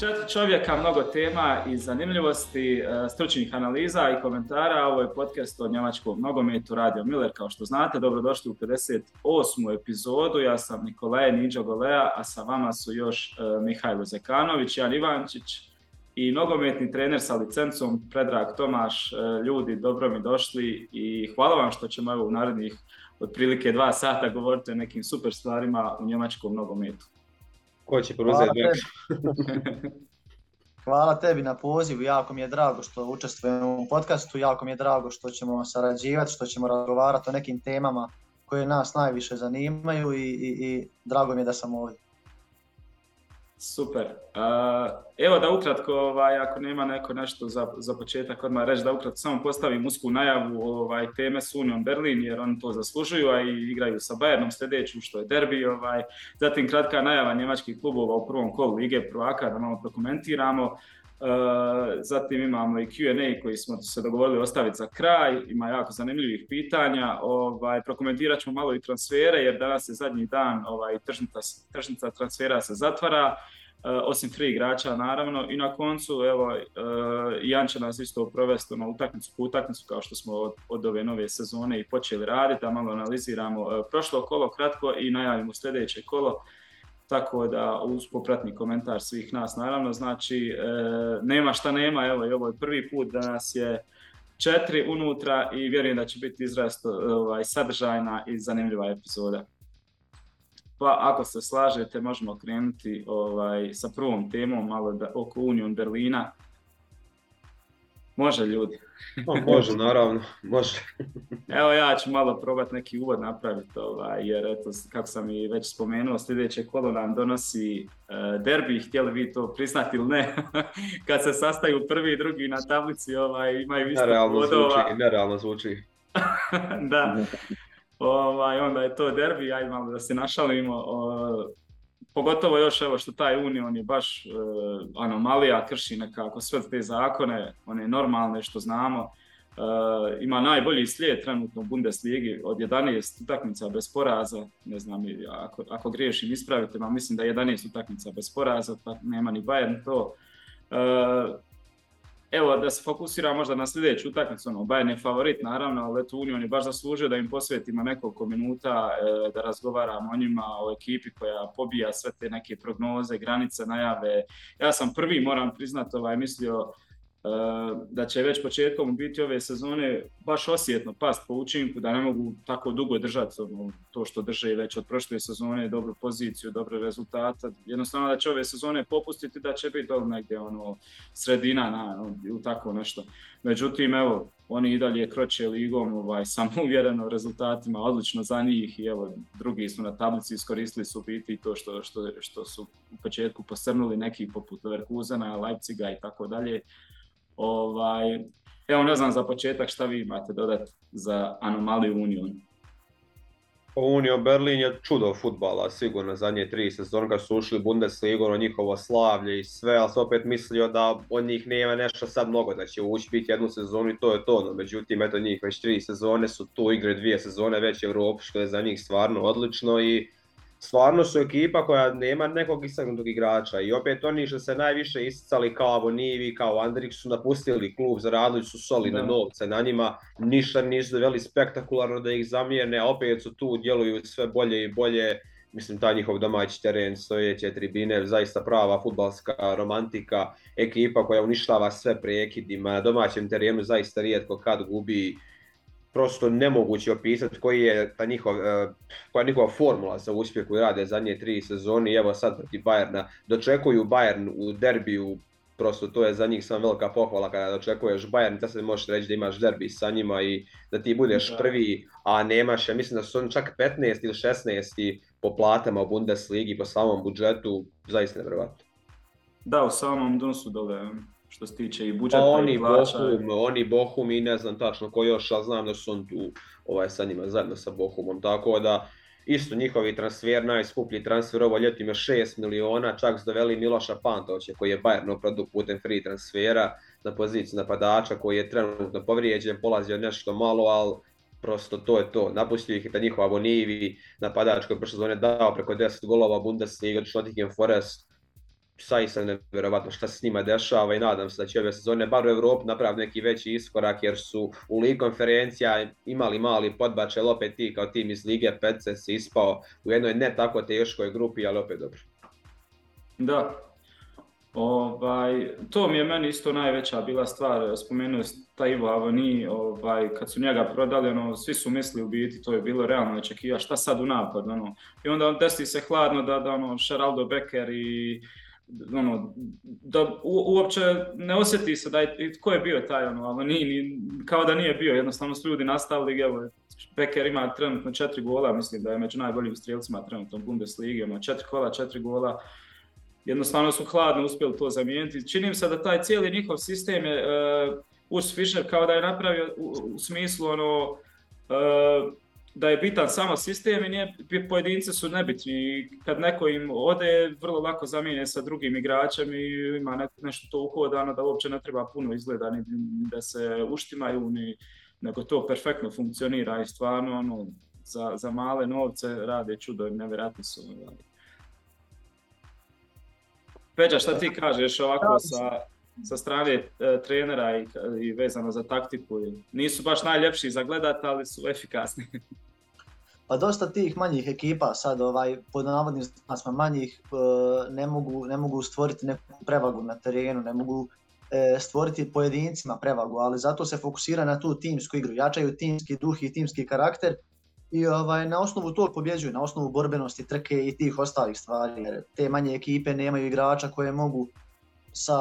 4 čovjeka, mnogo tema i zanimljivosti, stručnih analiza i komentara. Ovo je podcast o njemačkom nogometu, Radio Miller, kao što znate. Dobrodošli u 58. epizodu. Ja sam Nikolaj Ninja Golea, a sa vama su još Mihajlo Zekanović, Jan Ivančić i nogometni trener sa licencom Predrag Tomaš. Ljudi, dobro mi došli i hvala vam što ćemo evo u narednih otprilike 2 sata govoriti o nekim super stvarima u njemačkom nogometu. Ko će preuzeti? Hvala tebi na pozivu, jako mi je drago što učestvujemo u podcastu, jako mi je drago što ćemo sarađivati, što ćemo razgovarati o nekim temama koje nas najviše zanimaju i drago mi je da sam ovdje. Super. Evo da ukratko, ako nema neko nešto za početak, odmah reći da ukratko samo postavim usku najavu teme s Union Berlin, jer oni to zaslužuju, a i igraju sa Bayernom sljedeću, što je derbi. Zatim kratka najava njemačkih klubova u prvom kolu Lige prvaka, da malo prokomentiramo. Zatim imamo i Q&A koji smo se dogovorili ostaviti za kraj, ima jako zanimljivih pitanja, prokomentirat ćemo malo i transfere jer danas je zadnji dan, tržnica transfera se zatvara, osim 3 igrača naravno, i na koncu Jan će nas isto provesti na utakmicu po utakmicu kao što smo od ove nove sezone i počeli raditi, a malo analiziramo prošlo kolo kratko i najavimo sljedeće kolo. Tako da uz popratni komentar svih nas naravno, znači nema šta nema, evo i ovo je prvi put da nas je 4 unutra i vjerujem da će biti izrazito sadržajna i zanimljiva epizoda. Pa ako se slažete možemo krenuti sa prvom temom malo oko Union Berlina. Može ljudi? Može, naravno, može. Evo ja ću malo probati neki uvod napraviti, jer eto, kako sam i već spomenuo, sljedeće kolo nam donosi derbi, htjeli vi to priznati ili ne, kad se sastaju prvi i drugi na tablici, imaju isto bodova. Nerealno zvuči. Da, onda je to derbi, ajde malo da se našalimo. Pogotovo još evo što taj Union je baš anomalija, krši nekako sve te zakone, one normalne što znamo. Ima najbolji slijed trenutno u Bundesligi od 11 utakmica bez poraza, ne znam ako griješim ispravite, ali mislim da je 11 utakmica bez poraza, pa nema ni Bayern to. Evo da se fokusira možda na sljedeću utakmicu, Bayern je favorit naravno, ali Union je baš zaslužio da im posvetimo nekoliko minuta da razgovaramo o njima, o ekipi koja pobija sve te neke prognoze, granice, najave. Ja sam prvi, moram priznati, mislio da će već početkom biti ove sezone baš osjetno past po učinku, da ne mogu tako dugo držati to što drže već od prošle sezone, dobru poziciju, dobre rezultate. Jednostavno da će ove sezone popustiti, da će biti negdje sredina ili tako nešto. Međutim, evo, oni i dalje kroče ligom, samouvjereno rezultatima, odlično za njih i evo, drugi su na tablici, iskoristili su biti to što su u početku posrnuli neki poput Leverkusena, Leipziga i tako dalje. Evo ne znam za početak šta vi imate dodati za anomaliju Union. Union Berlin je čudo fudbala sigurno zadnje 3 sezone kad su ušli u Bundesligu, ono njihovo slavlje i sve, ali sam opet mislio da od njih nema nešto sad mnogo da će ući biti jednu sezonu i to je to. No, međutim, eto njih već 3 sezone su tu, igre 2 sezone već Europu, što je za njih stvarno odlično i stvarno su ekipa koja nema nekog istaknutog igrača i opet oni što se najviše isticali kao Bonivi, kao Andrić su napustili klub, zaradili su solidne novce na njima, ništa nisu doveli spektakularno da ih zamijene, a opet su tu, djeluju sve bolje i bolje. Mislim, taj njihov domaći teren, stojeće tribine, zaista prava fudbalska romantika, ekipa koja uništava sve prekidima, na domaćem terenu zaista rijetko kad gubi. Prosto nemoguće opisati koji je koja je njihova formula za uspjeh koju rade zadnje 3 sezoni. Evo sad protiv Bayerna, dočekuju Bayern u derbiju, prosto to je za njih sam velika pohvala kada dočekuješ Bayern, da se možeš reći da imaš derbi sa njima i da ti budeš prvi, a nemaš, ja mislim da su oni čak 15 ili 16 po platama u Bundesligi, po samom budžetu, zaista nevjerovatno. Da, u samom donosu dole. Što se tiče i budžeta i plaća. Oni Bochum i ne znam tačno ko još, ali znam da su on tu sa njima zajedno sa Bochumom. Tako da isto njihovi transfer, najskuplji transfer ovo ljeto im je 6 miliona, čak su doveli Miloša Pantovića koji je Bayernu prodao putem free transfera na poziciji napadača koji je trenutno povrijeđen, polazio nešto malo, ali prosto to je to. Napustio ih je ta njihova Bonivi, napadač koji je prošle sezone dao preko 10 golova, Bundesliga, Nottingham Forest. zaista nevjerovatno šta se s njima dešava i nadam se da će ove sezone bar u Europi napraviti neki veći iskorak jer su u Ligi konferencija imali mali podbačaj, opet ti kao tim iz Lige 5 se ispao u jednoj ne tako teškoj grupi, ali opet dobro. Da, to mi je meni isto najveća bila stvar, spomenuo taj Ivo Avoni, kad su njega prodali, svi su mislili u biti, to je bilo realno očekivati, šta sad u napad, I onda desi se hladno da Geraldo Becker i uopće ne osjeti se da tko je bio taj Avoni, kao da nije bio, jednostavno su ljudi nastavili, evo, Becker ima trenutno 4 gola, mislim da je među najboljim strijelcima trenutno Bundeslige, 4 gola, 4 gola. Jednostavno su hladno uspjeli to zamijeniti. Čini mi se da taj cijeli njihov sistem je Urs Fischer kao da je napravio u smislu da je bitan samo sistem i pojedinci su nebitni. Kad neko im ode, vrlo lako zamijene sa drugim igračem i ima nešto to uhodano da uopće ne treba puno izgleda ni da se uštimaju, nego to perfektno funkcionira i stvarno za male novce rade čudo, nevjerojatno su. Peđa, šta ti kažeš ovako sa strane trenera i vezano za taktiku? Nisu baš najljepši za gledati, ali su efikasni. Pa dosta tih manjih ekipa sad, pod navodnim znacima manjih, ne mogu stvoriti neku prevagu na terenu, ne mogu stvoriti pojedincima prevagu, ali zato se fokusira na tu timsku igru, jačaju timski duh i timski karakter i na osnovu toga pobjeđuju, na osnovu borbenosti, trke i tih ostalih stvari. Jer te manje ekipe nemaju igrača koje mogu sa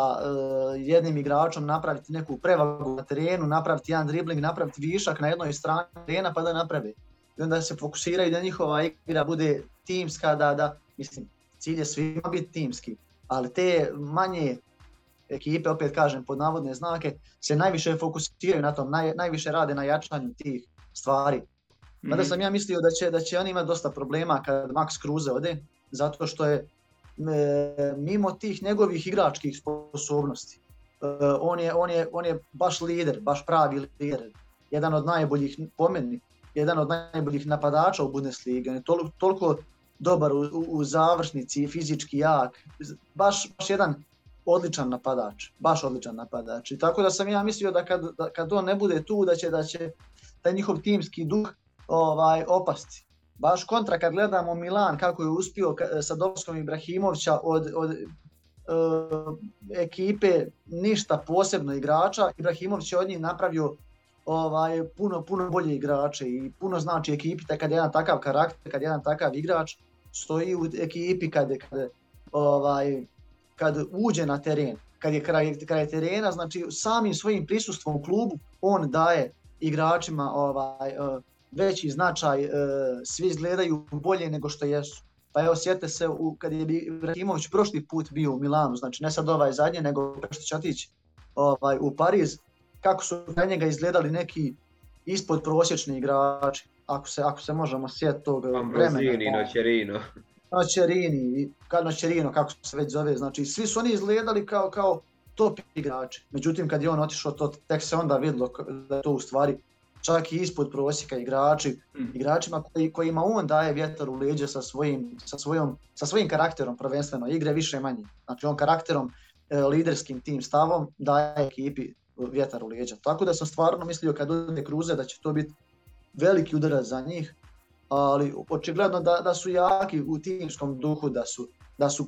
jednim igračom napraviti neku prevagu na terenu, napraviti jedan dribling, napraviti višak na jednoj strani terena pa da naprave. I onda se fokusiraju da njihova igra bude timska, cilj je svima biti timski, ali te manje ekipe, opet kažem pod navodne znake, se najviše fokusiraju na tom, najviše rade na jačanju tih stvari. Mada sam ja mislio da će oni imati dosta problema kad Max Kruse ode, zato što je mimo tih njegovih igračkih sposobnosti, on je baš lider, baš pravi lider, jedan od najboljih, po meni, jedan od najboljih napadača u Bundesligi, on je toliko dobar u završnici, fizički jak, baš jedan odličan napadač, I tako da sam ja mislio da kad on ne bude tu, da će taj njihov timski duh opasti. Baš kontra kad gledamo Milan kako je uspio sa dolaskom Ibrahimovića od ekipe ništa posebno igrača, Ibrahimović je od njih napravio puno bolje igrače i puno znači ekipi kad je jedan takav karakter, kad je jedan takav igrač stoji u ekipi kad uđe na teren, kad je kraj terena, znači samim svojim prisustvom u klubu on daje igračima veći značaj, svi izgledaju bolje nego što jesu. Pa evo, sjete se kad je Ibrahimović prošli put bio u Milanu, znači ne sad zadnje, nego što će otići u Pariz, kako su na njega izgledali neki ispod prosječni igrači, ako se možemo sjeti tog vremena. Noćerini, kako se već zove, znači svi su oni izgledali kao top igrači. Međutim, kad je on otišao, to tek se onda vidjelo da to u stvari čak i ispod prosjeka igračima kojima on daje vjetar u leđe sa svojim karakterom, prvenstveno igre više manje. Znači on karakterom, liderskim tim stavom daje ekipi vjetar u leđa. Tako da sam stvarno mislio kad ode Kruse da će to biti veliki udarac za njih, ali očigledno da su jaki u timskom duhu, da su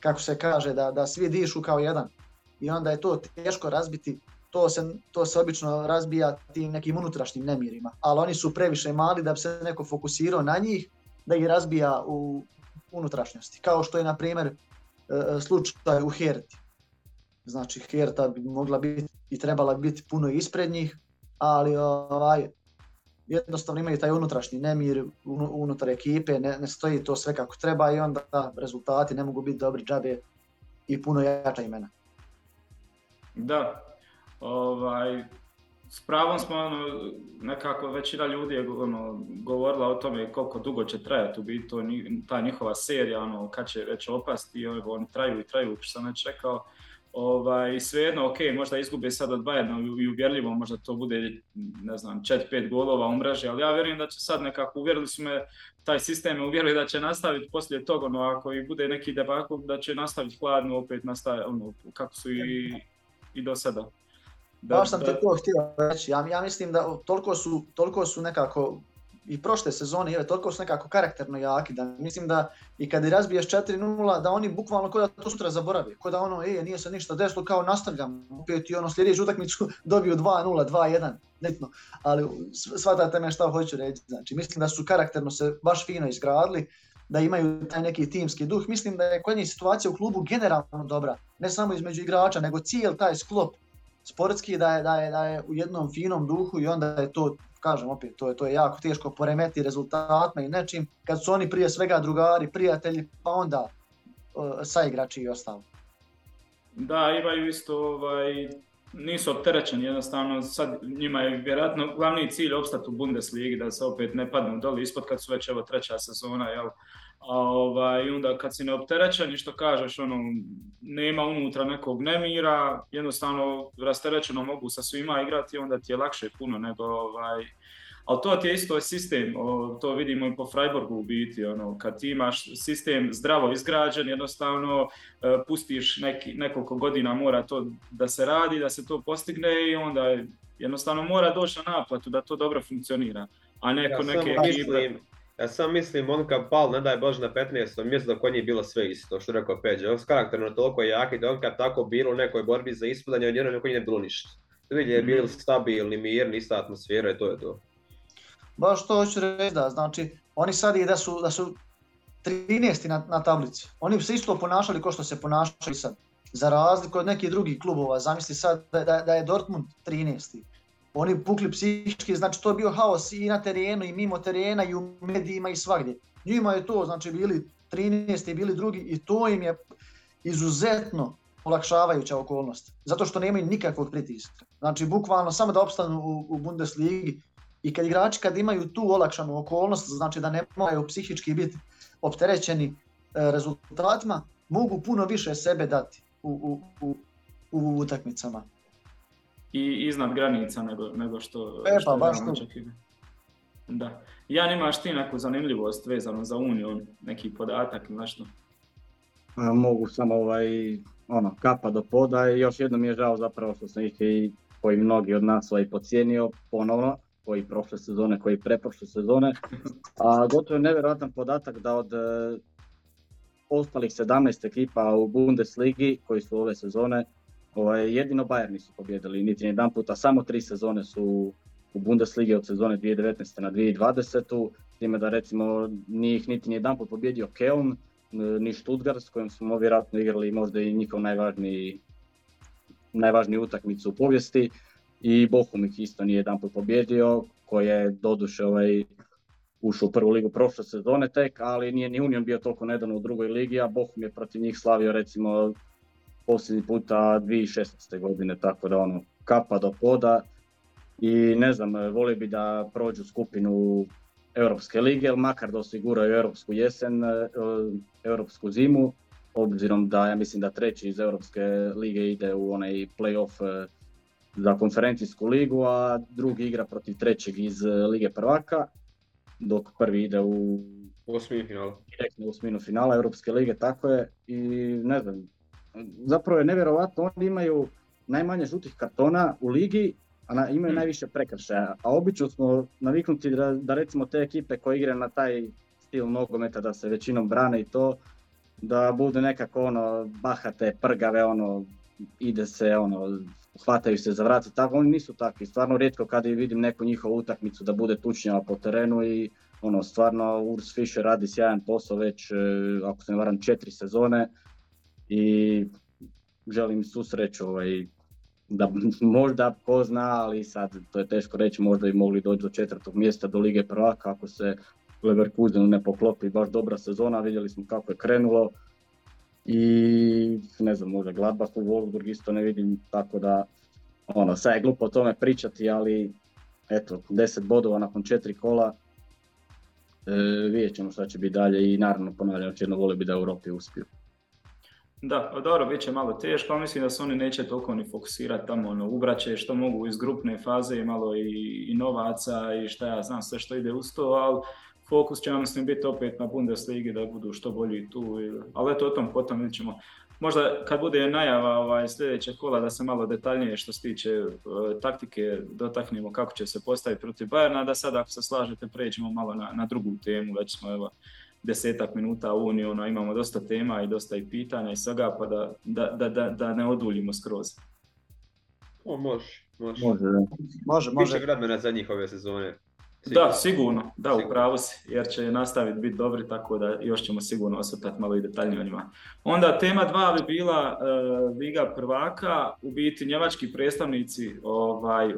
kako se kaže, da svi dišu kao jedan i onda je to teško razbiti. To se obično razbija tim nekim unutrašnjim nemirima, ali oni su previše mali da bi se neko fokusirao na njih, da ih razbija u unutrašnjosti. Kao što je, na primjer, slučaj u Herti. Znači, Herta bi mogla biti i trebala biti puno ispred njih, ali jednostavno imaju taj unutrašnji nemir unutar ekipe, ne stoji to sve kako treba i onda rezultati ne mogu biti dobri, džabe i puno jača imena. Da. S pravom smo nekako većina ljudi je govorila o tome koliko dugo će trajati u biti ta njihova serija, kad će već opasti, oni traju i traju, što sam ne čekao. svejedno, ok, možda izgube sada 2-1 i uvjerljivo, možda to bude, ne znam, 4-5 golova u mreži, ali ja vjerujem da će sad nekako, uvjerili su me, taj sistem je uvjerili da će nastaviti poslije toga, ono, ako i bude neki debakl, da će nastaviti hladno, opet nastaviti, ono, kako su i do sada. Baš sam te to htio reći, ja mislim da toliko su nekako, i prošle sezone, toliko su nekako karakterno jaki, da mislim da i kad razbiješ 4-0, da oni bukvalno ko da to sutra zaboravi, ko da ono, nije se ništa desilo, kao nastavljam, opet i ono sljedeću utakmicu dobiju 2-0, 2-1, netno, ali shvatate me šta hoću reći, znači mislim da su karakterno se baš fino izgradili, da imaju taj neki timski duh, mislim da je kod njih situacija u klubu generalno dobra, ne samo između igrača, nego cijel taj sklop sportski da je u jednom finom duhu i onda je to, kažem opet, to je jako teško poremeti rezultatima i nečim kad su oni prije svega drugari, prijatelji, pa onda saigrači i ostalo. Da, imaju isto, nisu opterećeni jednostavno, sad njima je vjerojatno glavni cilj opstati u Bundesligi, da se opet ne padnu dole ispod kad su već evo treća sezona, jel? A onda kad si neopterećen i što kažeš, ono, nema unutra nekog nemira, jednostavno rasterećeno mogu sa svima igrati, onda ti je lakše puno nego, ali to ti je isto sistem, to vidimo i po Freiburgu u biti, ono, kad ti imaš sistem zdravo izgrađen, jednostavno pustiš nekoliko godina mora to da se radi, da se to postigne i onda jednostavno mora doći na naplatu da to dobro funkcionira, a neko neke ekipe. Ja sam mislim, on kad pal, ne daj Bože, na 15. mjestu, dok on je bilo sve isto, što rekao Peđe, on s karakterno toliko jaki da on kad tako bilo u nekoj borbi za ispadanje, odjednom neko nije bilo ništa. Vidjeli je bili stabilni, mirni, ista atmosfera i to je to. Baš to hoću reći, da, znači, oni sad i da su 13. na tablici, oni bi se isto ponašali kao što se ponašali sad. Za razliku od nekih drugih klubova, zamisli sad da je Dortmund 13. Oni pukli psihički, znači to je bio haos i na terenu i mimo terena i u medijima i svagdje. Njima je to, znači bili 13. i bili drugi i to im je izuzetno olakšavajuća okolnost. Zato što nemaju nikakvog pritiska. Znači bukvalno samo da opstanu u Bundesligi i kad igrači kad imaju tu olakšanu okolnost, znači da ne moraju psihički biti opterećeni rezultatima, mogu puno više sebe dati u utakmicama. I iznad granica nego što je očekivano. Da. Jan, imaš ti neku zanimljivost vezano za Union, neki podatak ili nešto? Mogu samo kapa do poda i još jednom mi je žao zapravo što sam ih i koji mnogi od nas podcijenio ponovno, koji prošle sezone, koji preprošle sezone. A gotovo je nevjerojatan podatak da od ostalih 17 ekipa u Bundesligi koji su ove sezone jedino Bayern nisu pobjedili, niti jedan puta, samo 3 sezone su u Bundesligi od sezone 2019. na 2020. S time da recimo njih niti jedan put pobjedio Köln, ni Stuttgart s kojim smo vjerojatno igrali možda i njihov najvažniju utakmicu u povijesti. I Bochum ih isto nije jedan put pobjedio, koji je doduše ušao u prvu ligu prošle sezone tek, ali nije ni Union bio toliko nedavno u drugoj ligi, a Bochum je protiv njih slavio recimo posljednji puta 2016. godine, tako da ono, kapa do poda i ne znam, volio bi da prođu skupinu Europske lige, jer makar da osiguraju europsku jesen, europsku zimu, obzirom da ja mislim da 3. iz Europske lige ide u onaj play-off za konferencijsku ligu, a 2. igra protiv 3. iz Lige prvaka, dok 1. ide u osminu finala Europske lige, tako je, i ne znam, zapravo je nevjerovatno, oni imaju najmanje žutih kartona u ligi, a imaju najviše prekršaja. A obično smo naviknuti da recimo te ekipe koje igraju na taj stil nogometa, da se većinom brane i to, da budu nekako bahate, prgave, ide se, hvataju se za vrat i tako, oni nisu takvi. Stvarno rijetko kada vidim neku njihovu utakmicu da bude tučnjava po terenu i stvarno Urs Fischer radi sjajan posao već, ako se ne varam, 4 sezone. I želim svu sreću da možda ko zna, ali sad to je teško reći, možda bi mogli doći do 4. mjesta do Lige prvaka ako se Leverkusenu ne poklopi baš dobra sezona, vidjeli smo kako je krenulo i ne znam, možda Gladbach u Wolfsburg isto ne vidim, tako da sad je glupo o tome pričati, ali eto, 10 bodova nakon 4 kola, vidjet ćemo šta će biti dalje i naravno ponavljam, jedno volio bi da Europi uspiju. Da, dobro, bit će malo teško, mislim da se oni neće toliko ni fokusirati tamo, ono, ubraće što mogu iz grupne faze i malo i novaca i šta ja znam, sve što ide uz to, ali fokus će, ja mislim, biti opet na Bundesligi da budu što bolji tu, ali eto, o tom potom vidit ćemo. Možda kad bude najava sljedećeg kola da se malo detaljnije što se tiče taktike dotaknemo kako će se postaviti protiv Bayerna, da sad ako se slažete pređemo malo na drugu temu, već smo evo 10 minuta u Uniji, ono, imamo dosta tema i dosta i pitanja i svega, pa da ne oduljimo skroz. O, može. Može. Više vremena za njihove sezone. Sigurno. Da, sigurno. U pravu si, jer će nastaviti biti dobri, tako da još ćemo sigurno osvrtati malo i detaljnije o njima. Onda tema 2 bi bila Liga prvaka, u biti njemački predstavnici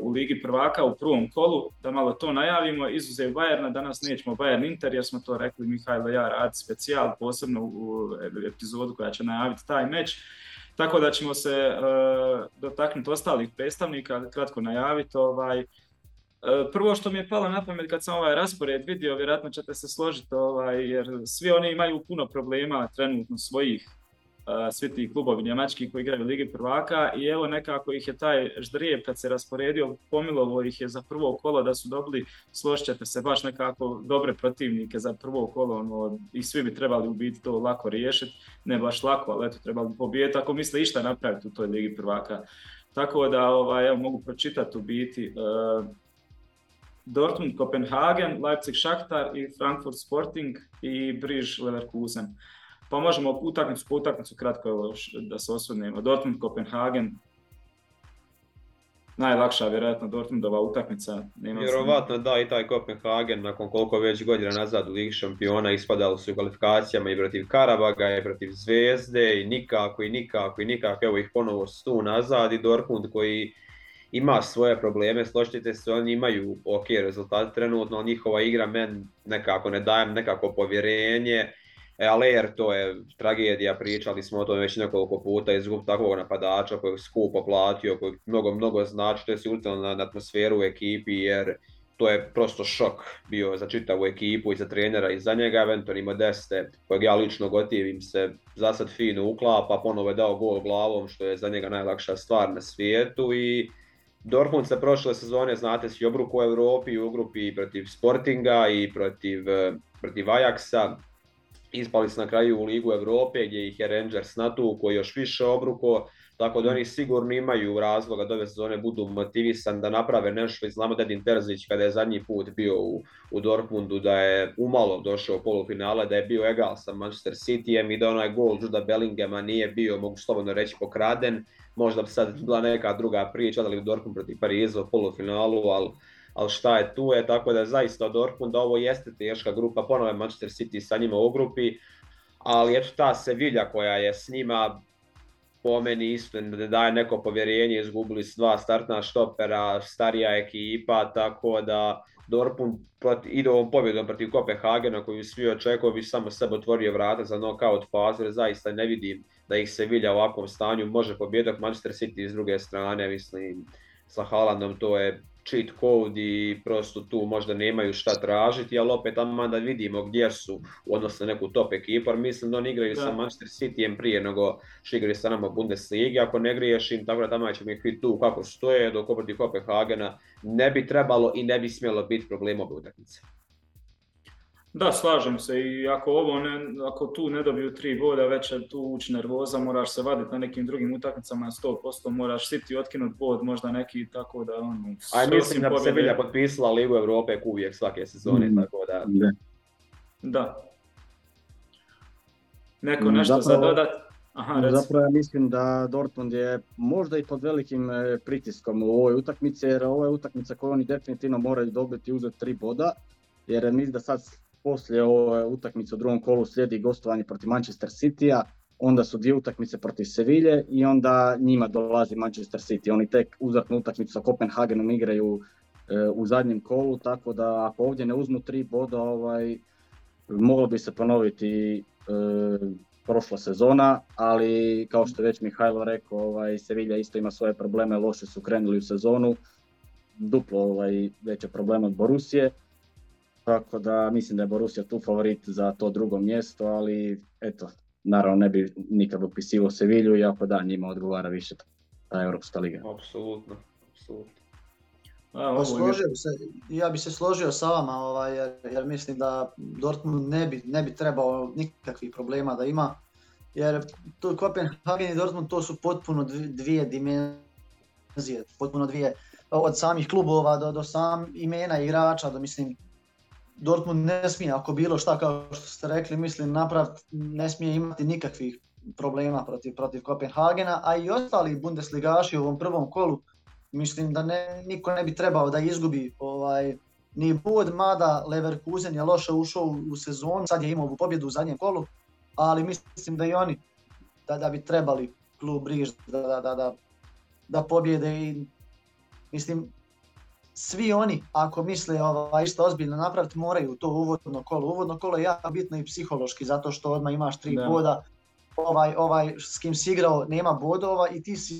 u Ligi prvaka u prvom kolu, da malo to najavimo, izuzev Bayerna, danas nećemo Bayern Inter, jer smo to rekli Mihajlo i ja rad specijal, posebno u epizodu koja će najaviti taj meč. Tako da ćemo se dotaknuti ostalih predstavnika, kratko najaviti. Prvo što mi je palo na pamet kad sam ovaj raspored vidio, vjerojatno ćete se složiti jer svi oni imaju puno problema trenutno svojih, svi ti klubovi njemački koji igraju Ligi prvaka i evo nekako ih je taj ždrijeb kad se rasporedio, pomilovo ih je za prvo kolo da su dobili, složit ćete se, baš nekako dobre protivnike za prvo kolo, i svi bi trebali u biti to lako riješiti, ne baš lako, ali eto trebali bi pobijediti ako misle išta napraviti u toj Ligi prvaka. Tako da evo, mogu pročitati u biti Dortmund, Kopenhagen, Leipzig, Shakhtar i Frankfurt Sporting i Briž, Leverkusen. Pa možemo utakmicu kratko da se osvrnemo. Dortmund, Kopenhagen, najlakša vjerojatno Dortmundova utakmica. Vjerovatno da, i taj Kopenhagen nakon koliko već godina nazad u Ligi šampiona ispadali su u kvalifikacijama i protiv Karabaga i protiv Zvezde i nikako, evo ih ponovo stu nazad i Dortmund koji ima svoje probleme, složite se, oni imaju ok rezultate trenutno, njihova igra men nekako ne daje nekako povjerenje. Aller, to je tragedija, pričali smo o tome već nekoliko puta, izgub takvog napadača kojeg skupo platio, kojeg mnogo znači, to je se utjecalo na atmosferu u ekipi jer to je prosto šok bio za čitavu ekipu i za trenera i za njega. Anthony Modeste, kojeg ja lično gotivim, se za sad fino uklapa, ponovo je dao gol glavom što je za njega najlakša stvar na svijetu i Dortmund se prošle sezone, znate si, obruku u Europi, u grupi protiv Sportinga i protiv Ajaxa. Ispali su na kraju u Ligu Europe gdje ih je Rangers natukao još više obruko, tako da oni sigurno imaju razloga da ove sezone budu motivisani da naprave nešto. I znamo da Edin Terzić kada je zadnji put bio u Dortmundu da je umalo došao u polufinale, da je bio egal sa Manchester Cityjem i da onaj gol Juda Bellingema nije bio, mogu slobodno reći, pokraden. Možda bi sad bila neka druga priča, da li bi Dortmund protiv Pariza u polufinalu, ali šta je tu je, tako da zaista Dortmund, da ovo jeste teška grupa, ponovo je Manchester City sa njima u grupi, ali eto ta Sevilla koja je s njima, po meni isto ne daje neko povjerenje, izgubili su 2 startna štopera, starija ekipa, tako da Dortmund ide ovom pobjedom protiv Kopenhagena koju svi očekuju, bi samo sebe otvorio vrata za knockout fazu, jer zaista ne vidim da ih Sevilla u ovakvom stanju može pobijediti. Manchester City s druge strane, mislim, sa Haalandom to je cheat code i prosto tu možda nemaju šta tražiti, ali opet da vidimo gdje su odnosno neku top ekipu, jer mislim da oni igraju sa Manchester Cityjem prije nego što igraju sa nama Bundesligi, ako ne griješim, tako da tamo ćemo ih vidjeti tu kako stoje, dok protiv Kopenhagena ne bi trebalo i ne bi smjelo biti problema ove utakmice. Da, slažem se i ako tu ne dobiju 3 boda, već je tu uči nervoza, moraš se vaditi na nekim drugim utakmicama na 100%, moraš City otkinuti bod, možda neki, tako da mislim da bi Sevilla potpisala Ligu Europe uvijek svake sezone, tako da... Da. Neko nešto za dodati? Zapravo ja mislim da Dortmund je možda i pod velikim pritiskom u ovoj utakmici, jer ovo je utakmica koju oni definitivno moraju dobiti i uzeti 3 boda, jer mislim da sad poslije ove utakmice u drugom kolu slijedi gostovanje protiv Manchester Cityja, onda su 2 utakmice protiv Sevilje i onda njima dolazi Manchester City. Oni tek uzvratnu utakmicu sa Kopenhagenom igraju u zadnjem kolu, tako da ako ovdje ne uzmu 3 boda, moglo bi se ponoviti prošla sezona, ali kao što je već Mihajlo rekao, Sevilja isto ima svoje probleme, loše su krenuli u sezonu, duplo veće probleme od Borusije. Tako da mislim da je Borussia tu favorit za to drugo mjesto, ali eto, naravno ne bi nikad upisivo Sevilju, iako da, njima odgovara više ta Europska liga. Apsolutno, apsolutno. Ja bih se složio sa vama jer mislim da Dortmund ne bi trebao nikakvih problema da ima, jer tu Kopenhagen i Dortmund to su potpuno dvije dimenzije, potpuno dvije, od samih klubova do sam imena igrača, da mislim Dortmund ne smije, ako bilo šta kao što ste rekli, mislim napraviti, ne smije imati nikakvih problema protiv Kopenhagena, a i ostali bundesligaši u ovom prvom kolu. Mislim da niko ne bi trebao da izgubi ni bod, mada Leverkusen je loše ušao u sezonu, sad je imao ovu pobjedu u zadnjem kolu, ali mislim da i oni da bi trebali klub Riž da pobjede i mislim svi oni ako misle isto ozbiljno napraviti moraju to uvodno kolo. Uvodno kolo je jako bitno i psihološki zato što odmah imaš 3 boda. Ovaj s kim si igrao nema bodova i ti si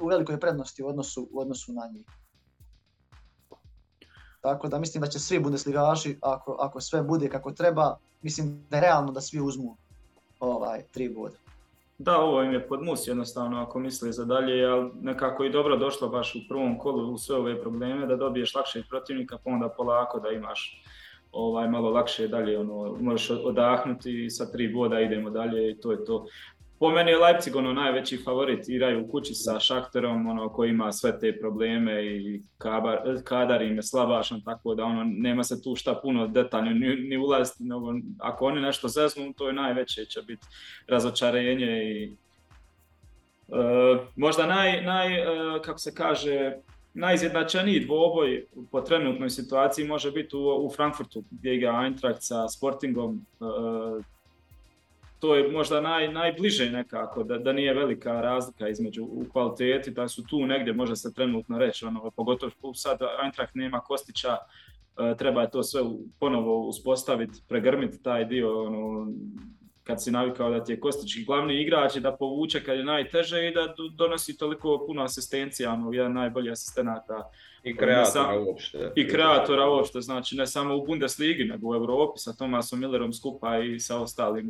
u velikoj prednosti u odnosu na njih. Tako da mislim da će svi bundesligaši, ako sve bude kako treba, mislim da je realno da svi uzmu 3 boda. Da, ovo im je podmus jednostavno ako misli za dalje, ali nekako i dobro došlo baš u prvom kolu u sve ove probleme da dobiješ lakšeg protivnika pa onda polako da imaš malo lakše dalje, možeš odahnuti i sa 3 boda idemo dalje i to je to. Po meni je Leipzig najveći favorit, igraju u kući sa Šaktorom koji ima sve te probleme i kadar im je slabašan, tako da nema se tu šta puno detaljno ni ulaziti, nego ako oni nešto zeznu to je najveće će biti razočarenje i možda najizjednačeniji dvoboj po trenutnoj situaciji može biti u Frankfurtu gdje igra Eintracht sa Sportingom. To je možda najbliže nekako, da nije velika razlika između u kvaliteti, da su tu negdje može se trenutno reći, pogotovo sad Eintracht nema Kostića, treba je to sve ponovo uspostaviti, pregrmiti taj dio, kad si navikao da ti je Kostić glavni igrač i da povuče kad je najteže i da donosi toliko puno asistencija, jedan najbolji asistenata i kreatora uopšte. Znači ne samo u Bundesligi nego u Europi sa Tomasom Millerom skupa i sa ostalim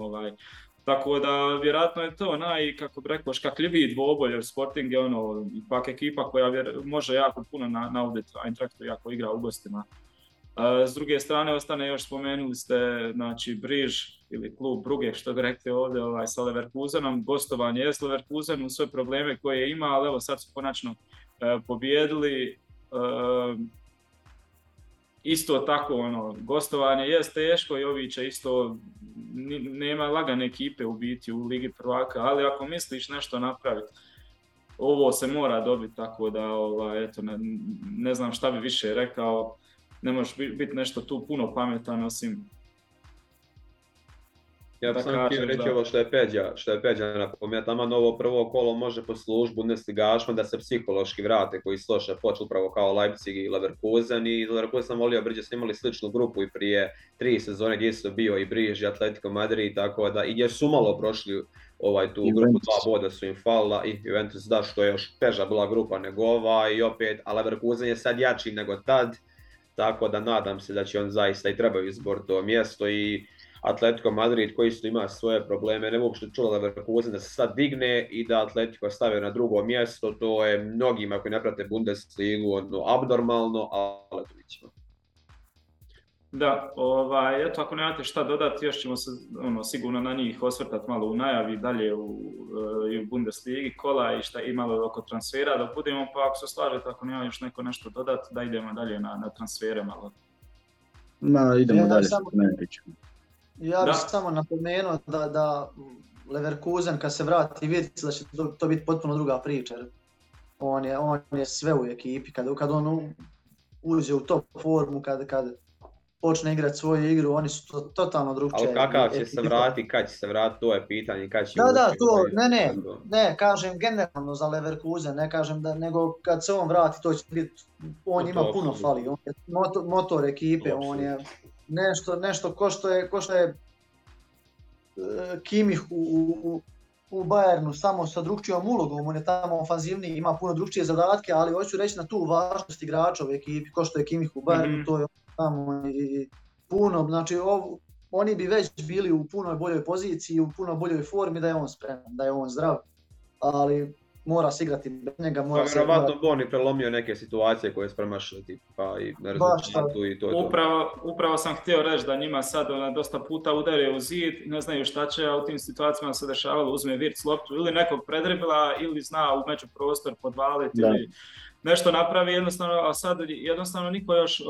Tako da vjerojatno je to škakljiviji dvoboj jer Sporting je ipak ekipa koja može jako puno nauditi Eintrachtu iako igra u gostima. S druge strane ostane još spomenuli ste Briž ili klub Brugge što ga rekli ovdje sa Leverkusenom, gostovanje je s Leverkusenom, sve probleme koje ima, ali sad su konačno pobjedili. Isto tako gostovanje je teško i ovi će isto nema lagane ekipe u biti u Ligi prvaka, ali ako misliš nešto napraviti ovo se mora dobiti, tako da ne znam šta bi više rekao. Ne možeš biti nešto tu puno pametan osim. Ja bih sam htio reći ovo što je Peđa napomenuo, taman ovo prvo kolo može poslužiti bundesligašima da se psihološki vrate koji su loše počeli upravo kao Leipzig i Leverkusen. I Leverkusen sam volio Briđe su imali sličnu grupu i prije 3 sezone gdje su bio i Briž i Atletico Madrid, tako da i gdje su malo prošli tu Juventus. Grupu, 2 boda su im falila i Juventus da što je još teža bila grupa nego i opet, a Leverkusen je sad jači nego tad. Tako da nadam se da će on zaista i trebaju izboriti to mjesto i Atletico Madrid koji isto ima svoje probleme, ne mogu što čula Leverkusen da se sad digne i da Atletico stave na drugo mjesto, to je mnogima koji ne prate Bundesligu abnormalno, ali to vidimo. Da, eto ako nemate šta dodati, još ćemo se sigurno na njih osvrtati malo u najavi dalje u Bundesligi kola i šta i malo oko transfera da budemo, pa ako se slažete, ako nema još neko nešto dodati, da idemo dalje na transfere malo. Idemo dalje. Ja bih samo napomenuo da Leverkusen kad se vrati vidjeti da će to biti potpuno druga priča. On je sve u ekipi, kad on uđe u top formu, kad počne igrati svoju igru, oni su totalno drugčije. Ali kakav će se vratiti, kad će se vratiti, to je pitanje. Kad će ne kažem generalno za Leverkusen, ne kažem da, nego kad se on vrati, to će biti, on ima puno fali, on je motor ekipe, on je nešto ko što je Kimih u Bayernu, samo sa drugčijom ulogom, on je tamo ofanzivniji, ima puno drugčije zadatke, ali hoću reći na tu važnost igrača u ekipi, ko što je Kimih u Bayernu, to je tamo i puno, znači oni bi već bili u puno boljoj poziciji, u puno boljoj formi da je on spreman, da je on zdrav. Ali mora se igrati bez njega, mora se... Vjerovatno bi on i prelomio neke situacije koje spremaš tipa i na rezultatu i to. Upravo sam htio reći da njima sad ona dosta puta udare u zid, ne znaju šta će, a u tim situacijama se dešavalo, uzme Virc loptu ili nekog predribila ili zna u među prostor podvaliti ili nešto napravi jednostavno, a sad jednostavno niko još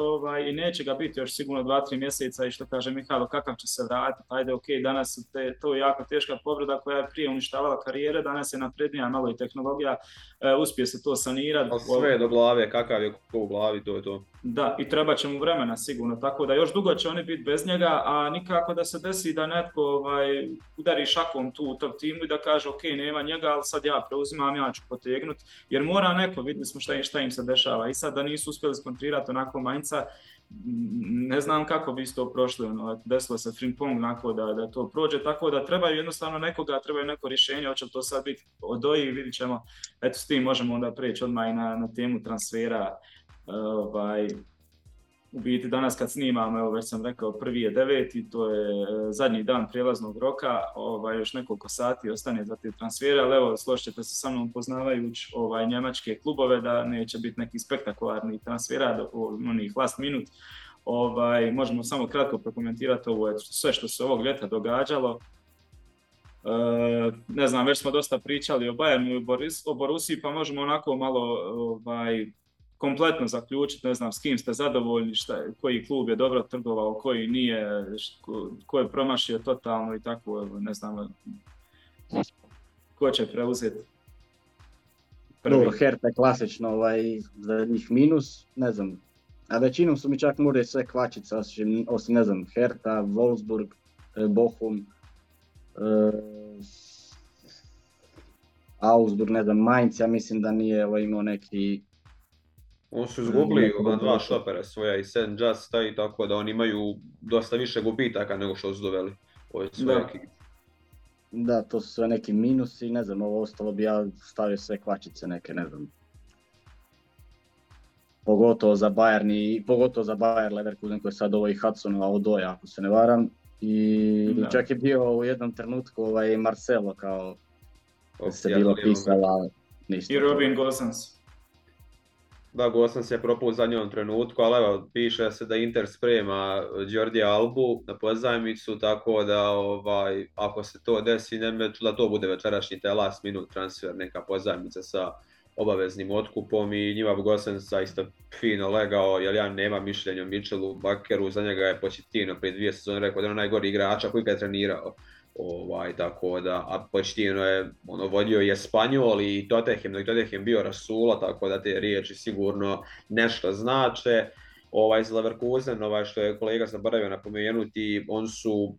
i neće ga biti još sigurno 2-3 mjeseca i što kaže Mihajlo, kakav će se vratiti, ajde okej, danas je to jako teška povreda koja je prije uništavala karijere, danas je naprednija malo i tehnologija, uspije se to sanirati. Sve do glave, kakav je ko u glavi, to je to. Da, i treba će mu vremena sigurno, tako da još dugo će oni biti bez njega, a nikako da se desi da netko udari šakom tu u tom timu i da kaže okej, nema njega, ali sad ja preuzimam, ja ću potegnuti, jer mora neko, vidjeli smo šta im se dešava. I sad da nisu uspjeli skontrirati onako Mainca, ne znam kako bi isto prošli, desilo se Frimpong onako da to prođe, tako da trebaju jednostavno nekoga, trebaju neko rješenje, hoće to sad biti odoji, vidit ćemo, eto s tim možemo onda preći odmah i na temu transfera. U biti danas kad snimam, evo već sam rekao, 1.9, to je zadnji dan prijelaznog roka, još nekoliko sati ostane za te transfere, ali evo složit ćete se sa mnom poznavajući njemačke klubove da neće biti neki spektakularni transfera do onih last minut. Možemo samo kratko prokomentirati ovo, sve što se ovog ljeta događalo. Ne znam, već smo dosta pričali o Bayernu i o Borussiji, pa možemo onako malo kompletno zaključiti, ne znam s kim ste zadovoljni, koji klub je dobro trgovao, koji nije, ko je promašio totalno i tako, ne znam, ko će preuzeti. Dobro, Hertha je klasično za njih minus, ne znam, a većinom su mi čak mure sve kvačice, osim ne znam, Hertha, Wolfsburg, Bochum, Augsburg, ne znam, Mainz, ja mislim da nije imao neki... Oni su izgubili dva šopera svoja i St. Just taj, tako da oni imaju dosta više gubitaka nego što su doveli. Da, to su sve neki minusi, ne znam, ovo ostalo bi ja stavio sve kvačice neke, ne znam. Pogotovo za Bayern i pogotovo za Bayer Leverkusen koji je sad ovo i Hudsonova odoja, ako se ne varam. I čak je bio u jednom trenutku Marcelo kao se bilo pisala ništa. I Robin Gosens. Da, Gosens je propao u zadnjom trenutku, ali evo, piše se da Inter sprema Jordi Albu na pozajmicu, tako da ako se to desi, da to bude večerašnji taj last minute transfer, neka pozajmica sa obaveznim otkupom i njima Gosens zaista fino legao, jer ja nemam mišljenja o Michelu Bakeru, za njega je Pochettino prije 2 sezone rekao da je on najgori igrač koji ga je trenirao. Tako da, a Pochettino je vodio i Espanjol i Tottenham, dok Tottenham bio rasula, tako da te riječi sigurno nešto znače. Za Leverkusen, što je kolega zaboravio napomenuti, on su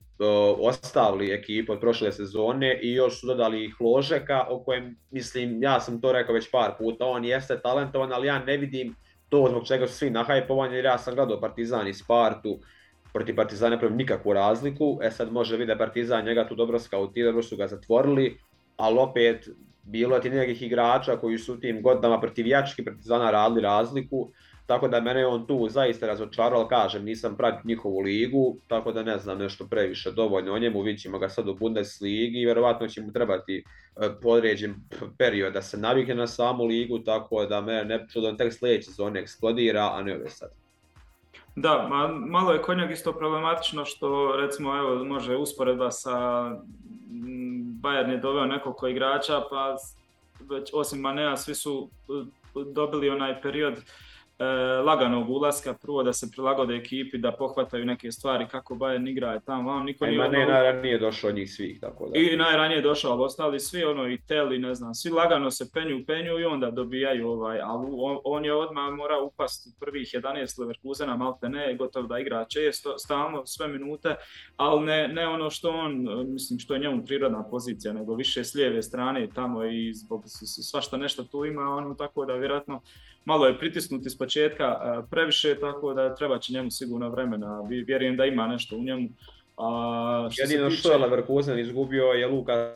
ostavili ekipu od prošle sezone i još su dodali Hložeka, o kojem, mislim, ja sam to rekao već par puta, on jeste talentovan, ali ja ne vidim to zbog čega su svi nahajpovani, jer ja sam gledao Partizan i Spartu, protiv Partizana napravim nikakvu razliku, sad može vidjeti da Partizan njega tu dobro skautirao, dobro su ga zatvorili, ali opet bilo je ti nekih igrača koji su u tim godinama protiv jačkih Partizana radili razliku, tako da mene on tu zaista razočarao, ali kažem, nisam pratio njihovu ligu, tako da ne znam nešto previše dovoljno o njemu, vidit ćemo ga sad u Bundesligi i vjerovatno će mu trebati podređen period da se navikne na samu ligu, tako da mene ne čudo tek sljedeće sezone eksplodira, a ne ove sad. Da, malo je kod njega isto problematično što recimo evo može usporedba sa Bayern je doveo nekoliko igrača pa već osim Manea svi su dobili onaj period laganog ulaska, prvo da se prilagode ekipi, da pohvataju neke stvari kako Bayern igra je tamo, vam niko nije... Mane najranije došao od njih svih, tako da... I najranije došao, ali ostali svi i Teli, ne znam, svi lagano se penju i onda dobijaju ali on je odmah morao upast u prvih 11 Leverkusena, malte ne, gotov da igra često, stalno, sve minute, ali ne što on, mislim, što je njemu prirodna pozicija, nego više s lijeve strane tamo i zbog svašta nešto tu ima, tako da vjerojatno malo je pritisnut iz početka previše, tako da treba će njemu sigurno vremena. Vjerujem da ima nešto u njemu. Jedino što je Leverkusen izgubio je Luka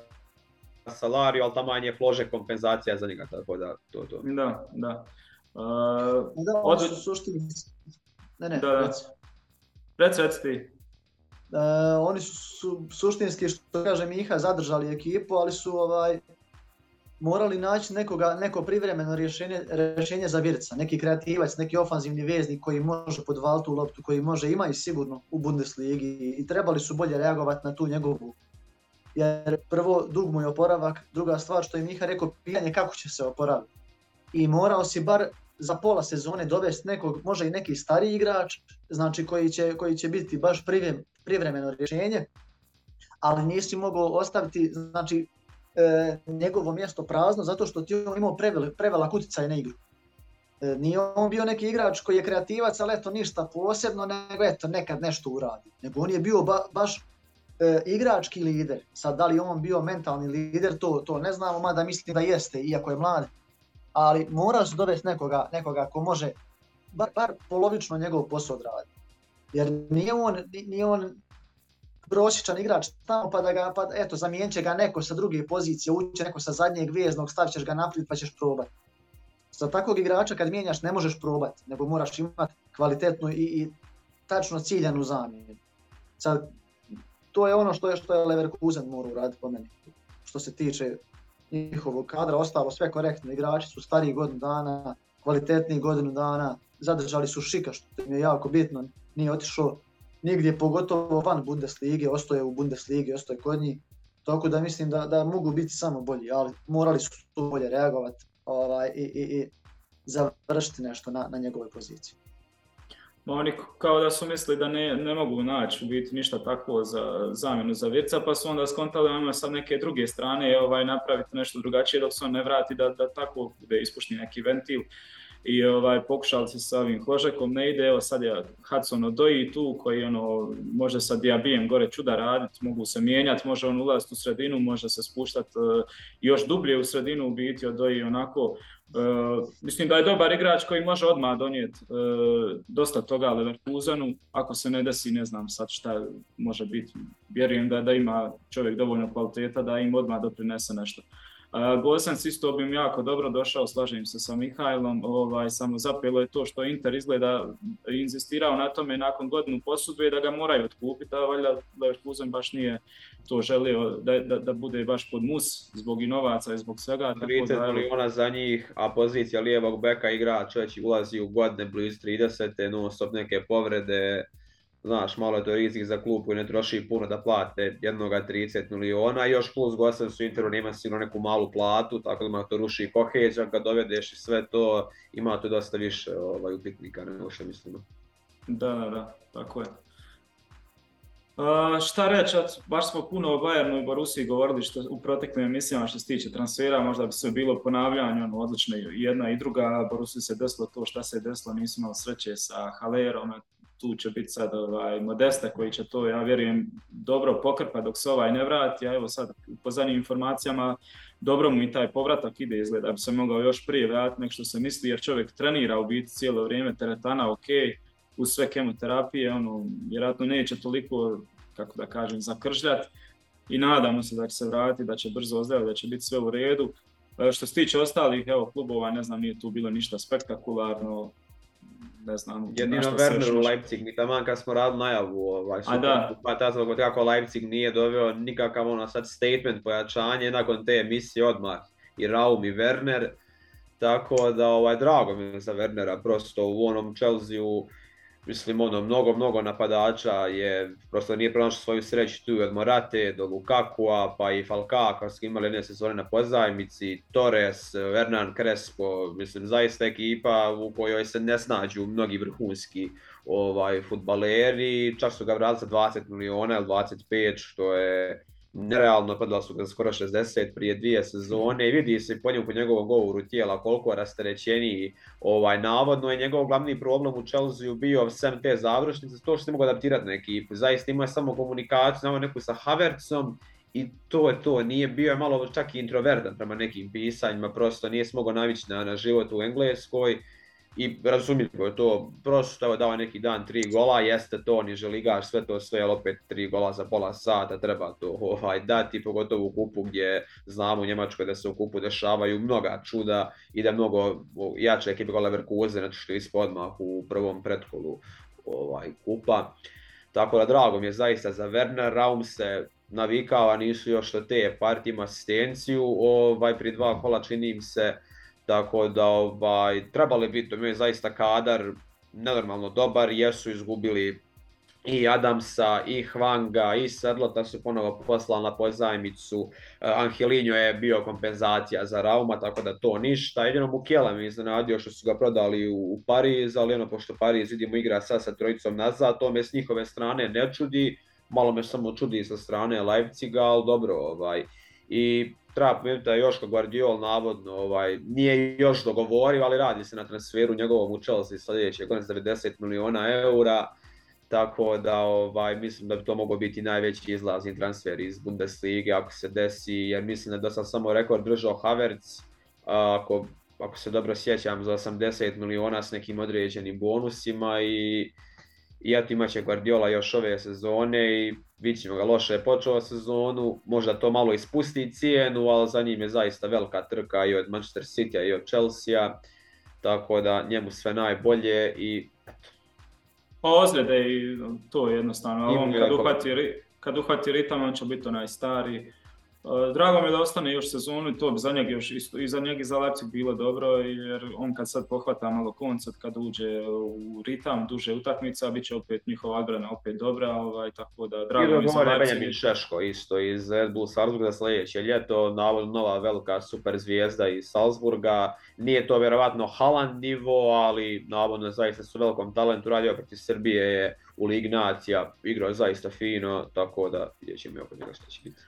Salario, ali taman je Flože kompenzacija za njega, tako da to. Da. Suštinski. Ne, reci ti. Oni su suštinski, što kaže Miha, zadržali ekipu, ali su morali naći neko privremeno rješenje za Virca, neki kreativac, neki ofanzivni veznik koji može podvaliti u loptu, koji može, ima i sigurno u Bundesligi, i trebali su bolje reagovati na tu njegovu. Jer prvo, dug mu je oporavak, druga stvar što je Miha rekao, pitanje kako će se oporaviti. I morao si bar za pola sezone dovesti nekog, može i neki stariji igrač, znači koji će biti baš privremeno rješenje, ali nisi mogao ostaviti, znači, njegovo mjesto prazno zato što ti on imao prevelak utjecaj na igru. Nije on bio neki igrač koji je kreativac, ali eto ništa posebno, nego eto nekad nešto uradi. Nego on je bio baš igrački lider. Sad, da li on bio mentalni lider, to ne znamo, mada mislim da jeste, iako je mlad. Ali moraš dovesti nekoga ko može bar polovično njegov posao odraditi. Jer nije on prosječan igrač tamo pa zamijenit će ga neko sa druge pozicije, ući neko sa zadnjeg veznog, stavit ćeš ga naprijed pa ćeš probati. Za takvog igrača kad mijenjaš ne možeš probati, nego moraš imati kvalitetnu i tačno ciljanu zamjenu. Sad, to je ono što je Leverkusen mora uraditi po meni. Što se tiče njihovog kadra, ostalo sve korektno, igrači su stariji godinu dana, kvalitetniji godinu dana, zadržali su Šika što im je jako bitno, nije otišao nigdje, pogotovo van Bundeslige, ostaje u Bundesligi, ostaje kod njih. Tako da mislim da mogu biti samo bolji, ali morali su tu bolje reagovati i završiti nešto na njegovoj poziciji. Ma oni kao da su mislili da ne mogu naći u biti ništa takvo za zamjenu za Virca, pa su onda skontali da sad neke druge strane napraviti nešto drugačije dok se on ne vrati, da tako bude ispušten neki ventil. I pokušali se sa ovim Hložekom, ne ide, evo sad je Hudson Odoi tu koji može sa Diabijem gore čuda raditi, mogu se mijenjati, može on ulaziti u sredinu, može se spuštati još dublje u sredinu, u biti Odoi onako. Mislim da je dobar igrač koji može odmah donijeti dosta toga Leverkusenu, ako se ne desi, ne znam sad šta može biti, vjerujem da ima čovjek dovoljno kvaliteta da im odmah doprinese nešto. Gosens isto bi mi jako dobro došao, slažem se sa Mihajlom, samo zapelo je to što Inter izgleda inzistirao na tome nakon godinu posudbe da ga moraju otkupiti, a valjda Leverkusen baš nije to želio da bude baš pod mus zbog inovaca i zbog svega. 30 miliona za njih, a pozicija lijevog beka igra, čovječ ulazi u godine blizu 30, non stop neke povrede. Znaš, malo je to rizik za klub koji ne troši puno da plate jednoga 30 miliona, još plus Gosens su Interu nema sigurno neku malu platu, tako da ima to ruši kohezija, kad dovedeš i sve to, ima to dosta više upitnika, nego što mislimo. Da, tako je. Šta reći, baš smo puno o Bayernu i Borussiji govorili u proteklim emisijama što se tiče transfera, možda bi sve bilo ponavljanje, odlično jedna i druga, Borussiji se desilo to šta se desilo, nisu imali sreće sa Hallerom, tu će biti sad Modesta koji će to, ja vjerujem, dobro pokrpa dok se ne vrati, a evo sad po zadnjim informacijama dobro mu i taj povratak ide, izgleda bi se mogao još prije vratiti nek što se misli, jer čovjek trenira u biti cijelo vrijeme, teretana ok, uz sve kemoterapije, vjerojatno neće toliko, kako da kažem, zakržljati i nadamo se da će se vratiti, da će brzo ozdraviti, da će biti sve u redu. Što se tiče ostalih, evo, klubova, ne znam, nije tu bilo ništa spektakularno, ne znam. Jedino Werner u Leipzig, taman kad smo radili najavu, pa ta zbog kako Leipzig nije doveo nikakav sad statement, pojačanje, nakon te emisije odmah i Raum i Werner, tako da drago mi je za Wernera, prosto u onom Chelsea-u, mislim, mnogo napadača je, prosto nije pronašao svoju sreću tu od Morate do Lukakua, pa i Falcao, koji su imali jedne sezone na pozajmici, Torres, Hernan Crespo, mislim, zaista ekipa u kojoj se ne snađu mnogi vrhunski fudbaleri, čak su ga vratili sa 20 miliona ili 25, što je nerealno, padali su ga skoro 60 prije dvije sezone i vidi se po njegovom govoru tijela koliko je rasterećeniji. Navodno je njegov glavni problem u Chelsea bio sem te završnice, to što se ne mogu adaptirati na ekipu. Zaista ima samo komunikaciju, imao neku sa Havertzom i to je to. Nije bio malo čak i introvertan prema nekim pisanjima, prosto nije se mogao navići na život u Engleskoj. I razumljivo je to, prosto dao je neki dan 3 gola, jeste to niže ligaš, sve to, ali opet 3 gola za pola sata treba to dati, pogotovo u kupu gdje znamo u Njemačkoj da se u kupu dešavaju mnoga čuda i da mnogo jače ekipe kao Leverkusen, što je ispod odmah u prvom pretkolu kupa. Tako da drago mi je zaista za Werner, Raum se navikao, a nisu još do te partije ima asistenciju, pri dva kola činim se, tako da trebali biti, mi je zaista kadar nenormalno dobar, jesu izgubili i Adamsa, i Hvanga, i Sedlota su ponovo poslali na pozajmicu. Angelinho je bio kompenzacija za Rauma, tako da to ništa. Jedino Mukele mi iznenadio što su ga prodali u Pariz, ali pošto Pariz vidimo igra sa trojicom nazad, to me s njihove strane ne čudi. Malo me samo čudi sa strane Leipziga, ali dobro. I treba pomenuti da je Joško Guardiol navodno nije još dogovorio, ali radi se na transferu njegovom u Chelsea sljedećeg godine za 90 miliona eura. Tako da mislim da bi to mogao biti najveći izlazni transfer iz Bundeslige ako se desi, jer mislim da je dosad samo rekord držao Havertz, ako se dobro sjećam, za 80 miliona s nekim određenim bonusima i eto imat će Guardiola još ove sezone i vidimo ga, loše je počeo sezonu, možda to malo ispusti cijenu, ali za njim je zaista velika trka i od Manchester Citya i od Chelsea, tako da njemu sve najbolje i ozljede i to je jednostavno, on kad uhvati ritam on će biti onaj stari. Drago mi je da ostane još sezonu i to bi za njega još i za njega i za Leipzig bilo dobro, jer on kad sad pohvata malo koncept, kad uđe u ritam duže utakmica, bit će opet njihova odbrana opet dobra, tako da drago mi je za Leipzig. Benjamin Šeško isto iz Red Bull Salzburga sljedeće ljeto, nova velika super zvijezda iz Salzburga, nije to vjerovatno Haaland nivo, ali navodno zaista su velikom talentu, radio protiv Srbije je u Ligi Nacija, igrao zaista fino, tako da vidjet ćemo oko njega što će biti.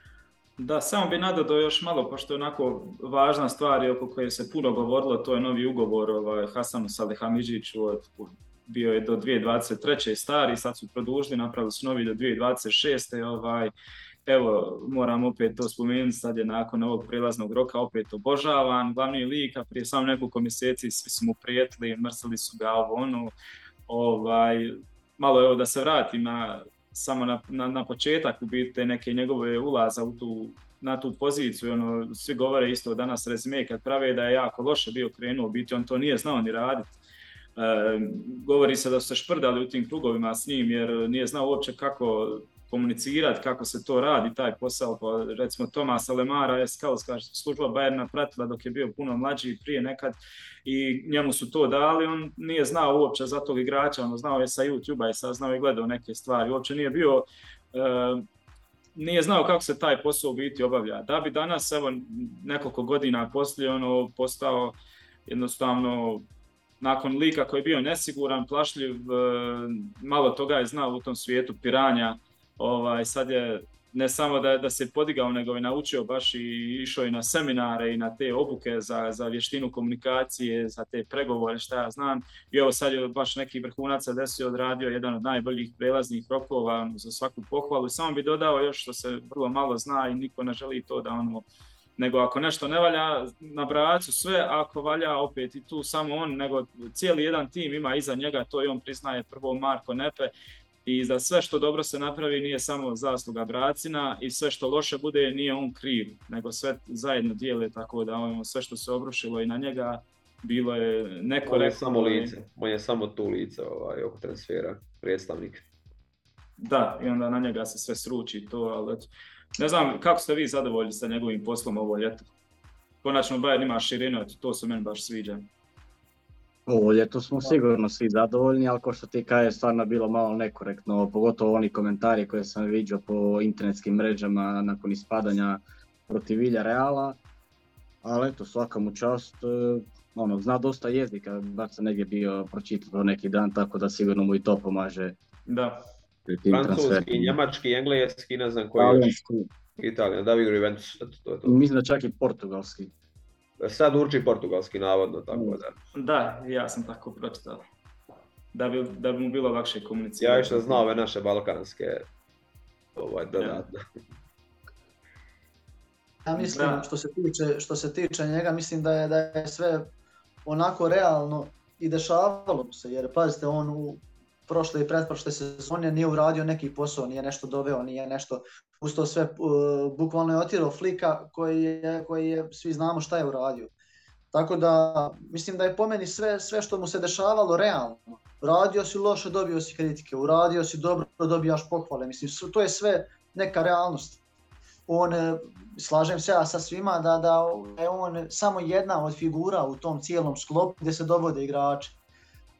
Da, samo bi nadodao još malo, pošto je onako važna stvar i oko koje se puno govorilo, to je novi ugovor Hasanu Salihamiđiću, bio je do 2023. stari, sad su produžili, napravili su novi do 2026. Evo, moram opet to spomenuti, sad je nakon ovog prijelaznog roka opet obožavan, glavni lik, a prije samo nekoliko mjeseci svi su mu prijetili, mrsili su ga malo da se vratim samo na početak ubiti neke njegove ulaza na tu poziciju. Svi govore isto danas rezime kad prave da je jako loše bio krenuo, u biti on to nije znao ni raditi. Govori se da su se šprdali u tim krugovima s njim jer nije znao uopće kako komunicirati, kako se to radi, taj posao. Pa, recimo Tomasa Lemara je skalska služba Bayerna pratila dok je bio puno mlađi prije nekad i njemu su to dali, on nije znao uopće za tog igrača, znao je sa YouTube-a i saznao i gledao neke stvari, uopće nije bio, nije znao kako se taj posao u biti obavlja. Da bi danas, evo, nekoliko godina poslije, postao jednostavno nakon lika koji je bio nesiguran, plašljiv, malo toga je znao u tom svijetu piranja. Sad je ne samo da se podigao, nego je naučio baš i išao i na seminare i na te obuke za vještinu komunikacije, za te pregovore, šta ja znam. I evo sad je baš neki vrhunac se desio, odradio jedan od najboljih prelaznih rokova, za svaku pohvalu. Samo bi dodao još što se vrlo malo zna i niko ne želi to da nego ako nešto ne valja na bracu sve, ako valja opet i tu samo on, nego cijeli jedan tim ima iza njega, to i on priznaje, prvo Marko Nepe, i za sve što dobro se napravi nije samo zasluga Bracina i sve što loše bude nije on kriv, nego sve zajedno dijele, tako da sve što se obrušilo i na njega bilo je nekorektno. On je samo tu lice oko transfera, predstavnik. Da, i onda na njega se sve sruči to, ali ne znam kako ste vi zadovoljni sa njegovim poslom ovo ljeto. Konačno Bayern ima širinu, to se meni baš sviđa. Ovo ljeto smo sigurno svi zadovoljni, ali ko što ti kaže, stvarno bilo malo nekorektno, pogotovo oni komentari koje sam vidio po internetskim mrežama nakon ispadanja protiv Villareala, ali eto, svaka mu čast, zna dosta jezika, baš sam negdje bio pročitao neki dan, tako da sigurno mu i to pomaže. Da, francuski, njemački, engleski, ne znam koji još, Italija, da vidio Juventus, to je to. Mislim da čak i portugalski. Sad uči portugalski navodno, tako da. Da, ja sam tako pročitao. Da bi mu bilo lakše komunicirati. Ja još ne znam ove naše balkanske dodatne. Ja mislim, što se tiče njega, mislim da je sve onako realno i dešavalo se. Jer pazite, on u prošle i pretprošle sezone nije uradio neki posao, nije nešto doveo, nije nešto... Pusto sve, bukvalno je otirao Flika koji je, svi znamo šta je uradio. Tako da, mislim da je po meni sve što mu se dešavalo realno. Radio si loše, dobio si kritike, uradio si dobro, dobijaš pohvale. Mislim, to je sve neka realnost. On, slažem se ja sa svima da je on samo jedna od figura u tom cijelom sklopu gdje se dovode igrači.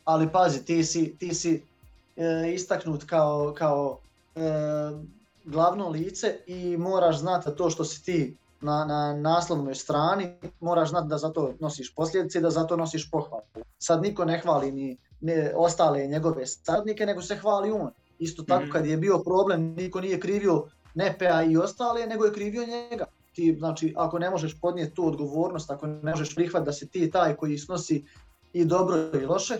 Ali pazi, ti si istaknut kao glavno lice i moraš znati to što si ti na naslovnoj strani, moraš znati da zato nosiš posljedice i da zato nosiš pohvalu. Sad niko ne hvali ni ostale njegove saradnike, nego se hvali on. Isto tako kad je bio problem, niko nije krivio Nepea i ostale, nego je krivio njega. Ti, znači, ako ne možeš podnijeti tu odgovornost, ako ne možeš prihvatiti da si ti taj koji snosi i dobro i loše,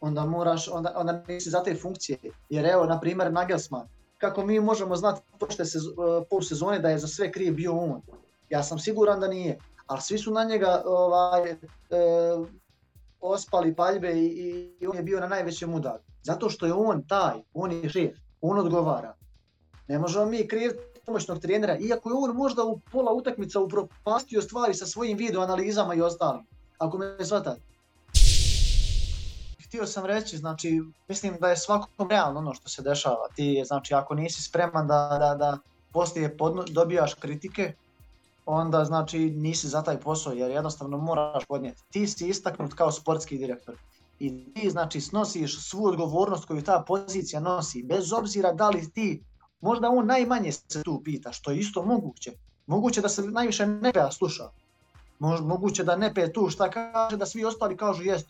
onda moraš, onda nisi za te funkcije. Jer evo, na primjer, Nagelsmann, kako mi možemo znati pošte sezone da je za sve kriv bio on. Ja sam siguran da nije, ali svi su na njega ospali paljbe i on je bio na najvećem udaru. Zato što je on taj, on je šef, on odgovara. Ne možemo mi kriviti pomoćnog trenera, iako je on možda u pola utakmica upropastio stvari sa svojim videoanalizama i ostalim. Ako me shvatate. Htio sam reći, znači, mislim da je svakom realno ono što se dešava. Ti, znači, ako nisi spreman da poslije dobijaš kritike, onda znači nisi za taj posao jer jednostavno moraš podnijeti. Ti si istaknut kao sportski direktor i ti znači snosiš svu odgovornost koju ta pozicija nosi, bez obzira da li ti, možda on najmanje se tu pita, što je isto moguće. Moguće da se najviše Nepea sluša, moguće da Nepea tu šta kaže, da svi ostali kažu jest,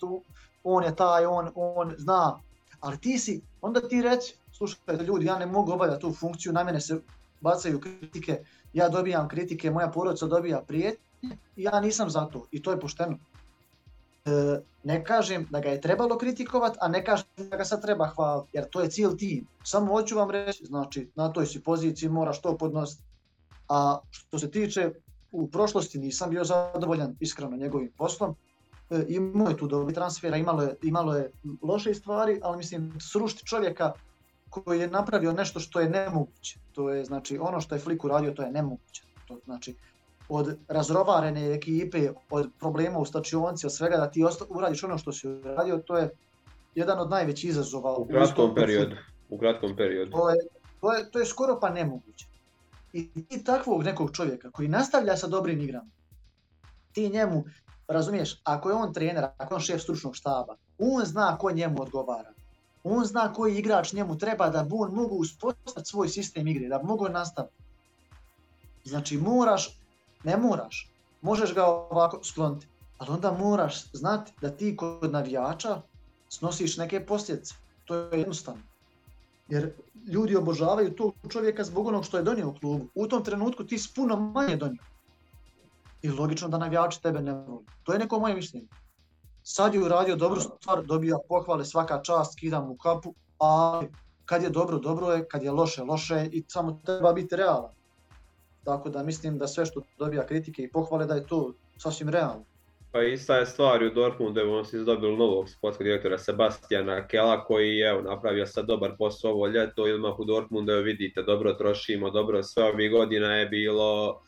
on je taj, on zna, ali ti si, onda ti reći, slušajte ljudi, ja ne mogu obavljati tu funkciju, na mene se bacaju kritike, ja dobijam kritike, moja porodica dobija prijetnje i ja nisam za to. I to je pošteno. Ne kažem da ga je trebalo kritikovati, a ne kažem da ga sad treba hvaliti, jer to je cijel tim. Samo hoću vam reći, znači na toj si poziciji, moraš to podnositi. A što se tiče, u prošlosti nisam bio zadovoljan iskreno njegovim poslom. Imao je tu dobri transfera, imalo je loše stvari, ali mislim srušiti čovjeka koji je napravio nešto što je nemoguće. To je, znači, ono što je Flick uradio, to je nemoguće. To, znači, od razrovarene ekipe, od problema u stačionci, od svega da ti uradiš ono što si uradio, to je jedan od najvećih izazova u kratkom periodu. To je skoro pa nemoguće. I takvog nekog čovjeka koji nastavlja sa dobrim igrama, ti njemu, razumiješ, ako je on trener, ako je on šef stručnog štaba, on zna ko njemu odgovara. On zna koji igrač njemu treba da bi on mogu uspostaviti svoj sistem igre, da bi mogu nastaviti. Znači moraš, ne moraš, možeš ga ovako skloniti, ali onda moraš znati da ti kod navijača snosiš neke posljedice. To je jednostavno. Jer ljudi obožavaju tog čovjeka zbog onog što je donio u klubu. U tom trenutku ti si puno manje donio. I logično da navijači tebe ne voli. To je neko moje mišljenje. Sad je uradio dobru stvar, dobija pohvale, svaka čast, kidam mu kapu, a kad je dobro, dobro je, kad je loše, loše je i samo treba biti realan. Tako da mislim da sve što dobija kritike i pohvale da je to sasvim realno. Pa ista je stvar u Dortmundu, on si dobili novog sportskog direktora Sebastiana Kela koji je napravio sad dobar posao ovo ljeto, ilmah u Dortmundu vidite, dobro trošimo, dobro sve ovih godina je bilo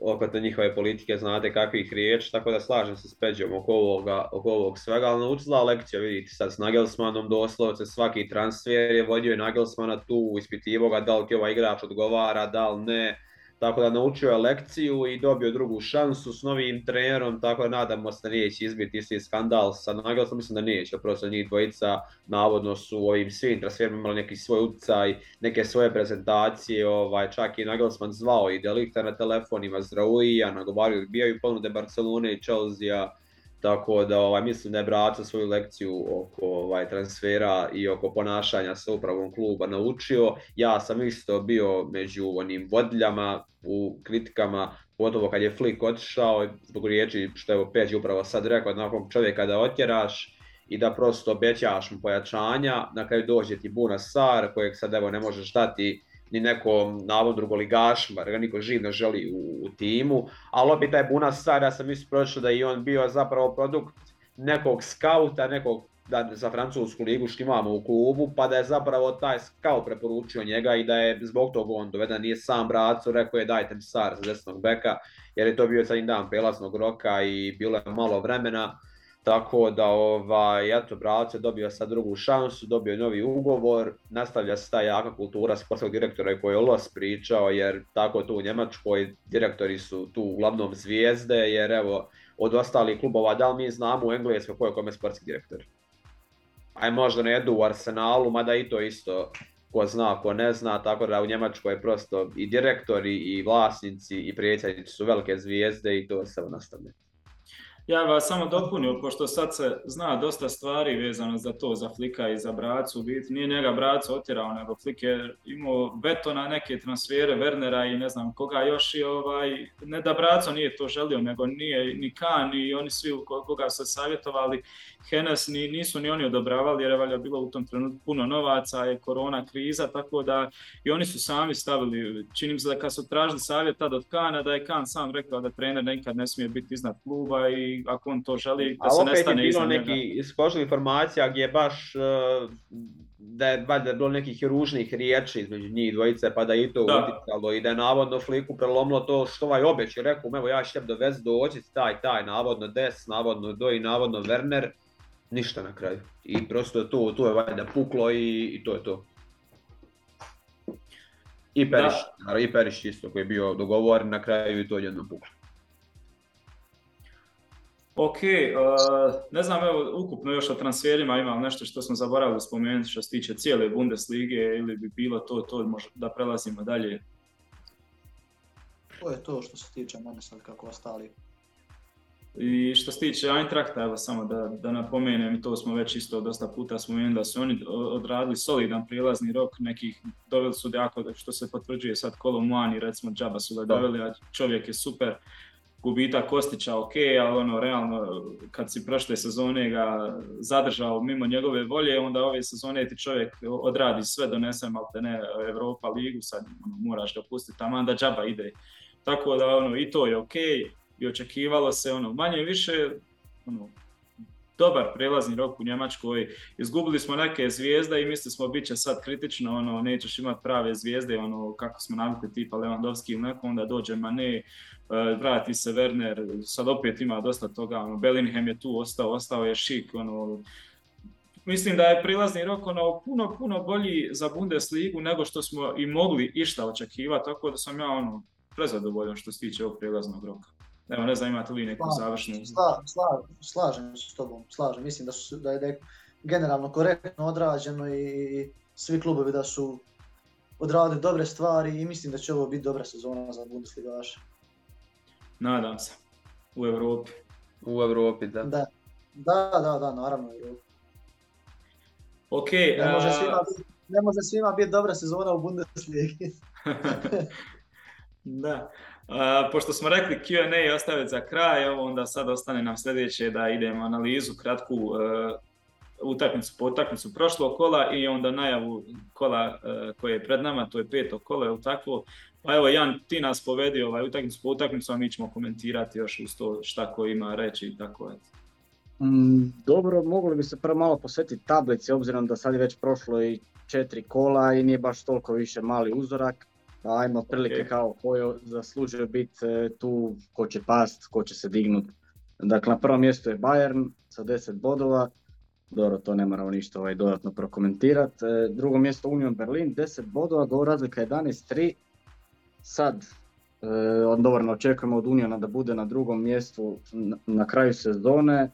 opet na njihove politike, znate kakvih riječ, tako da slažem se s Peđom oko ovog svega, ali naučila lekcija, vidite sad s Nagelsmanom doslovce svaki transfer je vodio Nagelsmana tu, ispitivo ga da li ti ovaj igrač odgovara, da li ne, tako da naučio je lekciju i dobio drugu šansu s novim trenerom, tako da nadamo se da neće izbiti isti skandal sa Nagelsom, mislim da neće, prosto njih dvojica navodno su u ovim svim transferima imali neki svoj utjecaj, neke svoje prezentacije, čak i Nagelsman zvao i Delikta na telefonima Zraulija, nagovario bio i ponude Barcelone i Chelsea-a, tako da mislim da je vratio svoju lekciju oko transfera i oko ponašanja sa upravom kluba naučio. Ja sam isto bio među onim vodljama u kritikama, pogotovo kad je Flick otišao, zbog riječi što je Peć upravo sad rekao, nakon čovjeka da otjeraš i da prosto obećaš mu pojačanja, na kraju dođe ti Buna Sar kojeg sad ne možeš dati ni nekom navodno drugoligašima, jer ga niko živ ne želi u timu, ali opet taj Buna Sar, ja sam isto pročio da je on bio zapravo produkt nekog skauta, nekog da za francusku ligu što imamo u klubu, pa da je zapravo taj Skao preporučio njega i da je zbog toga on doveden, nije sam Braco, rekao je dajte mi Sar za desnog beka, jer je to bio sad dan prelaznog roka i bilo je malo vremena, tako da eto, Braco je dobio sad drugu šansu, dobio je novi ugovor, nastavlja se ta jaka kultura sportskog direktora koji je Los pričao, jer tako tu u Njemačkoj direktori su tu uglavnom zvijezde, jer evo od ostalih klubova, da li mi znamo u Engleskoj koji je kome sportski direktor? Aj možda ne jedu u Arsenalu, mada i to isto ko zna, ko ne zna, tako da u Njemačkoj je prosto i direktori, i vlasnici, i predsjednici su velike zvijezde i to se nastavlja. Ja vas samo dopunio, pošto sad se zna dosta stvari vezano za to, za Flika i za Bracu, bit nije njega Bracu otjerao, nego Flik je imao veto na neke transfere, Wernera i ne znam koga još, i ne da Braco nije to želio, nego nije ni Kahn ni oni svi koga se savjetovali, Hennes nisu ni oni odobravali, jer je valjda bilo u tom trenutku puno novaca, je korona kriza, tako da i oni su sami stavili, čini se da kad su tražili savjet tad od Kahna, da je Kahn sam rekao da trener nekad ne smije biti iznad kluba i ako on to želi, da se nestane iznad njega. A opet je bilo neki iskočila informacija gdje baš da je bilo nekih ružnih riječi između njih dvojice, pa da je i to utjecalo i da je navodno Fliku prelomilo to što ovaj obećao, rekao, evo ja ću tebi dovesti do očic, taj, navodno Des, navodno Do i navodno Werner, ništa na kraju. I prosto to je valjda puklo i to je to. I Perišić isto koji je bio dogovor, na kraju i to jedno puklo. Ok, ne znam, evo, ukupno još o transferima imam nešto što smo zaboravili spomenuti što se tiče cijele Bundeslige, ili bi bilo to možda da prelazimo dalje. To je to što se tiče mene sad kako ostali. I što se tiče Eintrachta, evo samo da napomenem, i to smo već isto dosta puta spomenuli, da su oni odradili solidan prijelazni rok, nekih doveli su jako, što se potvrđuje sad Kolomani, recimo Džaba su ga doveli, a čovjek je super. Gubitak Kostića ok, ali realno kad si prošle sezone ga zadržao mimo njegove volje, onda ove sezone ti čovjek odradi sve, donese maltene Europa ligu, sad moraš ga pustiti, taman da Džaba ide. Tako da i to je ok i očekivalo se manje više dobar prelazni rok u Njemačkoj. Izgubili smo neke zvijezde i mislili smo bit će sad kritično, nećeš imati prave zvijezde, kako smo navikli tipa Lewandowski ili neko, onda dođe Mane, vrati se Werner, sad opet ima dosta toga, Bellingham je tu ostao je Šik, Mislim da je prilazni rok puno bolji za Bundesligu nego što smo i mogli išta očekivati, tako da sam ja prezadovoljan što se tiče ovog prilaznog roka. Evo, ne znam, imate li neku završnu... Slažem s tobom, Mislim da je generalno korektno odrađeno i svi klubovi da su odradili dobre stvari i mislim da će ovo biti dobra sezona za Bundesligaše. Nadam se. U Evropi. U Evropi, da. Da, naravno u Evropi. Okay, ne može svima biti dobra sezona u Bundesligi. Da. Pošto smo rekli Q&A ostaviti za kraj, onda sad ostane nam sljedeće da idemo analizu kratku utakmicu po utakmicu prošlog kola i onda najavu kola koje je pred nama, to je 5. kolo, je li tako? Pa evo, Jan, ti nas povedi utakmicu po utakmicu, a mi ćemo komentirati još uz to šta ko ima reći i tako. Dobro, mogli bi se prvo malo posvetiti tablici, obzirom da sad je već prošlo i 4 kola i nije baš toliko više mali uzorak. Ajmo prilike kao koju zaslužuje biti tu, ko će past, ko će se dignut. Dakle, na prvom mjestu je Bayern sa 10 bodova. Dobro, to ne moramo ništa dodatno prokomentirati. Drugo mjesto Union Berlin, 10 bodova, gol razlika 11-3. Sad, odgovorno očekujemo od Uniona da bude na drugom mjestu na kraju sezone,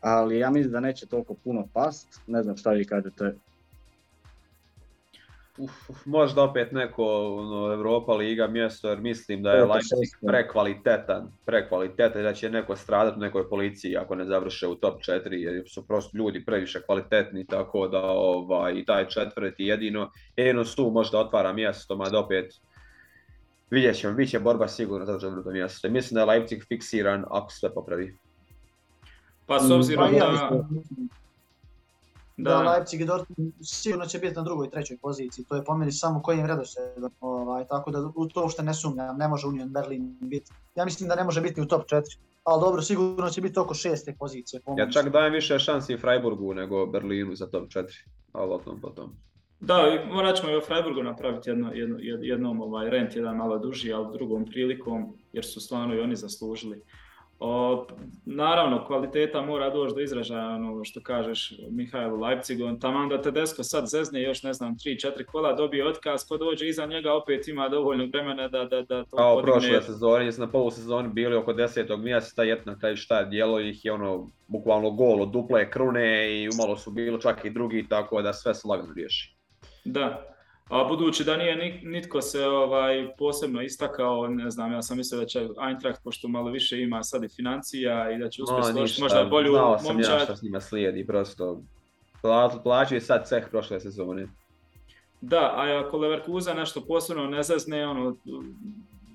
ali ja mislim da neće toliko puno past. Ne znam šta vi kažete. Možda opet neko Europa liga mjesto, jer mislim da je Leipzig prekvalitetan i da će neko stradati u nekoj policiji ako ne završe u top 4, jer su prosto ljudi previše kvalitetni, tako da i taj četvrti jedino su možda otvara mjesto, mada opet vidjet ćemo, bit će borba sigurno za četvrto mjesto. Mislim da je Leipzig fiksiran ako sve popravi. Pa s obzirom da... da Leipzig i Dortmund sigurno će biti na drugoj i trećoj poziciji, to je po meni samo kojim redoslijedom, tako da u to uopšte ne sumnjam, ne može Union Berlin biti, ja mislim da ne može biti u top 4, ali dobro, sigurno će biti oko šeste pozicije. Ja čak dajem više šansi Freiburgu nego Berlinu za top 4, ali o tom potom. Da, morat ćemo i o Freiburgu napraviti jednom rent, jedan malo duži, ali drugom prilikom, jer su stvarno i oni zaslužili. Naravno, kvaliteta mora doći do izražaja, ono što kažeš Mihajlu Leipzigu, taman da Tedesco sad zezne još, ne znam, 3-4 kola, dobije otkaz, ko dođe iza njega opet ima dovoljno vremena da to podigne. Prošle sezone, jesmo na polusezoni bili oko 10. mjesta, jedna taj šta djelo ih je ono, bukvalno golo, duple krune i umalo su bili čak i drugi, tako da sve se lagano riješi. Da. A budući da nije nitko se posebno istakao, ne znam, ja sam mislio da će Eintracht, pošto malo više ima sad i financija i da će uspjeti složiti možda bolju momčad. Znao sam ja što s njima slijedi, prosto plaćaju sad ceh prošle sezone. Da, a ako Leverkusen nešto posebno ne zazne,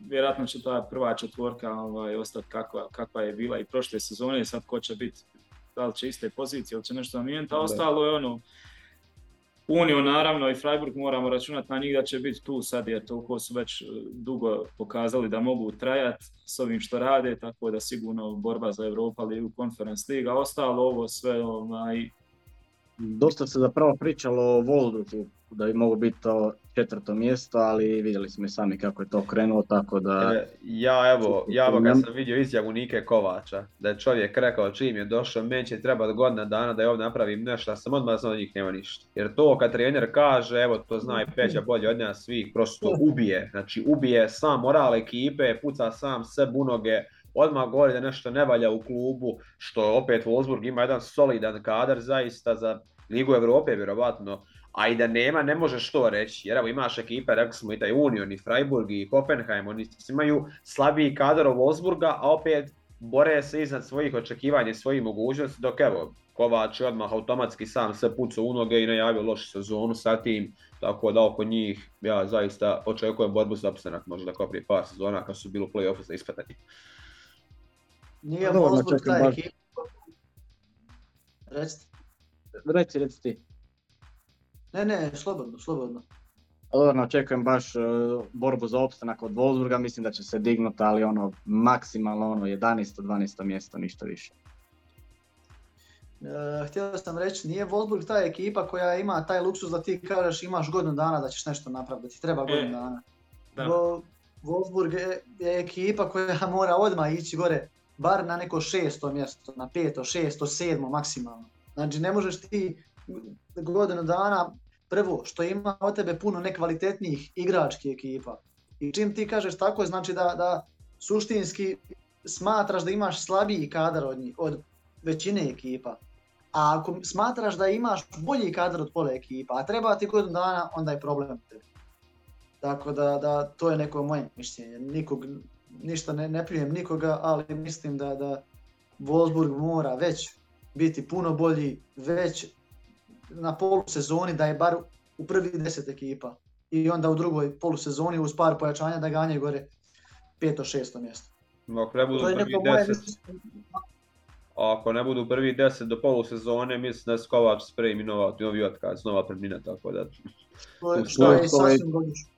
vjerojatno će ta prva četvorka ostati kakva je bila i prošle sezone, sad ko će biti, da li će iste pozicije ili će nešto zamijeniti, a ostalo je Union naravno i Freiburg moramo računati na njih da će biti tu sad jer toliko su već dugo pokazali da mogu trajati s ovim što rade, tako da sigurno borba za Europa Ligu, Conference Liga, ostalo ovo sve Dosta se zapravo pričalo o Wolfsburgu da bi moglo biti to 4. mjesto, ali vidjeli smo i sami kako je to krenulo, tako da... Kad sam vidio izjavu Nike Kovača, da je čovjek rekao čim je došao, meni će trebati godina dana da je ovdje napravim nešto, a sam odmah znao da njih nema ništa. Jer to kad trener kaže, evo to zna i Peća bolje od nas svih, prosto ubije. Znači ubije sam moral ekipe, puca sam sebi u noge, odmah govori da nešto ne valja u klubu, što opet Wolfsburg ima jedan solidan kadar zaista za Ligu Evrope vjerovatno, a i da nema, ne možeš to reći, jer evo imaš ekipe, rekli smo i taj Union, i Freiburg, i Hoffenheim, oni imaju slabiji kadar od Wolfsburga, a opet bore se iznad svojih očekivanja i svojih mogućnosti, dok evo, Kovač je odmah automatski sam se pucao u noge i najavio lošu sezonu sa tim, tako da oko njih ja zaista očekujem borbu za opstanak, možda kao prije par sezona kad su bili u play-offu za ispadanje. Nije Wolfsburg taj ekipa. Reci ti. Ne, slobodno. Odorno, očekujem baš borbu za opstanak od Wolfsburga, mislim da će se dignuti, ali maksimalno 11-12 mjesto, ništa više. Htio sam reći, nije Wolfsburg ta ekipa koja ima taj luksuz da ti kažeš imaš godinu dana da ćeš nešto napraviti, treba godinu dana. Da. Wolfsburg je ekipa koja mora odmah ići gore, bar na neko 6. mjesto, na 5., 6., 7. maksimalno. Znači ne možeš ti godinu dana, prvo što ima od tebe puno nekvalitetnijih igračkih ekipa. I čim ti kažeš tako, znači da suštinski smatraš da imaš slabiji kadar od njih, od većine ekipa. A ako smatraš da imaš bolji kadar od pola ekipa, a treba ti godinu dana, onda je problem tebi. Tako da to je neko moje mišljenje. Ništa ne prijem nikoga, ali mislim da Wolfsburg mora već biti puno bolji, već na polusezoni da je bar u prvi 10 ekipa i onda u drugoj polusezoni uz par pojačanja da ganje gore 5. 6. mjesto. Ako ne budu prvi 10 do polusezone, mislim da je Kovač spremi novi otkaz, nova prvnina, tako da... To je sasvim godišnje.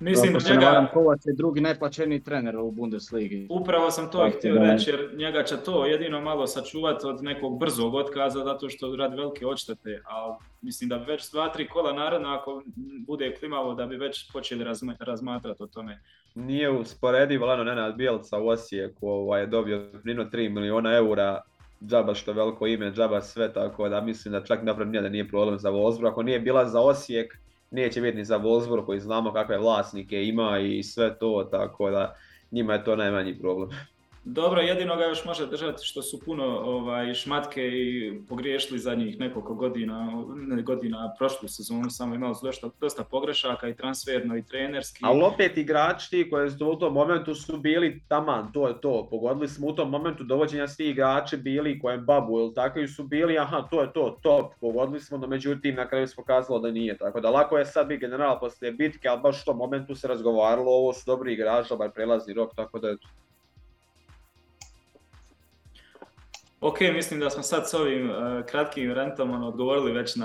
Mislim da njega Kovač je drugi najplaćeniji trener u Bundesligi. Upravo sam to htio reći, jer njega će to jedino malo sačuvati od nekog brzog otkaza zato što radi velike odštete, ali mislim da već 2-3 kola naredno ako bude klimavo da bi već počeli razmatrati o tome. Nije usporediv Nenad Bjelca u Osijeku, je dobio prino 3 miliona eura, džaba što veliko ime, džaba sve, tako da mislim da čak napravno da nije problem za Wolfsburg, ako nije bila za Osijek, neće biti ni za Wolfsburg koji znamo kakve vlasnike ima i sve to, tako da njima je to najmanji problem. Dobro, jedino ga još može držati što su puno šmatke i pogriješili zadnjih nekoliko godina prošlu sezonu, samo imali su dosta pogrešaka i transferno i trenerski. Ali opet igrači koji su u tom momentu su bili taman, to je to, pogodili smo u tom momentu dovođenja svi igrači bili kojem babu ili takvi su bili, to je to, top, pogodili smo, no međutim na kraju se pokazalo da nije, tako da lako je sad biti general poslije bitke, ali baš u tom momentu se razgovaralo, ovo su dobri igrači, dobar prelazni rok, tako da je to. Ok, mislim da smo sad s ovim kratkim rentom odgovorili već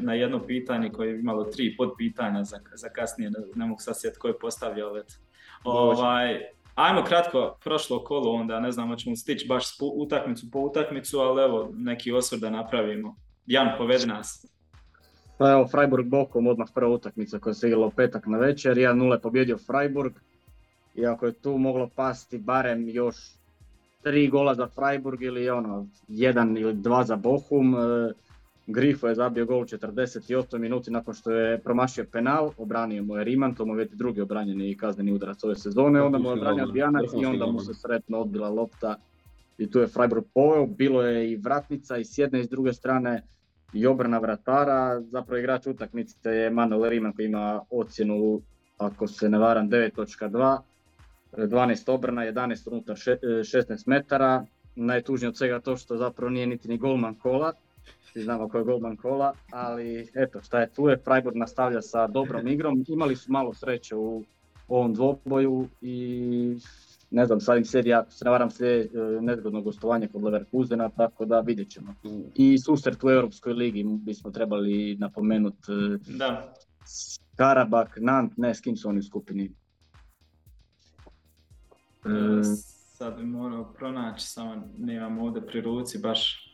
na jedno pitanje koje je imalo 3 podpitanja za kasnije, ne mogu sad sjetiti koji je postavljao već. Ajmo kratko prošlo kolo, onda ne znam, ćemo stići baš utakmicu po utakmicu, ali evo neki osvrt da napravimo. Jan, povedi nas. Pa evo, Freiburg Bochum, odmah prva utakmica koja se igrala u petak na večer, 1-0 je pobjedio Freiburg. Iako je tu moglo pasti barem još 3 gola za Freiburg ili 1 ili 2 za Bochum, Grifo je zabio gol u 48 minuti nakon što je promašio penal, obranio mu je Riemann, to mu je već drugi obranjeni i kazneni udarac ove sezone, onda mu je obranio Bjanac i onda mu se sretno odbila lopta i tu je Freiburg poveo. Bilo je i vratnica i s jedne i s druge strane i obrana vratara. Zapravo igrač utakmice je Manuel Riemann koji ima ocjenu, ako se ne varam, 9.2, 12 obrana, 11 unutar 16 metara. Najtužnije od svega to što zapravo nije niti ni golman kola, svi znamo ko je golman kola, ali eto šta je tu je, Freiburg nastavlja sa dobrom igrom, imali su malo sreće u ovom dvoboju i ne znam, sad im slijedi, ako se ne varam, slijedi nezgodno gostovanje kod Leverkusena, tako da vidjet ćemo. I susret u Europskoj ligi bismo trebali napomenuti, da. Karabak, Nant, ne, s kim su oni u skupini? Sad bi morao pronaći, samo nemam ovdje pri ruci baš.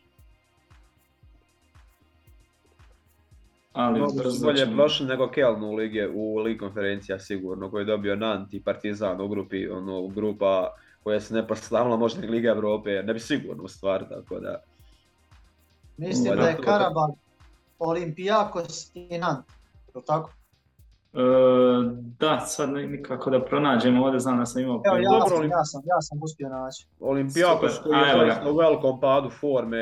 Ali bolje prošli nego Kelnu u lige, u ligi konferencija sigurno, koji je dobio Nant i Partizan u grupi, grupa koja se ne proslavila možda ni Liga Europe, ne bi sigurno stvar, tako da. Mislim da je Karabak, Olimpijakos i Nant, je li tako? Da, sad nikako da pronađemo, ovdje znam da sam imao... Evo, ja sam uspio naći. Olimpijakos koji je u velikom padu forme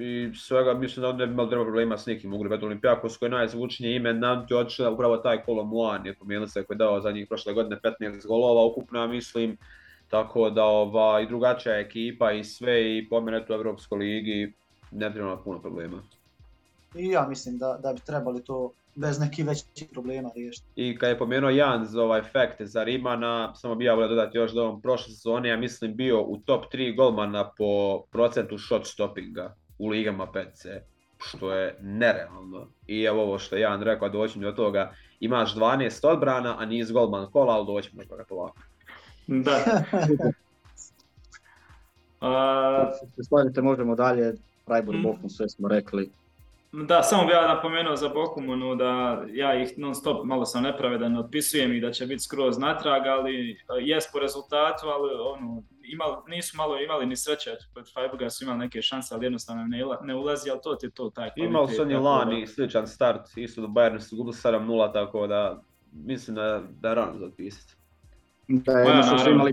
i svega, mislim da ne bi malo trebalo problema s nekim u grupu. Olimpijakos koji je najzvučnije ime, Nanti odšla upravo taj Kolo Muani, pomijenili se, koji je dao za njih prošle godine 15 golova ukupno, ja mislim. Tako da i drugačija je ekipa i sve i pomjerati u Europskoj ligi, ne trebalo puno problema. I ja mislim da bi trebali to bez nekih većih problema riješiti. I kad je pomenuo Jan za ovaj efekt za Riemana, samo bi ja volio dodati još da on prošle sezone, ja mislim, bio u top 3 golmana po procentu shot stoppinga u ligama PC, što je nerealno. I evo ovo što je Jan rekao, doći do toga, imaš 12 odbrana, a nisi golman kola, ali doći do toga polako. Da. Slavite, možemo dalje, Freiburg Bochum, sve smo rekli. Da, samo bih ja napomenuo za Bochum, da ja ih non stop, malo sam nepravedan, otpisujem i da će biti skroz natrag, ali jes po rezultatu, ali nisu malo imali ni sreće, od Freiburga su imali neke šanse, ali jednostavno ne ulazi, ali to ti je to taj kvalitet. Imali su oni lani da... sličan start, isto do Bayernu su gubili 7-0, tako da mislim da rano za otpisati. Da, naravno, su imali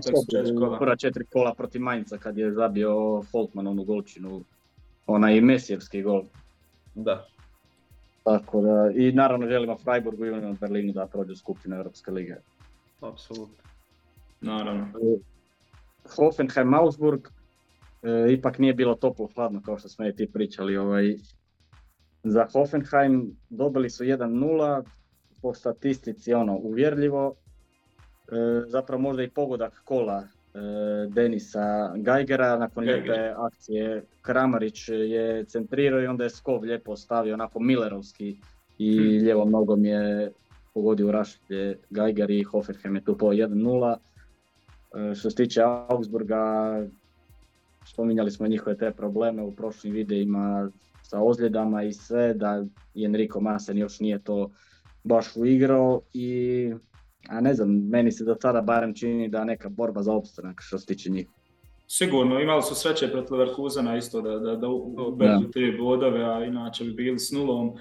prva 4 kola protiv Mainza kad je zabio Foltman onu golčinu, onaj mesijevski gol. Da. Tako da, i naravno želimo Freiburgu i Union Berlinu da prođu skupinu Europske lige. Apsolutno. Naravno. Hoffenheim-Augsburg ipak nije bilo toplo hladno kao što smo i ti pričali. Za Hoffenheim dobili su 1-0, po statistici uvjerljivo. Zapravo možda i pogodak kola Denisa Geigera, nakon lijepe akcije Kramarić je centrirao i onda je skov lijepo stavio onako Millerovski i lijevom nogom je pogodio u rašlje Geiger i Hoffenheim je tu po 1-0. Što se tiče Augsburga, spominjali smo njihove te probleme u prošlim videima sa ozljedama i sve, da Enrico Maaßen još nije to baš uigrao i... A ne znam, meni se do sada barem čini da neka borba za opstanak što se tiče njih. Sigurno, imali su sreće protiv Leverkusena isto da uberu 3 bodove, a inače bi bili s nulom.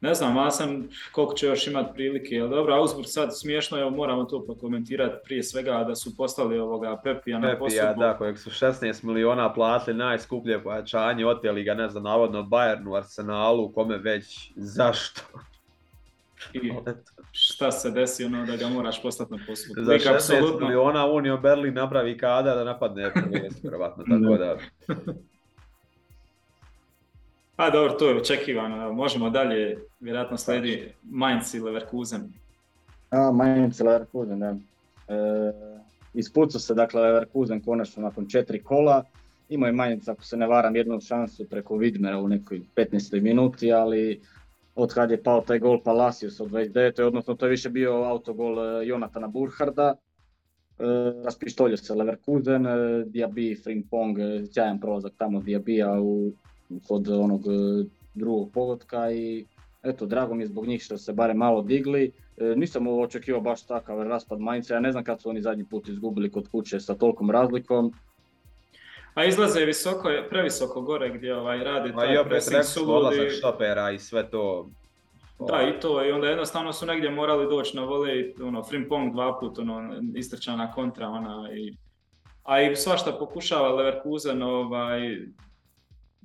Ne znam, a sam koliko će još imati prilike, ali dobro, Augsburg sad smiješno, evo moramo to prokomentirati prije svega da su poslali Pepija na posudbu. Pepija, da, kojeg su 16 miliona platili, najskuplje pojačanje, oteli ga, ne znam, navodno Bayernu, Arsenalu, kome već, zašto? I šta se desi da ga moraš postati na posluku. Za 16 miliona Union Berlin napravi kada da napadne prvijes, vjerovatno, tako da... A dobro, to je očekivano, možemo dalje, vjerojatno slijedi Mainz i Leverkusen. Mainz i Leverkusen, da. Ispucao se dakle Leverkusen konačno nakon 4 kola. Imao je Mainz, ako se ne varam, jednu šansu preko Widmera u nekoj 15. minuti, ali od kad je pao taj gol Palacios od 29. odnosno to je više bio autogol Jonathana Burharda, raspištolio se Leverkusen, Diaby, Frimpong, sjajan prolazak tamo Diabija kod onog drugog pogotka i eto, drago mi je zbog njih što se barem malo digli. Nisam očekivao baš takav raspad Mainza, ja ne znam kad su oni zadnji put izgubili kod kuće sa tolkom razlikom. A izlaze visoko, previsoko gore gdje radi taj pressing suludi. Dolazak štopera i sve to. Da, i to. I onda jednostavno su negdje morali doći na volej, Frimpong dva put, istrčana kontra. A i svašta pokušava Leverkusen,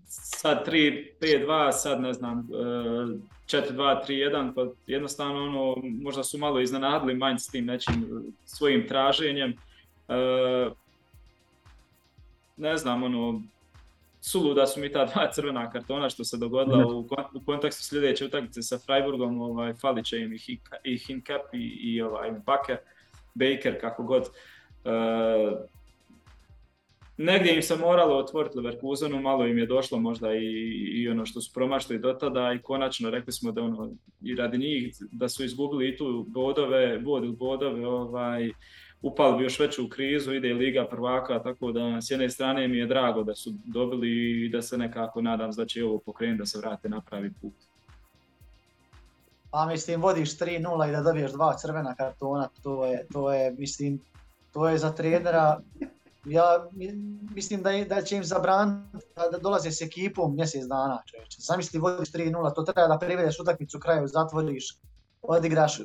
sad 3-5-2, sad ne znam, 4-2-3-1, pa jednostavno možda su malo iznenadili Mainz s tim nečim svojim traženjem. Ne znam, suluda su mi ta dva crvena kartona što se dogodila u kontekstu sljedeće utakmice sa Freiburgom, falit će im i Hinkap i Baker, kako god. Negdje im se moralo otvoriti Leverkusenu, malo im je došlo možda i ono što su promašili do tada i konačno rekli smo da i radi njih da su izgubili i tu bodove, upali bi još veću krizu, ide i Liga prvaka, tako da s jedne strane mi je drago da su dobili i da se nekako nadam da će ovo pokrenuti da se vrate na pravi put. Pa mislim, vodiš 3-0 i da dobiješ dva crvena kartona, to je za trenera. Ja mislim da će im zabraniti da dolaze s ekipom mjesec dana, čovječe. Zamisli, vodiš 3-0, to treba da privedeš utakmicu kraju, zatvoriš, odigraš,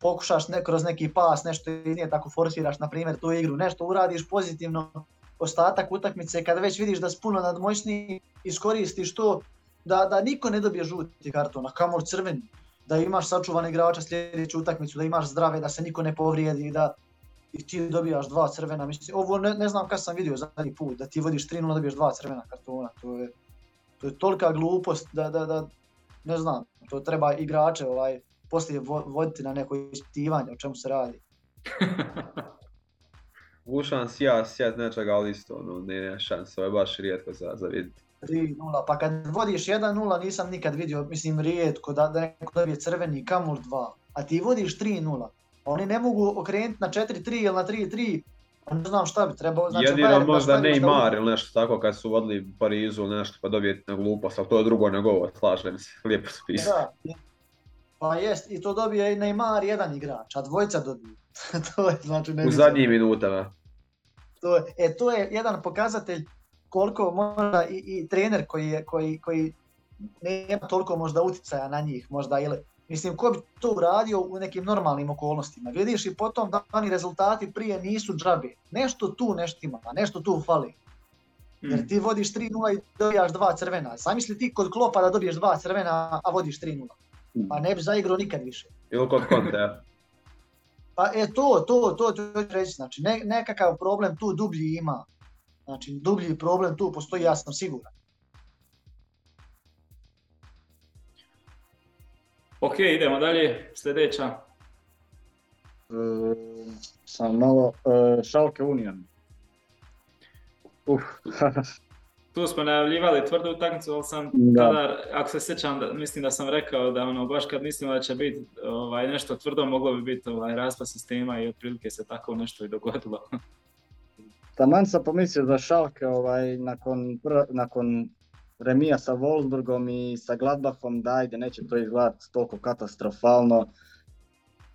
pokušaš kroz neki pas, nešto iznije, tako forsiraš, na primjer, tu igru, nešto uradiš pozitivno, ostatak utakmice, kada već vidiš da si puno nadmoćniji, iskoristiš to da niko ne dobije žuti karton, a kamor crveni, da imaš sačuvane igrača sljedeću utakmicu, da imaš zdrave, da se niko ne povrijedi, i ti dobijaš dva crvena, mislim, ovo ne znam kad sam vidio zadnji put, da ti vodiš 3-0 da dobiješ dva crvena kartona, to je tolika glupost da ne znam, to treba igrače poslije voditi na neko ispitivanje o čemu se radi. Ušan sjat nečega, ali isto, ne šans, ovo je baš rijetko za vidjeti. 3-0, pa kad vodiš 1-0 nisam nikad vidio, mislim rijetko da neko dobije crveni, kamur 2, a ti vodiš 3-0. Oni ne mogu okrenuti na 4-3 ili na 3-3, ne znam šta bi trebao. Znači, jedino možda Neymar ili nešto tako kad su vodili Parizu ili nešto pa dobijeti na glupost, ali to je drugo nego ovo, slažem se, lijepo spisao. Pa jest, i to dobije i Neymar jedan igrač, a dvojica dobije. To je, znači, u zadnjim minutama. To je jedan pokazatelj koliko možda i trener koji nema toliko možda utjecaja na njih, možda ili... Mislim, ko bi to uradio u nekim normalnim okolnostima? Vidiš i potom da oni rezultati prije nisu džabe. Nešto tu neštima, nešto tu fali. Jer ti vodiš 3-0 i dobijaš dva crvena. Zamisli ti kod Klopa da dobiješ dva crvena, a vodiš 3-0. Pa ne bi zaigrao nikad više. Ili kod Kontea. Pa to ću reći. Znači, nekakav problem tu dublji ima. Znači, dublji problem tu postoji, ja sam siguran. Ok, idemo dalje, sljedeća. Schalke Union. Tu smo najavljivali tvrdu utakmicu, ali sam tada, ako se sjećam, mislim da sam rekao da baš kad mislim da će biti nešto tvrdo, moglo bi biti raspad sistema i otprilike se tako nešto i dogodilo. Taman sam pomislio da Schalke nakon remija sa Wolfsburgom i sa Gladbachom, da neće to izgledati toliko katastrofalno,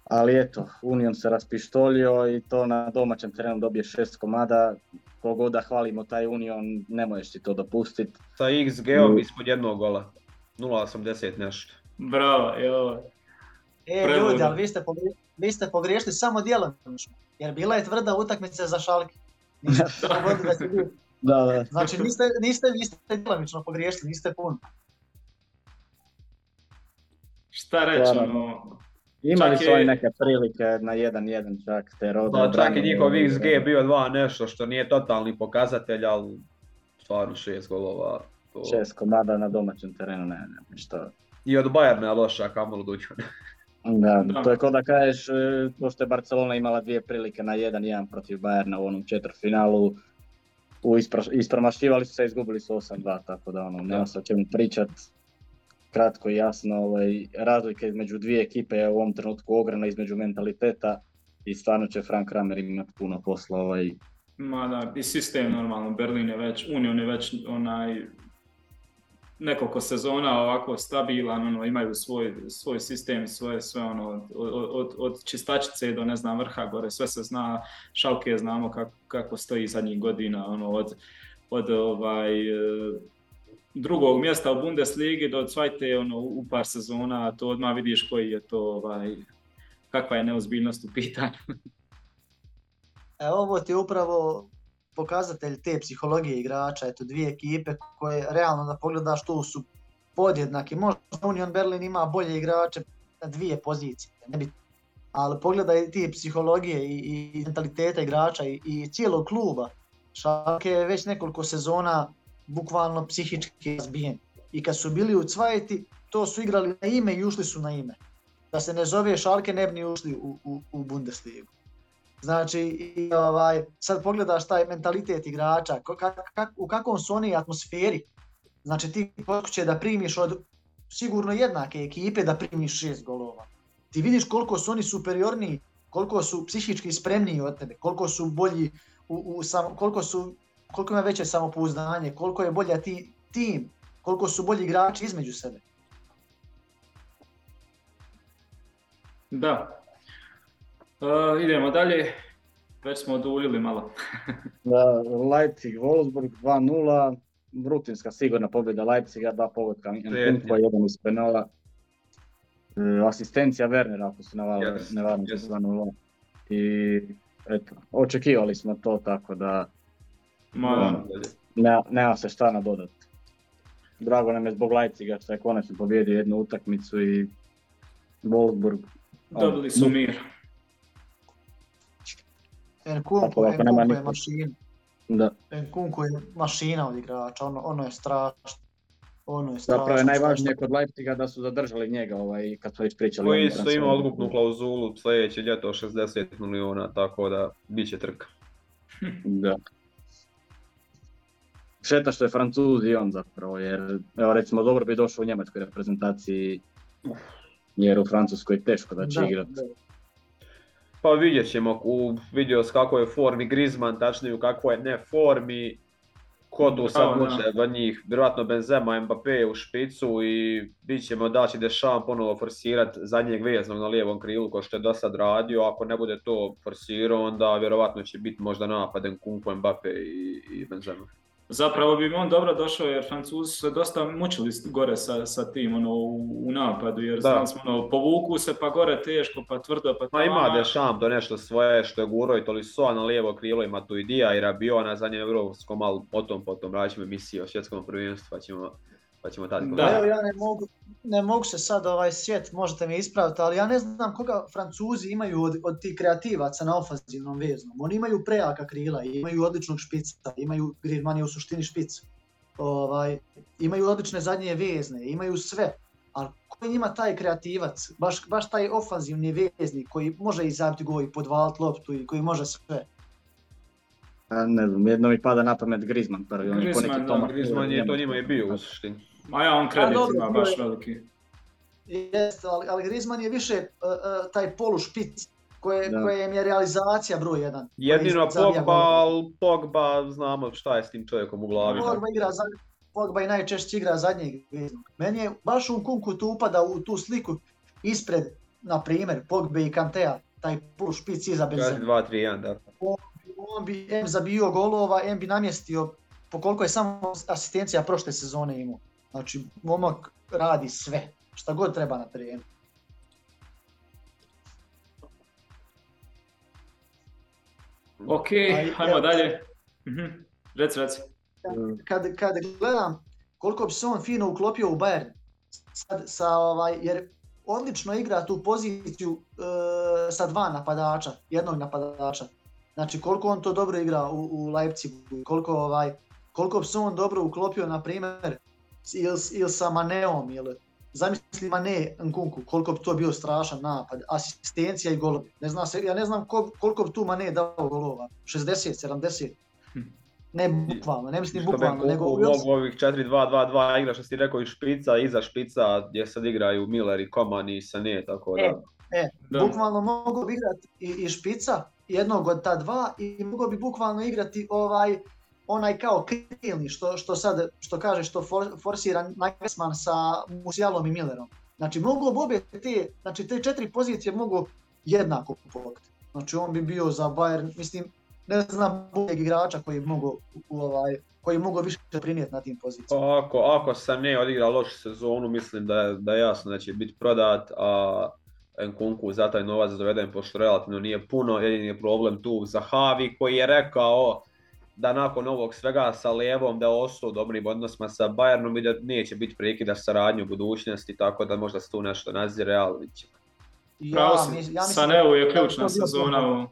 ali eto, Union se raspištolio i to na domaćem terenu dobije 6 komada, kogod da hvalimo taj Union, ne možeš ti to dopustiti. Sa XG-om ispod jednog gola, 0,80 nešto. Bravo, joj. Ljudi, ali vi ste pogriješili samo djelomično, jer bila je tvrda utakmica za Schalke. Da. Znači niste djelomično pogriješili, niste puno. Šta reći, imali su oni neke prilike na 1-1 čak te roda. Da, čak i njihov XG je bio 2 nešto što nije totalni pokazatelj, ali stvarno 6 golova. 6 komada na domaćem terenu, ne ništa. I od Bayerna loša, kamoli dućan. Da, to je kao da kažeš, pošto je Barcelona imala 2 prilike na 1-1 protiv Bayerna u onom četvrtfinalu. ispromašivali su se, izgubili su 8-2, tako da ono, nema se o čemu pričat. Kratko i jasno, razlike između dvije ekipe je u ovom trenutku ogromna između mentaliteta i stvarno će Frank Kramer imati puno posla. Ma da, i sistem normalno, Berlin je već, Union je već nekoliko sezona ovako stabilan, imaju svoj sistem, svoje sve od čistačice do ne znam vrha gore, sve se zna, Schalke znamo kako stoji zadnjih godina, drugog mjesta u Bundesligi do Zweite u par sezona, to odmah vidiš koji je to, kakva je neozbiljnost u pitanju. Ovo ti je upravo pokazatelj te psihologije igrača, dvije ekipe koje realno da pogledaš tu su podjednaki. Možda Union Berlin ima bolje igrače na dvije pozicije, ali pogledaj ti psihologije i mentaliteta igrača i cijelog kluba. Schalke je već nekoliko sezona bukvalno psihički razbijen. I kad su bili u Cvajti, to su igrali na ime i ušli su na ime. Da se ne zove Schalke, ne bi ni ušli u Bundesligu. Znači, sad pogledaš taj mentalitet igrača, u kakvom su oni atmosferi. Znači, ti počeš da primiš od sigurno jednake ekipe da primiš 6 golova. Ti vidiš koliko su oni superiorniji, koliko su psihički spremniji od tebe, koliko su bolji, koliko ima veće samopouzdanje, koliko je bolja tim, koliko su bolji igrači između sebe. Da. Idemo dalje, već smo oduljili malo. Leipzig, Wolfsburg 2-0, rutinska sigurna pobjeda Leipziga, dva pogotka, jedan iz penala. Asistencija Wernera, ako se nevarno se zvanilo. I eto, očekivali smo to, tako da nema se šta nadodati. Drago nam je zbog Leipziga što je konačno pobjedio jednu utakmicu i Wolfsburg. Dobili su mir. Nkunku je mašina. Nkunku je mašina od igrača, ono je strašno. Zapravo je najvažnije kod Leipziga da su zadržali njega kad su već pričali. Koji isto ima odgupnu klauzulu sljedeće ljeto 60 milijuna, tako da bit će trka. Da. Šeta što je Francuz i on zapravo, jer evo recimo dobro bi došao u njemačkoj reprezentaciji, jer u Francuskoj je teško da će igrati. Pa vidjet ćemo, vidio s kako je formi Griezmann, tačnije u kakvoj je ne formi, ko tu sad može od njih, vjerojatno Benzema, Mbappé u špicu i vidjet ćemo da će Deschamps ponovo forsirati zadnjeg veznog na lijevom krilu kao što je do sad radio, ako ne bude to forsirao onda vjerojatno će biti možda napaden Nkunku, Mbappé i Benzema. Zapravo bi on dobro došao jer Francuzi su dosta mučili gore sa tim u napadu jer znam smo povuku se pa gore teško pa tvrdo pa tamo. Ima Deschamps do nešto svoje što je guro i Tolisoa na lijevo krilo ima tu Matuidija i Rabiot na zadnjem europskom, ali potom radimo emisiju o svjetskom prvenstvu pa ćemo tad govoriti. Evo ja ne mogu se sad sjet, možete me ispraviti, ali ja ne znam koga Francuzi imaju od tih kreativaca na ofanzivnom veznom. Oni imaju prejaka krila, imaju odličnog špica, imaju Griezmann u suštini špicu. Imaju odlične zadnje vezne, imaju sve. Ali koji ima taj kreativac, baš taj ofanzivni vezni koji može izabiti gol i podvaliti loptu i koji može sve. Ne znam, jedno mi pada na pamet Griezmann prvi. Griezmann je to njima i bio u suštini. A ja on kredit ima baš veliki. Jeste, ali Griezmann je više taj polušpic kojem je realizacija broj 1. Jedino Pogba znamo šta je s tim čovjekom u glavi. Pogba i najčešće igra zadnjeg veznog. Meni je baš Nkunku tu upada u tu sliku ispred, na primjer, Pogbe i Kantea, taj polušpic iza Benzema. 2-3-1, da. On bi M zabio golova, M bi namjestio po koliko je samo asistencija prošle sezone imao. Znači, momak radi sve, šta god treba na terenu. Ok, ajmo dalje. Reci. Kad gledam koliko bi se on fino uklopio u Bayern, jer odlično igra tu poziciju sa dva napadača, jednog napadača. Znači koliko on to dobro igra u Leipzigu, koliko bi se on dobro uklopio, na primjer, ili sa Maneom, ili zamisli Mane Nkunku, koliko bi to bio strašan napad, asistencija i golovi. Ja ne znam koliko bi tu Mane dao golova, 60, 70. Ne bukvalno, ne mislim bukvalno, nego u ovih 4-2-2-2 igra što si rekao i špica, iza špica gdje sad igraju Miller i Koman i Sané, tako da... bukvalno mogu bi igrati i špica, jednog od ta dva, i mogu bi bukvalno igrati onaj kao krilni, što kaže, što forsira Nagelsmann sa Musialom i Millerom. Znači mogu bobe te četiri pozicije mogu jednako pokriti. Znači on bi bio za Bayern, mislim, ne znam boljeg igrača koji mogu više prinijeti na tim pozicijama. Ako sam ne odigrao lošu sezonu, mislim da je jasno da će biti prodat, a Nkunku za taj novac doveden, pošto relativno nije puno, jedini je problem tu za Havi koji je rekao da nakon ovog svega sa Levom da je ostao u dobrim odnosima sa Bayernom i da neće biti prekida saradnju u budućnosti, tako da možda se tu nešto nazire, ali će. Ja Saneu je ključna sezona.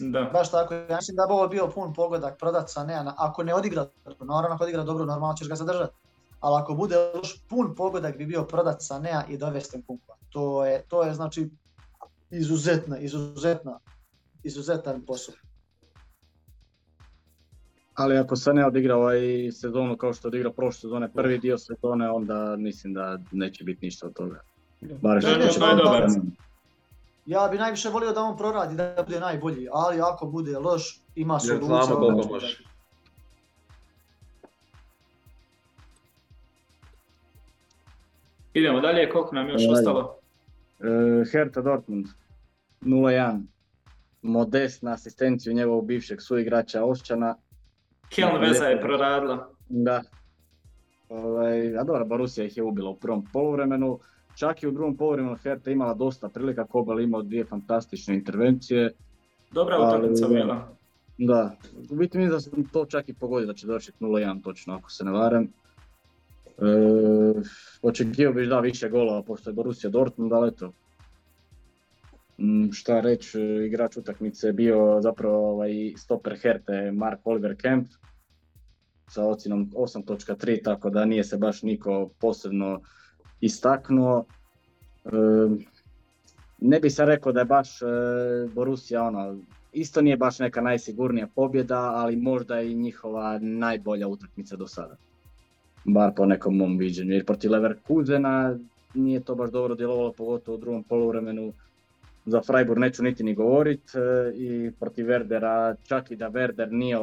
Da. Baš tako, ja mislim da bi ovo bio pun pogodak prodat Sanea, ako ne odigra, naravno ako odigra dobro, normalno ćeš ga zadržati. Ali ako bude još pun pogodak bi bio prodat Sanea i dovesti Nkunku. To je znači izuzetan posao. Ali ako Sanea odigra ovaj sezonu kao što odigra prošle sezone, prvi dio sezone, onda mislim da neće biti ništa od toga. Barem što je dobar. Ja bi najviše volio da on proradi, da bude najbolji, ali ako bude loš, ima se ulica. Idemo dalje, koliko nam još ostalo? Hertha Dortmund, 0-1. Modest na asistenciju njegovog bivšeg suigrača Ošćana. Kjeln veza je proradila. Da. A dobra, Borussia ih je ubila u prvom poluvremenu. Čak i u drugom poluvremenu Hertha imala dosta prilika, Kobel imao dvije fantastične intervencije. Dobra utakmica bila. Da, u biti mislim da sam to čak i pogodio, da će doći 0-1 točno, ako se ne varam. Očekio bih da više golova, pošto je Borussia Dortmund, ali eto. Šta reći, igrač utakmice je bio zapravo stoper Herte, Mark Oliver Kemp sa ocjenom 8.3, tako da nije se baš niko posebno istaknuo. Ne bi se rekao da je baš Borussia, isto nije baš neka najsigurnija pobjeda, ali možda i njihova najbolja utakmica do sada. Bar po nekom mom viđenju, jer protiv Leverkusena nije to baš dobro djelovalo, pogotovo u drugom poluvremenu. Za Freiburg neću niti ni govorit i protiv Werdera, čak i da Werder nije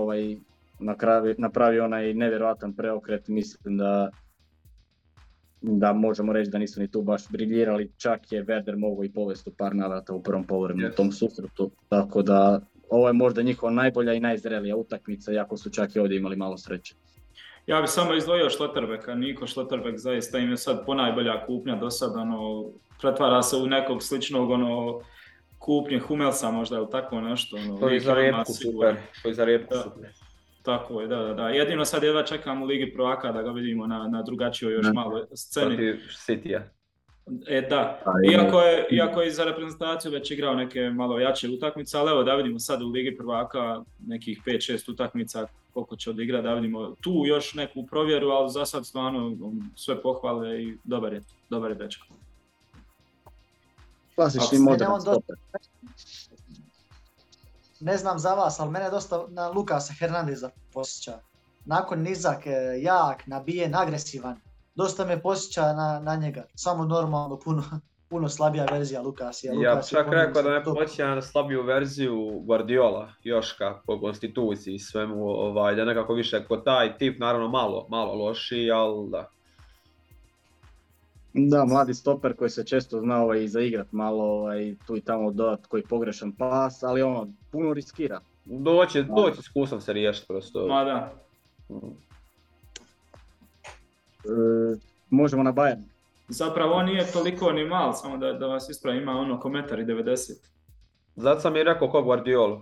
napravio onaj nevjerojatan preokret, mislim da možemo reći da nisu ni tu baš briljirali, čak je Werder mogao i povesti u par navrata u prvom poluvremenu u tom susretu, tako da ovo je možda njihova najbolja i najzrelija utakmica, iako su čak i ovdje imali malo sreće. Ja bih samo izdvojio Schlotterbecka, Niko Schlotterbeck zaista im je sad ponajbolja kupnja do sada, pretvara se u nekog sličnog kupnje Hummelsa možda ili tako nešto. To je za rijetku super. Tako je, da. Jedino sad jedva čekam u Ligi prvaka da ga vidimo na drugačijoj još maloj sceni. Protiv Citya. Da, iako je za reprezentaciju već igrao neke malo jače utakmice, ali evo da vidimo sad u Ligi prvaka nekih 5-6 utakmica koliko će odigrati, da vidimo tu još neku provjeru, ali za sad stvarno sve pohvale i dobar je dečko. Klasični modern stoper. Ne znam za vas, ali mene dosta na Lukasa Hernandeza posjeća. Nakon nizak, jak, nabijen, agresivan. Dosta me posjeća na njega, samo normalno puno slabija verzija Lukasija. Ja bih čak rekao da me posjeća na slabiju verziju Guardiola, Joška po konstituciji i svemu, da nekako više ko taj tip, naravno malo loši, ali da. Da, mladi stoper koji se često zna zaigrat malo, tu i tamo dodat koji pogrešan pas, ali puno riskira. Doći iskusan se riješiti prosto. Ma da. Možemo na Bayern. Zapravo on nije toliko ni mal, samo da vas ispravim, ima komentar i 90. Zato sam i rekao ko Guardiolu,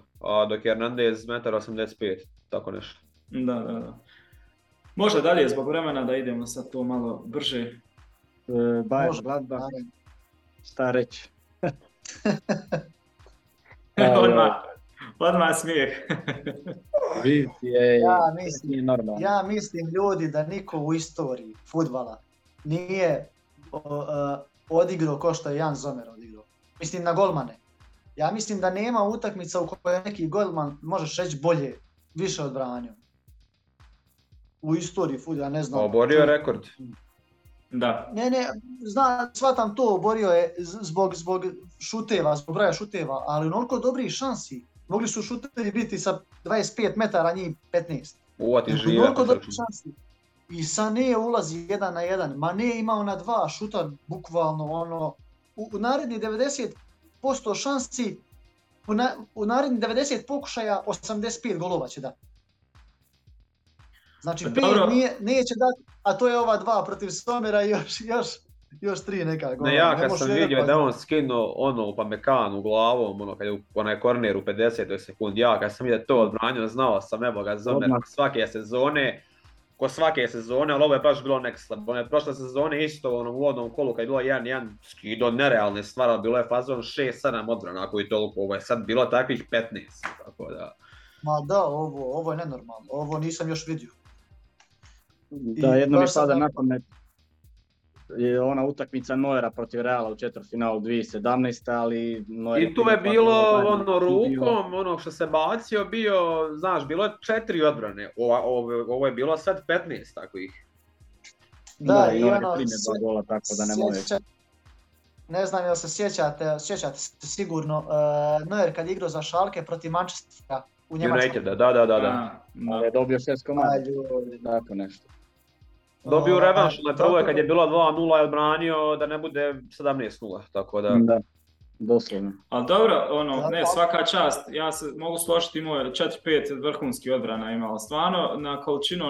dok je Hernandez 1,85 m, tako nešto. Da. Možda dalje zbog vremena da idemo sad to malo brže. Bayern Gladbach, šta reći? Odmah smijeh. Ja mislim ljudi da niko u istoriji fudbala nije odigrao ko što je Jan Zomer odigrao. Mislim na golmane. Ja mislim da nema utakmica u kojoj neki golman, možeš reći, bolje, više odbranio. U istoriji, ja ne znam. Oborio je rekord. Da. Ne, znam, shvatam to, oborio je zbog šuteva, zbog broja šuteva, ali onoliko dobrih šansi. Mogli su šuteri biti sa 25 metara, njih 15. Uvati žive. Onoliko dobrih šansi. I Sané ulazi 1 na 1, Mané imao na 2, šutar bukvalno ono. U narednih 90% šansi, u narednih 90 pokušaja 85 golova će dati. Znači, dobro. 5 neće dati, a to je ova 2 protiv Somera i još 3 neka gola. Ne, ja kad sam vidio da on skinuo ono u Pamekanu glavom, ono kad je onaj korner u 50 sekundi, ja kad sam vidio to odbranio, znao sam, evo ga, Zomer svake sezone. Ko svake sezone, ali ovo je baš bilo nek slab. Ono je prošle sezone isto ono, u uvodnom kolu kad je bilo 1-1 skido nerealne stvari, bilo je fazon 6-7 odbrana koji toliko, ovo je sad bilo takvih 15, tako da. Ma da, ovo je nenormalno, ovo nisam još vidio. Da, jedno mi sada na pamet je ona utakmica Neuera protiv Reala u četvrtfinalu 2017, ali Neuer. I tu je bilo ono rukom, ono što se bacio bio, znaš, bilo 4 odbrane. Ovo je bilo sad 15 takvih. Da, i ona primjedba gola, tako da ne može. Ne znam jel se sjećate sigurno Neuer kad je igrao za Schalke protiv Manchestera u Njemačkoj. Da. Ali je dobio 6 komada, tako nešto. Dobio revanš, ali prvo je kad je bilo 2-0 i odbranio da ne bude 17-0, tako da... Da, doslovno. Ali dobro, ono, ne, svaka čast, ja se mogu složiti, imao 4-5 vrhunskih odbrana imao, stvarno, na količinu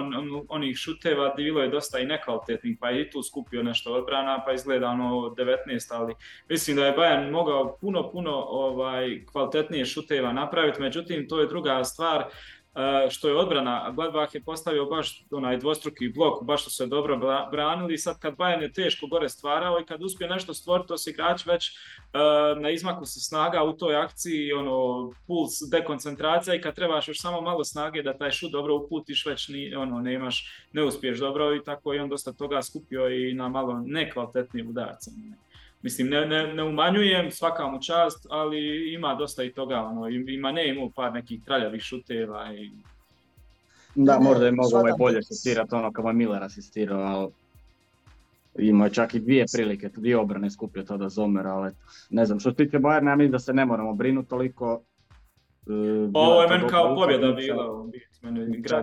onih šuteva bilo je dosta i nekvalitetnih, pa je i tu skupio nešto odbrana, pa izgleda ono 19, ali mislim da je Bayern mogao puno kvalitetnije šuteva napraviti, međutim, to je druga stvar. Što je odbrana, Gladbach je postavio baš onaj dvostruki blok, baš što se dobro branili, sad kad Bayern je teško gore stvarao i kad uspije nešto stvoriti, to se igrač već na izmaku se snaga u toj akciji, ono, puls, dekoncentracija i kad trebaš još samo malo snage da taj šut dobro uputiš, već ne uspiješ dobro i tako i on dosta toga skupio i na malo nekvalitetnim udarcima. Mislim, ne umanjujem, svaka mu čast, ali ima dosta i toga, ono, ima ne imao par nekih traljavih šuteva i... Da, možda je mogao bolje asistirati, ono, kao je Miller asistirao, ali... Ima čak i 2 prilike, 2 obrane skupio tada Zomer, ali... Ne znam, što se tiče Bayerna, ja mislim da se ne moramo brinuti toliko... Ovo je meni kao pobjeda bila.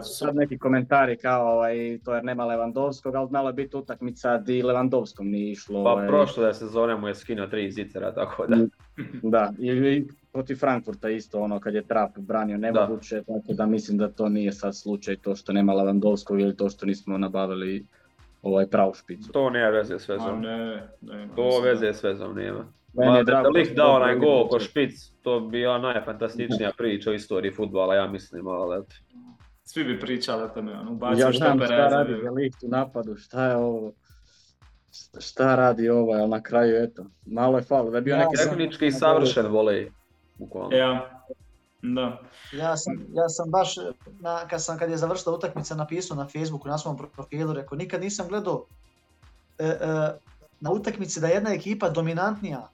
Sad neki komentari kao to jer nema Lewandowskog, ali znala je biti utakmica di Lewandowskom nije išlo. Pa prošle sezone mu je skinuo 3 zicera, tako da. Da, i protiv Frankfurta isto ono kad je Trapp branio nemoguće, tako da mislim da to nije sad slučaj to što nema Lewandowskog ili to što nismo nabavili pravu špicu. To nije veze s vezom. To veze s vezom nema. Da lih dao onaj gol ko špic, to bi bila najfantastičnija priča u istoriji fudbala, ja mislim, ali... Svi bi pričali o tome, ono, ubacio šta pereze. Ja znam šta radi Delikt u napadu, šta je ovo... Šta radi ovaj, ali na kraju, eto, malo je faul, da je bio neki... Tehnički savršen volej, bukvalno. Ja, da. Ja sam baš, kad je završila utakmica, napisao na Facebooku, na svom profilu, rekao, nikad nisam gledao na utakmici da je jedna ekipa dominantnija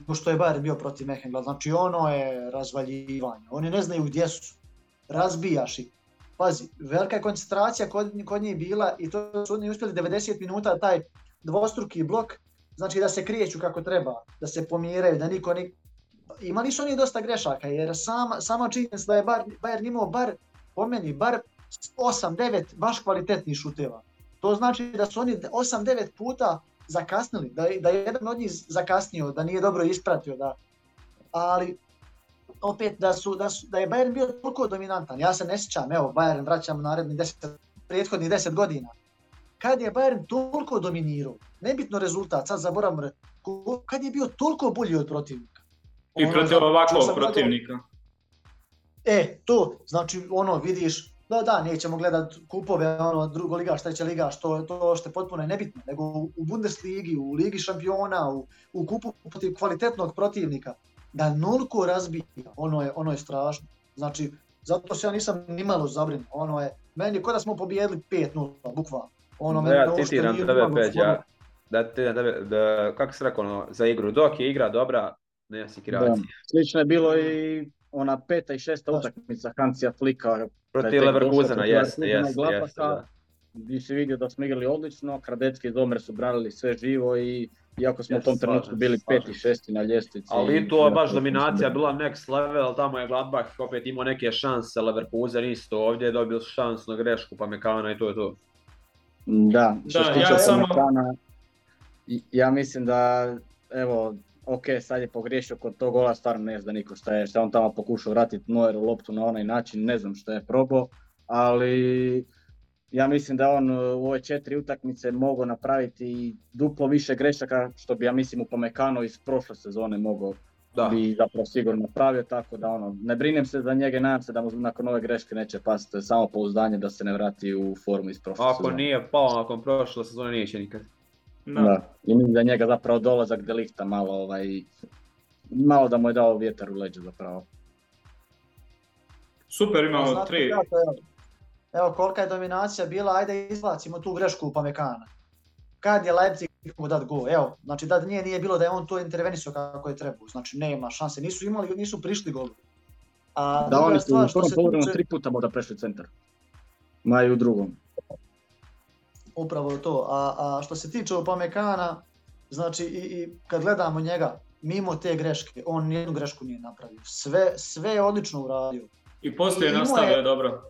nego što je Bayern bio protiv Mehengla. Znači ono je razvaljivanje. Oni ne znaju gdje su. Razbijaš ih. Pazi, velika je koncentracija kod njih bila i to su oni uspjeli 90 minuta taj dvostruki blok. Znači da se kreću kako treba, da se pomiraju, da niko ne... Imali su oni dosta grešaka jer sama činjenica da je Bayern imao bar 8-9 baš kvalitetnih šuteva. To znači da su oni 8-9 puta zakasnili, da je jedan od njih zakasnio, da nije dobro ispratio, ali opet da je Bayern bio toliko dominantan. Ja se ne sjećam, evo Bayern vraćam narednih prethodnih 10 godina. Kad je Bayern toliko dominirao, nebitno rezultat, sad zaboravim, kad je bio toliko bolji od protivnika. I protiv ovakvog protivnika. To, znači ono vidiš, Da, nećemo gledat kupove, ono, drugoligaš, trećeligaš, to što je potpuno nebitno, nego u Bundesligi, u Ligi šampiona, u kupu protiv kvalitetnog protivnika, da nulko razbija, ono je strašno. Znači, zato se ja nisam nimalo zabrinuo, meni je ko da smo pobijedili 5-0, bukvalno. Ja citiram tebe, Peđa, kako se rekao, za igru, dok je igra dobra, nejasnih kreacija. Slično je bilo i ona peta i šesta utakmica Hansija Flika. Protiv Leverkusena, jeste. Gdje se vidio da smo igrali odlično, Kradecki i Zomer su branili sve živo i iako smo u tom trenutku bili peti i šesti na ljestvici. Ali to je baš dominacija bila next level, tamo je Gladbach opet imao neke šanse, Leverkusen isto ovdje, dobio šansnu grešku pa Mekana i to je to. Da, što se tiče Mekana, ja mislim da, evo, ok, sad je pogriješio kod tog gola, stvarno ne zna niko šta je on tamo pokušao vratiti Neueru loptu na onaj način, ne znam šta je probao, ali... Ja mislim da on u ove 4 utakmice mogao napraviti duplo više grešaka što bi, ja mislim, u Upamecano iz prošle sezone mogao bi zapravo sigurno napravio, tako da ono, ne brinem se za njega, nadam se da mu nakon ove greške neće pasti, samo pouzdanje da se ne vrati u formu iz prošle sezone. Ako nije pao nakon prošle sezone, nije će nikad. No. Da, i mislim da njega zapravo dolazak Delikta malo da mu je dao vjetar u leđu zapravo. Super, imamo 3. Evo kolika je dominacija bila, ajde izlacimo tu grešku Upamecana. Kad je Leipzig mogao dati gol? Evo, znači da nije bilo da je on to intervenisao kako je trebao. Znači nema šanse, nisu prišli gol. A da oni su u prvom poluvremenu 3 puta možda prešli centar. Ma i u drugom. Upravo to. A što se tiče Upamecana, znači i kad gledamo njega, mimo te greške, on nijednu grešku nije napravio. Sve je odlično uradio. I poslije nastavio dobro.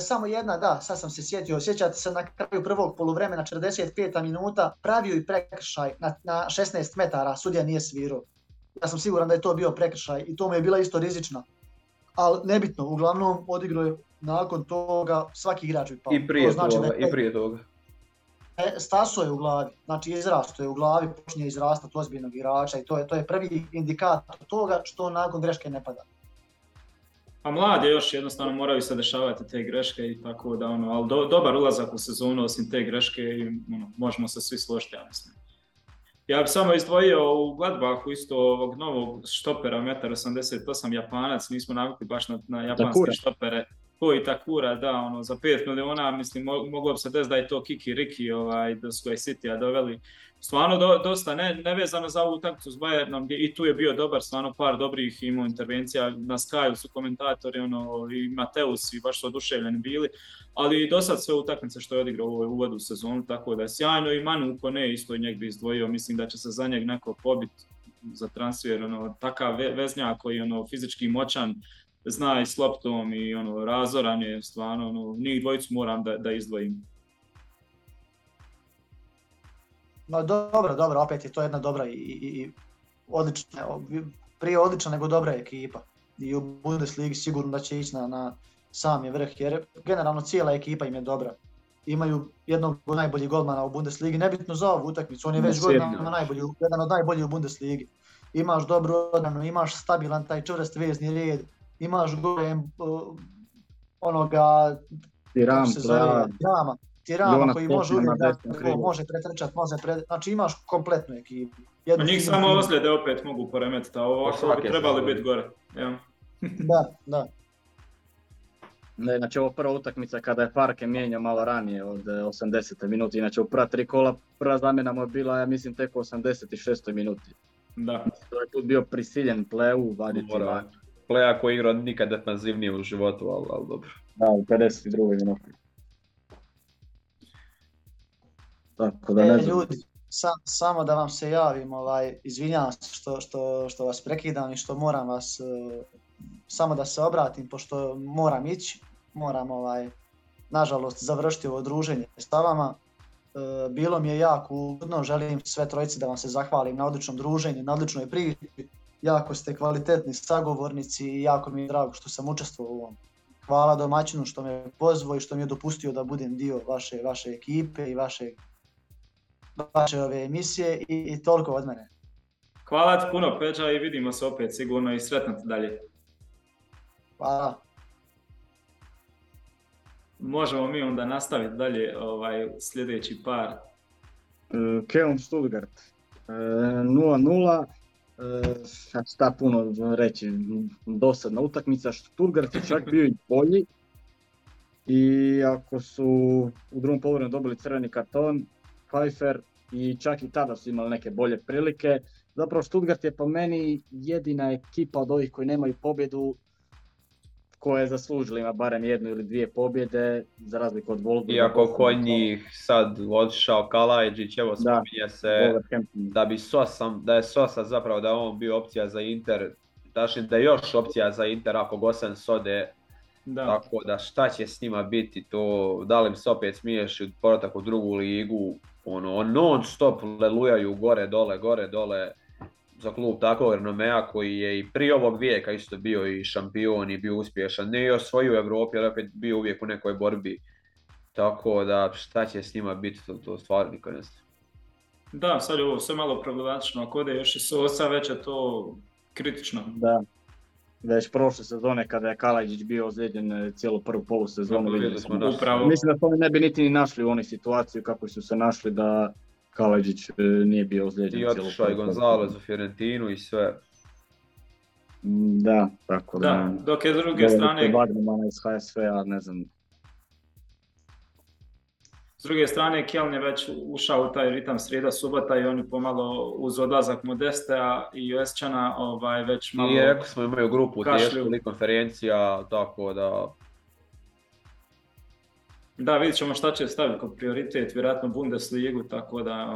Samo jedna, sad sam se sjetio, sjećate se na kraju prvog poluvremena 45 minuta, pravio i prekršaj na 16 metara, sudija nije svirao. Ja sam siguran da je to bio prekršaj i to mu je bila isto rizična. Ali nebitno, uglavnom odigrao je nakon toga svaki igrač bi pao. I prije toga. Staso je u glavi, znači izrasto je u glavi, počinje izrastati ozbiljnog igrača i to je prvi indikator toga što nakon greške ne pada. A mlad je još, jednostavno moraju se dešavati te greške i tako da ono, ali dobar ulazak u sezonu osim te greške i ono, možemo se svi složiti, ja mislim. Ja bih samo izdvojio u Gladbachu isto ovog novog štopera, 1,88 Japanac, nismo navikli baš na japanske Takura. Štopere. Koji Takura, za 5 miliona, mislim, moglo bi se desiti da je to Kiki Riki do svojeg Citya doveli. Stvarno dosta nevezano za ovu utakmicu s Bayernom, gdje i tu je bio dobar, stvarno par dobrih imao intervencija. Na Skyu su komentatori i Mateus i baš su oduševljeni bili, ali i do sad sve utakmice što je odigrao u ovoj uvodu sezonu, tako da je sjajno. I Manu Kone isto njeg bi izdvojio, mislim da će se za njeg neko pobiti za transfer, takav veznjak koji je fizički moćan, zna i s loptom i razoran je stvarno, njih dvojicu moram da izdvojim. No dobro, opet je to jedna dobra i odlična, prije odlična nego dobra ekipa. I u Bundesligi sigurno da će ići na sami vrh, jer generalno cijela ekipa im je dobra. Imaju jednog od najboljih golmana u Bundesligi, nebitno za ovu utakmicu, on je već godinama jedan od najboljih u Bundesligi. Imaš dobru obranu, imaš stabilan taj čvrst vezni red, imaš gore Tirama koji može uvijek da može pretrčati, znači imaš kompletnu ekipu. Njih samo ozljede opet mogu poremetiti, a ovako bi trebali biti gore. Ja. Da. Ne, znači ovo prva utakmica kada je Farke mijenjao malo ranije od 80. minuti, inače u prva 3 kola prva zamjena mu je bila, ja mislim, tek u 86. minuti. Da. To je tu bio prisiljen play-u vaditi van. Play-a koji igra nikad defensivnije u životu, ali dobro. Da, u 52. minuti. Tako da ne znam. Ljudi, samo da vam se javim, izvinjavam se što vas prekidam i što moram vas, samo da se obratim, pošto moram ići, moram nažalost završiti ovo druženje s vama. Bilo mi je jako ugodno, želim sve trojici da vam se zahvalim na odličnom druženju, na odličnoj priči. Jako ste kvalitetni sagovornici i jako mi je drago što sam učestvovao u ovom. Hvala domaćinu što me pozvao i što mi je dopustio da budem dio vaše ekipe i vaše ove emisije i toliko od mene. Hvala ti puno, Peđa, i vidimo se opet sigurno i sretno ti dalje. Hvala. Možemo mi onda nastaviti dalje sljedeći par. Köln Stuttgart 0-0. Šta puno reći, dosadna utakmica, Stuttgart je čak bio i bolji i ako su u drugom poluvremenu dobili crveni karton, Pfeiffer i čak i tada su imali neke bolje prilike, Zapravo Stuttgart je po meni jedina ekipa od ovih koji nemaju pobjedu koja je zaslužila, ima barem jednu ili dvije pobjede, za razliku od Wolfsburga. Iako kod njih sad odšao Kalajdžić, evo spominje se da bi Sosa zapravo da on bio opcija za Inter, da je još opcija za Inter ako Gosens ode. Da. Tako da šta će s njima biti to, da li se opet smiješ i povratak u drugu ligu, ono non stop lelujaju gore dole za klub takvog renomea koji je i prije ovog vijeka isto bio i šampion i bio uspješan, ne i osvojio u Europi, ali opet bio uvijek u nekoj borbi, tako da šta će s njima biti to stvarno niko ne zna. Da, sad je ovo sve malo problematično, ako ode još i Sosa već je to kritično. Da. Već prošle sezone kada je Kalajdžić bio ozlijeđen cijelu prvu polusezonu, vidjeli smo da upravo. Mislim da to ne bi niti našli u onoj situaciji kako su se našli da Kalajdžić nije bio ozlijeđen cijelu prvu polusezonu. I otišao je Gonzalez u Fiorentinu i sve. Da, tako da. Da, dok je s druge strane... Bagnerman iz HSV-a, ne znam. S druge strane, Kjeln je već ušao u taj ritam srijeda, subota i oni pomalo uz odlazak Modestea i Esčana već malo kašlju. I rekao smo imaju grupu teško ili konferencija, tako da... Da, vidit ćemo šta će staviti kao prioritet, vjerojatno Bundesligu, tako da...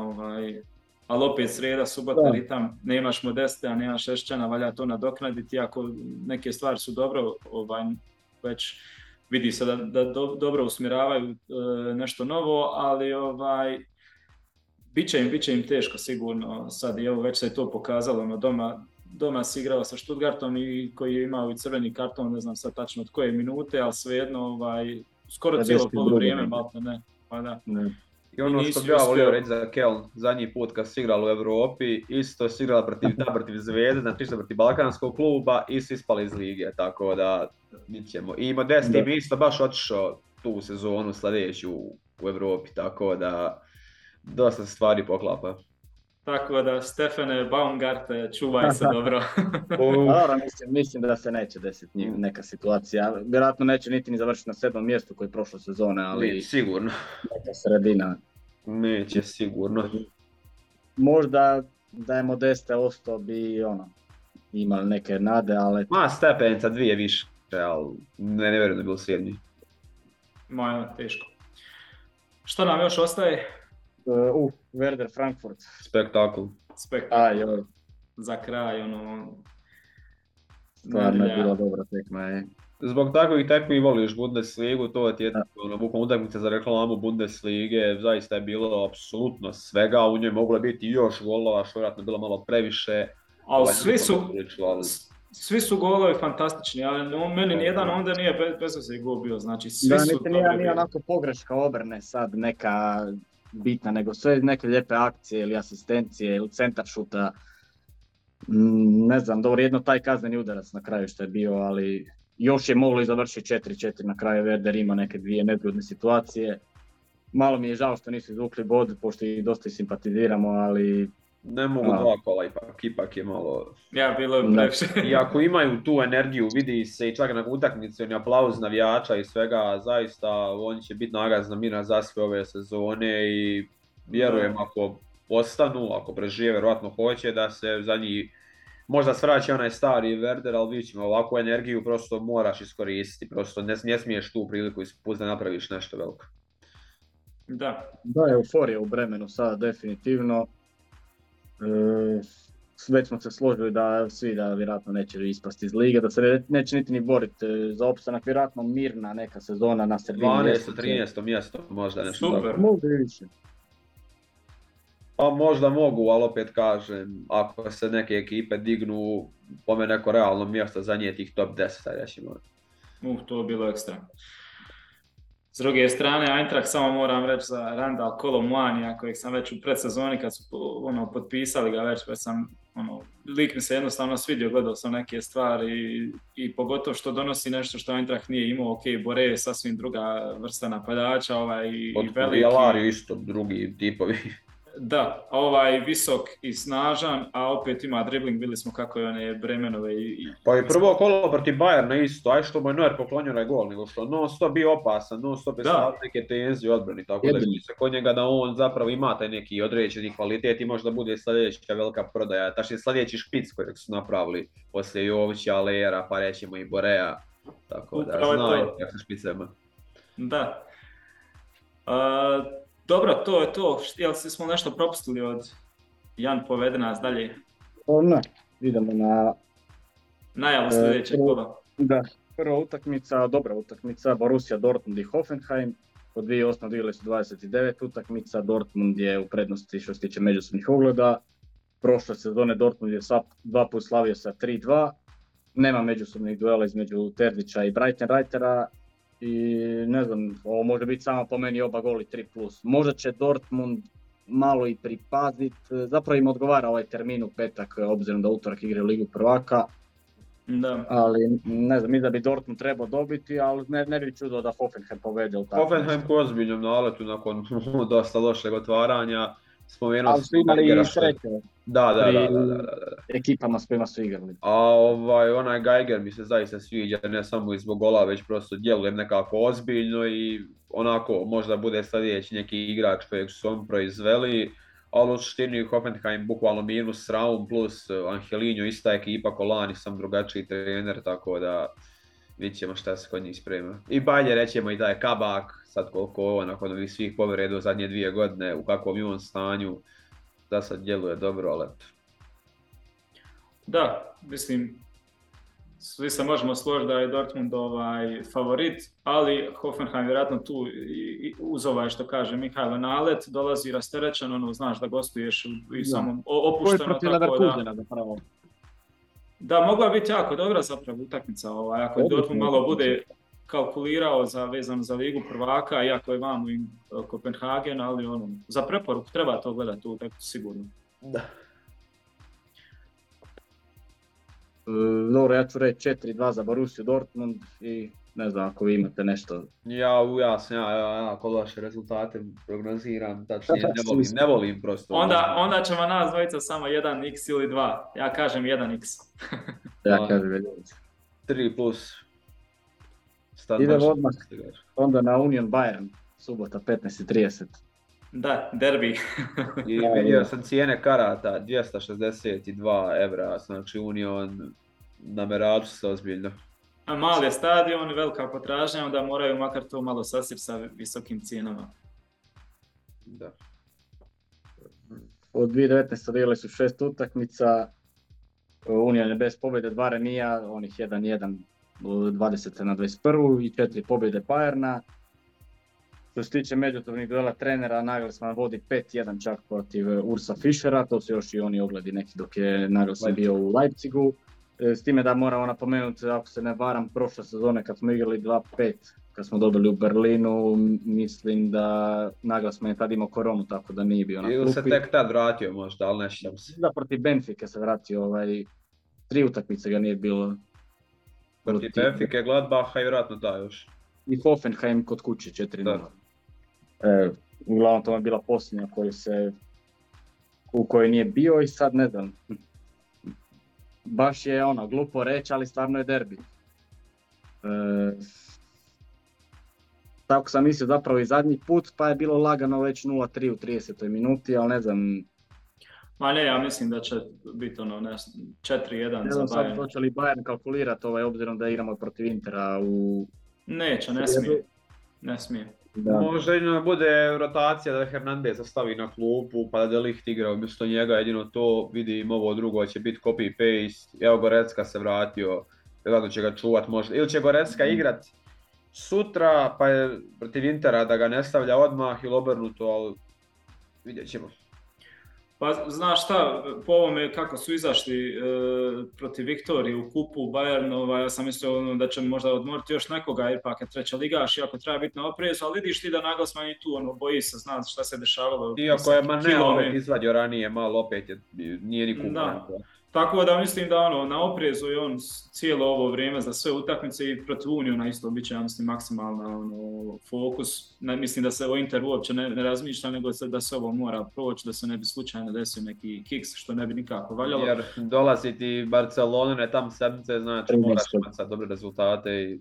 Ali opet srijeda, subota, da. Ritam, ne imaš Modestea, ne imaš Esčana, valja to nadoknaditi, ako neke stvari su dobro već... Vidi se da dobro usmjeravaju nešto novo, ali bit će im teško sigurno sad i evo već se je to pokazalo, doma si igrao sa Stuttgartom i koji je imao i crveni karton, ne znam sad tačno od koje minute, ali svejedno skoro cijelo poluvrijeme maltene ne. Pa da. Ne. I ono što bi ja volio reći za Köln, zadnji put kad si igrala u Europi, isto si igrala protiv Zvezde, znači isto protiv balkanskog kluba i si ispali iz lige, tako da vidimo. I Modesti bi isto baš otišao tu sezonu sljedeću u Europi, tako da dosta stvari poklapa. Tako da, Stefane Baumgarte, čuvaj se dobro. Mislim da se neće desiti neka situacija. Vjerojatno neće niti ni završiti na 7. mjestu koji je prošlo sezone, ali... Ne, sigurno. Neka sredina. Neće, sigurno. Možda da je Modeste ostao bi imali neke nade, ali... Ma, stepenca dvije više, ali ne vjerujem da je bilo 7. Ma, teško. Što nam još ostaje? Werder Frankfurt. Spektakl. Za kraj, Stvarno je bila dobra tekma, je. Zbog takvih tekmi voliš Bundesligu, to ti je bukvalno utakmica za reklamu Bundeslige, zaista je bilo apsolutno svega, u njoj moglo biti još golova, što vjerojatno bilo malo previše. Ali svi su golovi fantastični, ali meni nijedan onda nije bezveze gol bio, znači svi su dobri. Da, niti nije onako pogreška obrne sad neka... bitna, nego sve neke lijepe akcije ili asistencije ili centar šuta. Ne znam, dobro, jedno taj kazneni udarac na kraju što je bio, ali još je moglo i završiti 4-4 na kraju. Werder ima neke dvije nezgodne situacije. Malo mi je žao što nisu izvukli bod, pošto ih dosta i simpatiziramo, ali... Ne mogu dva kola ipak je malo... Ja, bilo je previše. I ako imaju tu energiju, vidi se i čak na utakmici, on je aplauz navijača i svega, zaista on će biti nagazna mina za sve ove sezone i vjerujem ako ostanu, ako prežive, vjerojatno hoće da se za njih možda svraća onaj stari Werder, ali vidit ćemo ovakvu energiju prosto moraš iskoristiti, prosto ne smiješ tu priliku ispustiti da napraviš nešto veliko. Da, euforija u Bremenu sada definitivno. Već smo se složili da svi da vjerojatno neće ispasti iz lige, da se neće niti ni boriti za opstanak, vjerojatno mirna neka sezona na sredini. 12-13 mjesto možda nešto. Super, mogu i više. Pa možda mogu, ali opet kažem, ako se neke ekipe dignu, po mene neko realno mjesto za nje tih top 10, ja ćemo. To bilo ekstra. S druge strane, Eintracht, samo moram reći za Randal Colomuanija kojeg sam već u predsezoni kad su potpisali ga već sam, lik mi se jednostavno svidio, gledao sam neke stvari i pogotovo što donosi nešto što Eintracht nije imao, Boré je sasvim druga vrsta napadača, i veliki. Od Jalariju isto drugi tipovi. Da, ovaj visok i snažan, a opet ima dribling, bili smo kako je one Bremenove i... Pa i prvo kolo protiv Bayerna isto, aj što mu je Neuer poklonio na gol, nego što non stop bio opasan, non stop je stavio neke tenzije odbrani, tako da mi se kod njega da on zapravo ima taj neki određeni kvalitet i možda bude sljedeća velika prodaja, tačnije sljedeći špic kojeg su napravili poslije Jovića, Alera, pa rećemo i Borea, tako da znaju kako špicama. Da. Dobro, to je to. Jel smo nešto propustili od Jan, povede nas dalje? Ne, idemo na najavu sljedećeg kola. Da, prva utakmica, dobra utakmica, Borussia Dortmund i Hoffenheim. Od 2008. do 2029. utakmica, Dortmund je u prednosti što se tiče međusobnih ugleda. Prošle sezone Dortmund je dva put slavio sa 3-2. Nema međusobnih duela između Terzića i Breitenreitera. I ne znam, ovo može biti samo po meni oba goli 3+. Možda će Dortmund malo i pripaziti, zapravo im odgovara ovaj termin u petak, obzirom da utorak igra u Ligu prvaka. Da. Ali ne znam, mi da bi Dortmund trebao dobiti, ali ne bi čudo da Hoffenheim povede. Hoffenheim ko ozbiljnom naletu nakon dosta lošeg otvaranja. Ali su imali i sreće ekipama s kojima su igrali. A onaj Geiger mi se zaista sviđa, ne samo i zbog gola, već prosto djeluje nekako ozbiljno i onako možda bude sljedeći neki igrač kojeg su on proizveli. Ali u suštini Hoffenheim bukvalno minus Raum plus Angelinho, ista ekipa kolani, sam drugačiji trener, tako da vidit ćemo šta se kod njih sprema. I balje rećemo i da je Kabak, sad koliko on, nakon ovih svih povreda u zadnje 2 godine, u kakvom je on stanju, da sad djeluje dobro, ali... Da, mislim, svi se možemo složiti da je Dortmund favorit, ali Hoffenheim vjerojatno tu uz što kaže Mihajlo nalet, dolazi rasterećen, znaš da gostuješ i samo opušteno, tako da... Da, mogla biti jako dobra zapravo utakmica, ako Dortmund malo bude kalkulirao vezano za Ligu prvaka, iako je vamo i Kopenhagen, ali za preporuk treba to gledati u utakmicu sigurno. Da. Dobro, ja ću reći 4-2 za Borussia Dortmund i ne znam ako vi imate nešto. Ja ako loše rezultate prognoziram, tačnije ne volim prosto. Onda ćemo nas dvojica samo 1x ili 2, ja kažem 1x. Ja kažem 1x. 3+. Idemo odmah onda na Union Bayern, subota 15:30. Da, derbi. I vidio sam cijene karata, 262 €, znači Union nameraču se ozbiljno. A mali je stadion, velika potražnja, onda moraju makar to malo sasip sa visokim cijenama. Da. Od 2019. odigrali su 6 utakmica, Union je bez pobjede, 2 remija, onih 1-1. 20-21 i 4 pobjede Bayerna. Što se tiče međusobnih duela trenera, Nagelsmann vodi 5-1 čak protiv Ursa Fischera, to su još i oni ogledi neki dok je Nagelsmann bio u Leipzigu. S time da moramo napomenuti, ako se ne varam, prošle sezone kad smo igrali 2-5, kad smo dobili u Berlinu, mislim da Nagelsmann je tad imao koronu, tako da nije bio na klupi. Ili se tek tad vratio možda, ali nešto se... Da, protiv Benfike se vratio, 3 utakmice ga nije bilo. Protiv Benfike, Gladbaha i vjerojatno da još. I Hoffenheim kod kuće 4-0. Uglavnom to je bila posljednja u kojoj nije bio i sad ne znam. Baš je glupo reći, ali stvarno je derbi. Tako sam mislio zapravo i zadnji put, pa je bilo lagano već 0-3 u 30. minuti, ali ne znam... Ma ne, ja mislim da će biti 4-1 ne za Bayern. Sad počeli Bayern kalkulirati obzirom da igramo protiv Intera u... Neće, ne smije. Da. Možda jedino bude rotacija da Hernandez stavi na klupu pa da Delicht igra umjesto njega, jedino to vidim, ovo drugo će biti copy-paste. Evo Gorecka se vratio, vjerojatno će ga čuvat možda, ili će Gorecka igrat sutra pa je protiv Intera da ga ne stavlja odmah ili obrnuto, ali vidjet ćemo. Pa znaš šta, po ovome kako su izašli protiv Viktorije u kupu Bayern, ja sam mislio da će možda odmoriti još nekoga jer ipak je treća ligaš, iako treba biti na oprezu, ali vidiš ti da Nagelsmann i tu boji se, zna šta se dešavalo. Iako je Mane opet izvadio ranije, malo opet nije ni kupan. Tako da mislim da ono, na oprezu je on cijelo ovo vrijeme za sve utakmice i protiv Uniju na isto bit će, ja mislim, maksimalna ono, fokus. Ne, mislim da se o Interu uopće ne razmišlja, nego da se ovo mora proći, da se ne bi slučajno desio neki kiks, što ne bi nikako valjalo. Jer dolazi ti Barcelone, tam sedmice, znači moraš imati sad dobre rezultate i...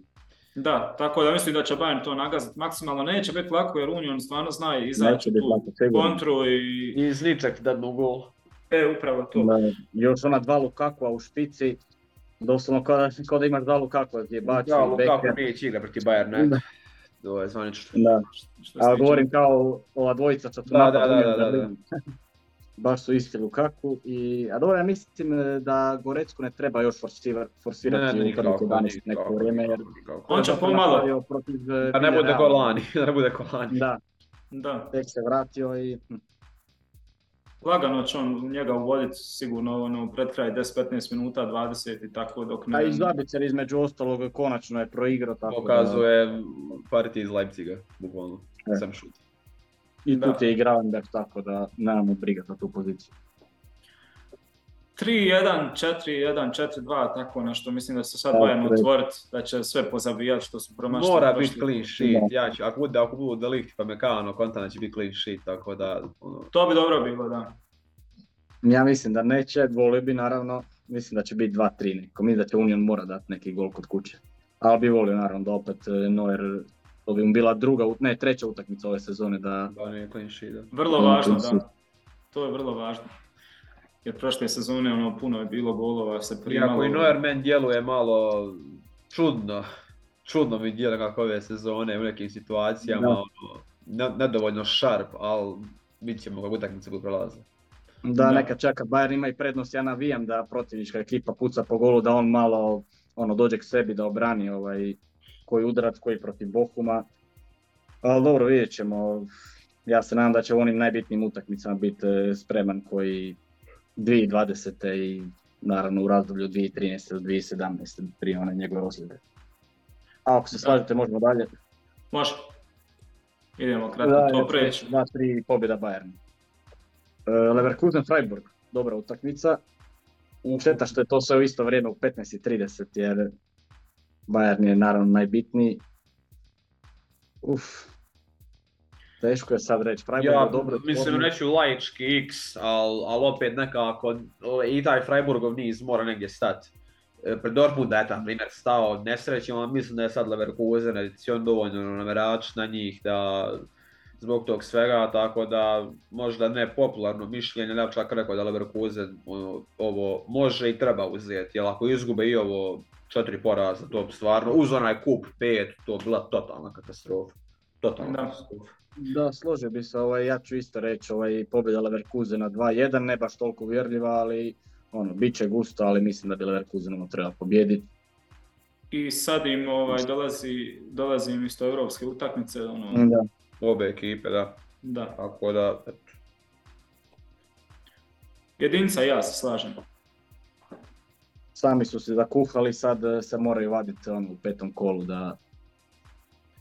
Da, tako da mislim da će Bayern to nagaziti maksimalno. Neće biti lako jer Union stvarno zna izaći tu kontru i... I izličak dadnu gol. Upravo to. Da, još ona dva Lukakua u špici, doslovno kao da imaš dva Lukakua gdje bači. Da, Lukaku neće igra proti Bayern, ne? Da. To je zvanično. Da, ali govorim kao ova dvojica što tu napadaju. Baš su isti Lukaku i... A dobro, ja mislim da Gorecku ne treba još forsirati u prvih 11 neko vrijeme, jer... On će pomalo, da ne bude ko lani. Da, tek se vratio i... Lagano će on njega uvoditi sigurno ono, pred kraj 10-15 minuta, 20 i tako dok ne... A i Zabicer između ostalog konačno je proigrao tako. Pokazuje da... partij iz Leipziga, bukvalno, sam šut. I tu je igrao Gravenberg, tako da nemamo briga za tu poziciju. 3-1, 4-1, 4-2, tako nešto, mislim da se sad Bayern otvoriti, da će sve pozabijati što su promašili. Mora biti clean sheet, ja ću, ako budu delikti pa Mekano, Kontana će biti clean sheet, tako da... Ono... To bi dobro bilo, da. Ja mislim da neće, volio bi naravno, mislim da će biti 2-3 neko, mislim da će Union mora dati neki gol kod kuće. Ali bi volio naravno da opet Neuer, to bi mu bila treća utakmica ove sezone da... Da nije clean sheet, da. Vrlo važno, da. To je vrlo važno. Jer prošle sezone ono puno je bilo golova, se primalo... Iako i Neuer men djeluje malo čudno mi djeluje kako ove sezone u nekim situacijama, nedovoljno šarp, ali vidit ćemo kako utakmice budu prolazile. Da, neka čaka, Bayern ima i prednost, ja navijam da protivnička ekipa puca po golu, da on malo ono, dođe k sebi da obrani ovaj, koji udarac, koji protiv Bohuma. Ali dobro, vidjet ćemo, ja se nadam da će u onim najbitnijim utakmicama biti spreman koji 2020. i naravno u razdoblju 2013. do 2017. prije one njegove ozljede. A ako se slažete možemo dalje? Može. Idemo kratko to preći. 2-3 pobjeda Bayern. Leverkusen Freiburg, dobra utakmica. Šteta što je to sve u isto vrijeme u 15:30 jer Bayern je naravno najbitniji. Teško je sad reći, Freiburg je dobro... Mislim reći laički x, ali opet nekako i taj Freiburgov niz mora negdje stati. Pred Dortmunda je tam primjer stao nesrećima, mislim da je sad Leverkusen edicijom dovoljno namerač na njih da zbog tog svega, tako da možda ne popularno mišljenje, ne bi čak rekao da Leverkusen ovo može i treba uzeti, jer ako izgube i ovo 4 poraza, to stvarno, uz onaj kup 5, to je bila totalna katastrofa. Da, složio bi se, ja ću isto reći, pobjeda Leverkusena 2-1, ne baš toliko uvjerljiva, ali ono, bit će gusto, ali mislim da bi Leverkusenom treba pobijediti. I sad im dolazi im isto europske utakmice, obe ekipe, da. Tako da... Jedinca ja se slažem. Sami su se zakuhali, sad se moraju vaditi u petom kolu da...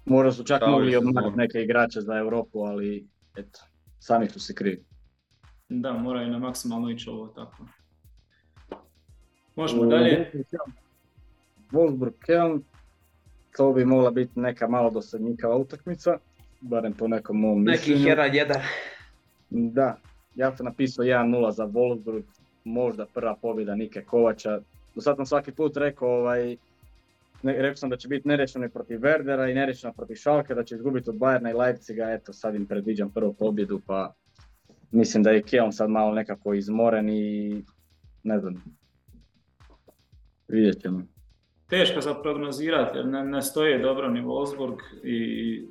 Možda su čak mogli obmaniti neke igrače za Europu, ali eto, sami tu se krivi. Da, moraju na maksimalno ići ovo tako. Možemo dalje. Wolfsburg-Köln, to bi mogla biti neka malo dosadnjikava utakmica, barem po nekom mom mišljenju. Nekih 1-1. Da, ja sam napisao 1-0 za Wolfsburg, možda prva pobjeda Nike Kovača. Do sad sam svaki put rekao rekao sam da će biti nerešeno protiv Werdera i nerešeno protiv Schalke, da će izgubiti od Bayerna i Leipziga, eto sad im predviđam prvu pobjedu, pa mislim da je Köln sad malo nekako izmoren i ne znam, vidjet ćemo. Teško sad prognozirati jer ne stoje dobro ni Wolfsburg i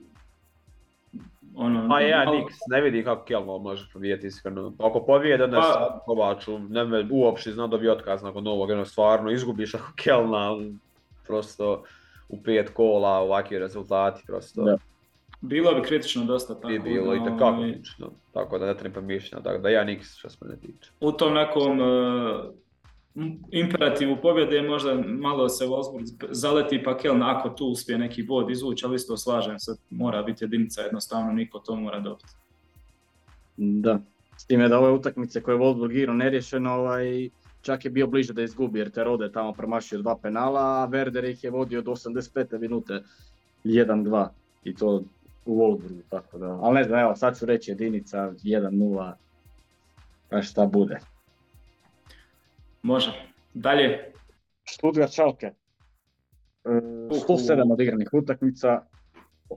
ono... Pa ja niks ne vidi kako Köln može pobijeti iskreno, ako pobijede onda sad Kovaču, ne uopšte zna da bi otkaz nakon ovog, jedno stvarno izgubiš ako Köln prosto u 5 kola ovakvi rezultati prosto. Da. Bilo bi kritično dosta tako. I bilo i tako kritično, tako da ne treba mišljena, tako da ja niks što smo ne tiče. U tom nekom imperativu pobjede možda malo se Wolfsburg zaleti pa Köln ako tu uspije neki bod izvući, ali isto slažem se, mora biti jedinica jednostavno, niko to mora dobiti. Da, s time da ove utakmice koje je Wolfsburg igrao nerješeno Čak je bio bliže da izgubi jer Terode je tamo promašio 2 penala, a Werder ih je vodio do 85. minute 1-2 i to u Wolfsburgu, tako da. Ali ne znam, evo, sad ću reći jedinica 1-0, pa šta bude. Može. Dalje. Stuttgart Schalke. 107 odigranih utakmica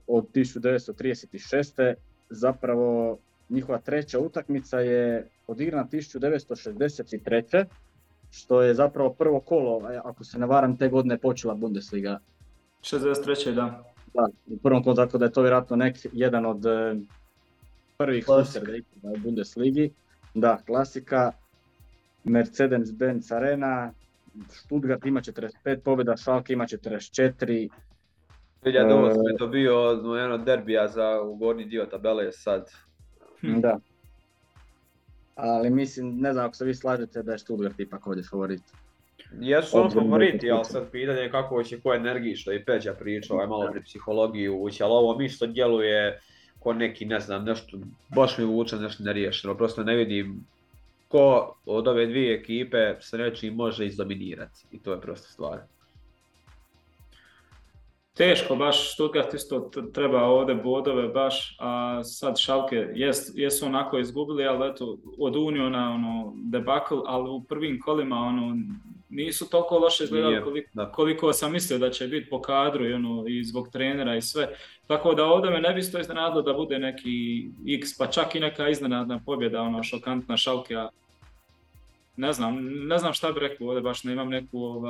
od 1936. Zapravo njihova treća utakmica je odigrana 1963. Što je zapravo prvo kolo, ako se ne varam, te godine počela Bundesliga. 63. da. Da, u prvom kolu, tako da je to vjerojatno jedan od prvih susreta u Bundesligi. Da, klasika. Mercedes-Benz Arena, Stuttgart ima 45 pobjeda, Schalke ima 44. 2008 je to bio jedan od derbija za gornji dio tabele sad. Da. Ali mislim, ne znam ako se vi slažete da je Stuttgart ipak ovdje favorit. Jesu ono favoriti, ali sad pitanje je kako će ko energiji, što i Peđa pričao, je malo pri psihologiji ući, ali ovo mi što djeluje ko neki, ne znam, nešto, baš mi vuče nešto neriješeno, prosto ne vidim ko od ove dvije ekipe sreći može izdominirati i to je prosto stvar. Teško, baš Stuttgart isto treba ovdje bodove baš, a sad Schalke jesu onako izgubili, ali eto, od Uniona ono, debakl, ali u prvim kolima ono, nisu toliko loše izgledali koliko sam mislio da će biti po kadru i, ono, i zbog trenera i sve. Tako da ovdje me ne bi sto iznenadilo da bude neki X, pa čak i neka iznenadna pobjeda, ono, šokantna Schalke. Ne znam šta bi rekao, ovdje baš nemam neku,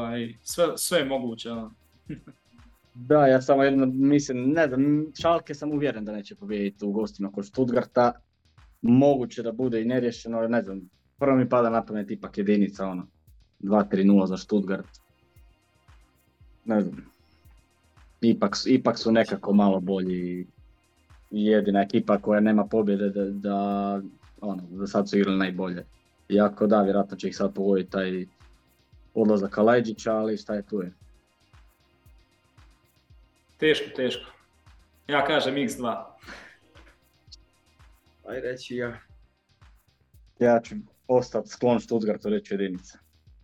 sve je moguće. Da, ja samo jedno mislim, ne znam, Schalke sam uvjeren da neće pobijediti u gostima kod Stuttgarta. Moguće da bude i neriješeno, ne znam, prvo mi pada na pamet ipak jedinica, ono, 2-3-0 za Stuttgart. Ne znam, ipak su nekako malo bolji, jedina ekipa koja nema pobjede da sad su igrali najbolje. Iako da, vjerojatno će ih sad pogoditi taj odlazak Kalajđića, ali šta je tu je. Teško. Ja kažem X2. Aj reći ja. Ja ću ostati sklon Stuttgartu, reći jedinica.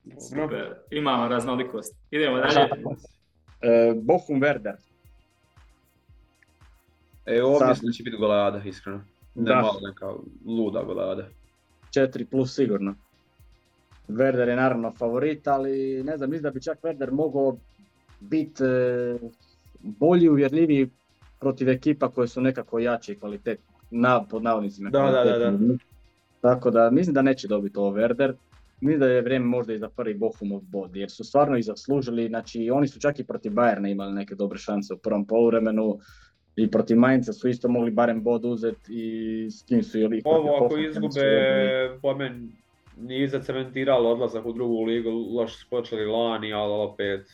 Super, imamo raznolikost. Idemo dalje. Bochum Werder. Ovdje sad će biti golada, iskreno. Ne da. Malo neka luda golada. 4+ sigurno. Werder je naravno favorit, ali ne znam, mislim da bi čak Werder mogao biti bolji, uvjerljiviji protiv ekipa koje su nekako jači i kvalitetni, pod navodnicima. Da. Tako da mislim da neće dobiti ovo Werder. Mislim da je vrijeme možda i za prvi Bochumov bod, jer su stvarno i zaslužili, znači oni su čak i protiv Bayerna imali neke dobre šanse u prvom poluvremenu i protiv Mainza su isto mogli barem bod uzeti i s kim su ili... Ovo ako izgube, po meni nije zacementiralo odlazak u drugu ligu, loš su počeli lani, ali opet...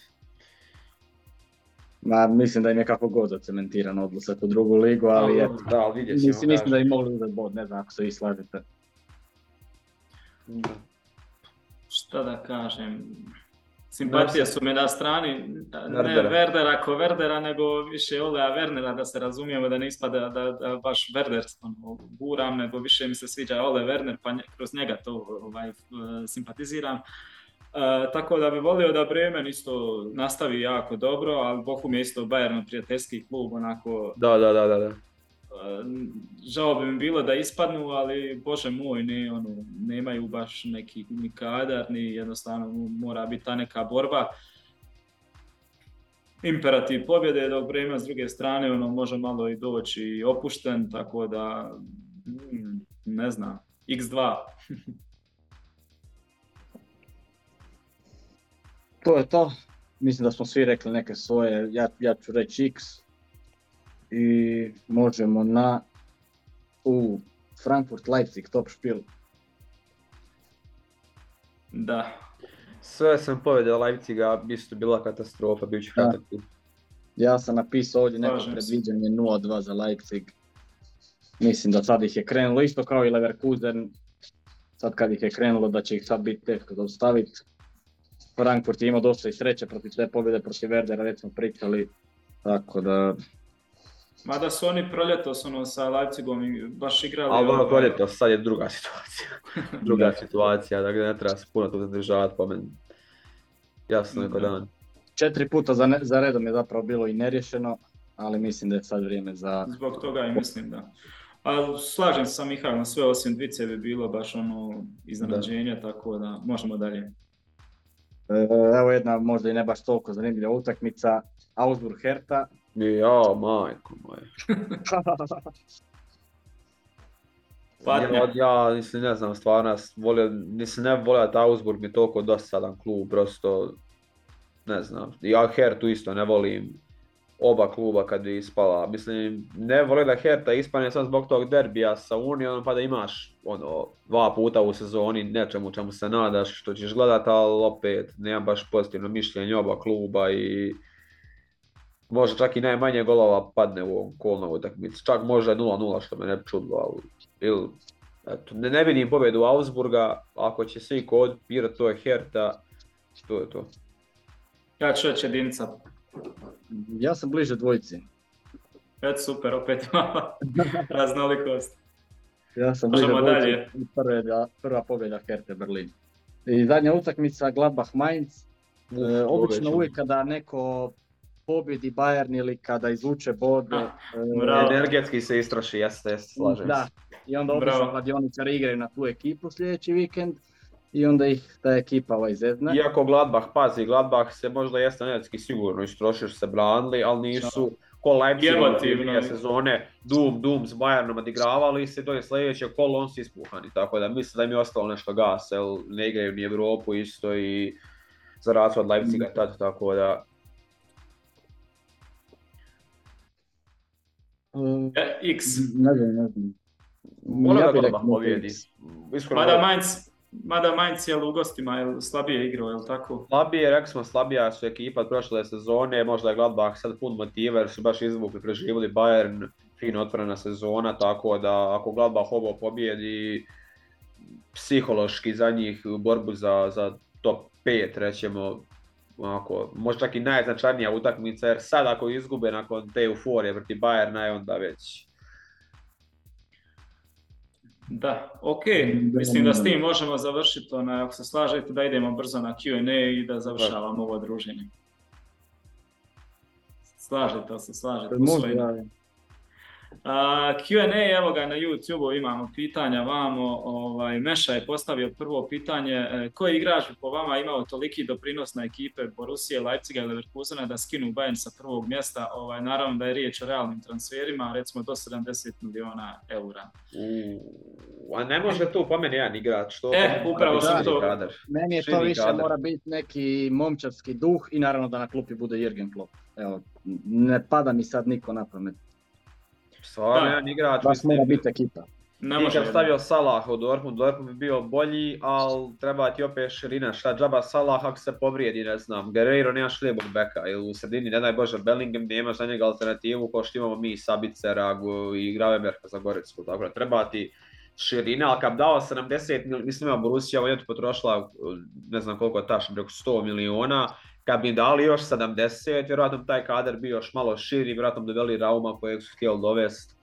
Ma, mislim da im je kako god zacementirano odlazak u drugu ligu, ali eto, mislim da im mogli uzeti bod, ne znam ako se vi slažete. Šta da kažem, simpatije su mi na strani, ne Werdera ko Werdera, nego više Olea Wernera, da se razumijemo, da ne ispada da baš Werder guram, nego više mi se sviđa Ole Werner, pa kroz njega to simpatiziram. Tako da bi volio da Bremen isto nastavi jako dobro, ali Bochum je isto Bayern prijateljski klub, onako... Da. Žao bi mi bilo da ispadnu, ali bože moj, nemaju baš neki ni kadar, ni jednostavno mora biti ta neka borba. Imperativ pobjede, dok Bremen s druge strane može malo i doći opušten, tako da ne znam, X2. To je to. Mislim da smo svi rekli neke svoje, ja ću reći X i možemo na u Frankfurt Leipzig Topspiel. Da. Sve sam povedao Leipziga, isto bila katastrofa, bit ću kratak. Ja sam napisao ovdje neko predviđanje 0-2 za Leipzig. Mislim da sad ih je krenulo isto kao i Leverkusen. Sad kad ih je krenulo da će ih sad biti teško zaustaviti. Frankfurt je imao dosta i sreće protiv sve pobjede protiv Werdera, recimo pričali, tako da Mada su oni proljetos ono, sa Leipzigom i baš igrali... Ali ono proljetos, sad je druga situacija. Druga situacija, dakle ne treba se puno to zadržavati po meni. Jasno je ko dan. 4 puta za redom je zapravo bilo i nerješeno, ali mislim da je sad vrijeme za... Zbog toga i mislim da. Ali slažem se sa Mihajlom, sve osim dvice bi bilo baš ono iznenađenje, tako da možemo dalje. Evo jedna možda i ne baš toliko zanimljiva utakmica, Augsburg-Hertha. Ja, majko moja. Ja mislim, ne znam, stvarno, ne volim da Augsburg mi je toliko dosadan klub, prosto, ne znam. Ja Hertu isto ne volim, oba kluba kad bi ispala. Mislim, ne volim da Herta ispane samo zbog tog derbija sa Unijom, pa da imaš ono, 2 puta u sezoni nečemu čemu se nadaš, što ćeš gledati, ali opet, nemam baš pozitivno mišljenje oba kluba i... Možda čak i najmanje golova padne u ovom kolnovu utakmicu. Čak možda 0-0 što me ne čudilo. Ili, eto, ne vidim pobjedu Augsburga, ako će svi ko odpirat to je Hertha, što je to? Ja ću reći jedinica. Ja sam bliže dvojici. Eto super, opet mala raznolikost. Ja sam bliže dvojici, prva pobjeda Hertha Berlin. I zadnja utakmica Gladbach-Mainz. Obično uvijek kada neko pobjedi Bayern ili kada izvuče bod, energetski se istroši, jeste, slažem se. Da, i onda obično kladioničari igraju na tu ekipu sljedeći vikend i onda ih ta ekipa izjedna. Iako Gladbach se možda jeste energetski sigurno istrošio se branili, ali nisu ko Leipzig dvije sezone Doom s Bayernom odigravali se do sljedećeg kola on se ispuhani, tako da mislim da im je ostalo nešto gasa, jer ne igraju ni Europu isto i za razliku od Leipziga tad, tako da... X. Ne znam. Moram da Gladbach pobjedi. Mada Mainz je u gostima je slabije igrao, je li tako? Slabije, rekli smo, slabija su ekipa od prošle sezone, možda je Gladbach sad pun motiva jer su baš izvukli, preživjeli Bayern, fino otvorena sezona, tako da ako Gladbach ovo pobjedi, psihološki za njih borbu za top 5, rećemo, onako, možda čak i najznačajnija utakmica, jer sad ako izgube nakon te euforije protiv Bayerna je onda već. Da, okej, mislim da s tim možemo završiti, ako se slažete da idemo brzo na Q&A i da završavamo ovo druženje. Slažete. Q&A, evo ga na YouTube-u imamo pitanja vamo, Meša je postavio prvo pitanje, koji igrač bi po vama imao toliki doprinos na ekipe Borussije, Leipziga i Leverkusena da skinu Bayern sa prvog mjesta, naravno da je riječ o realnim transferima, recimo do 70 miliona eura. A ne može tu po meni jedan igrač, to upravo sam to. Meni je to više kadar. Mora biti neki momčarski duh i naravno da na klupi bude Jürgen Klopp, evo, ne pada mi sad niko na pamet. Stvarno jedan igrač, mislim, biti ekipa. Nikad stavio Salah u Dortmund bi bio bolji, ali treba ti opet širina, šta džaba Salah ako se povrijedi, ne znam, Guerreiro nemaš lijevog beka, ili u sredini, ne daj Bože, Bellingham nemaš za njega alternativu, kao što imamo mi Sabicera i Gravenberga za Goricku, tako da treba ti širina, ali kad dao 70, mislim ima Borussia, on je potrošila, ne znam koliko je tačno, preko 100 miliona, kad bi dali još 70, vjerojatno taj kadar bi još malo širi, vjerojatno doveli Rauma kojeg su htjeli dovesti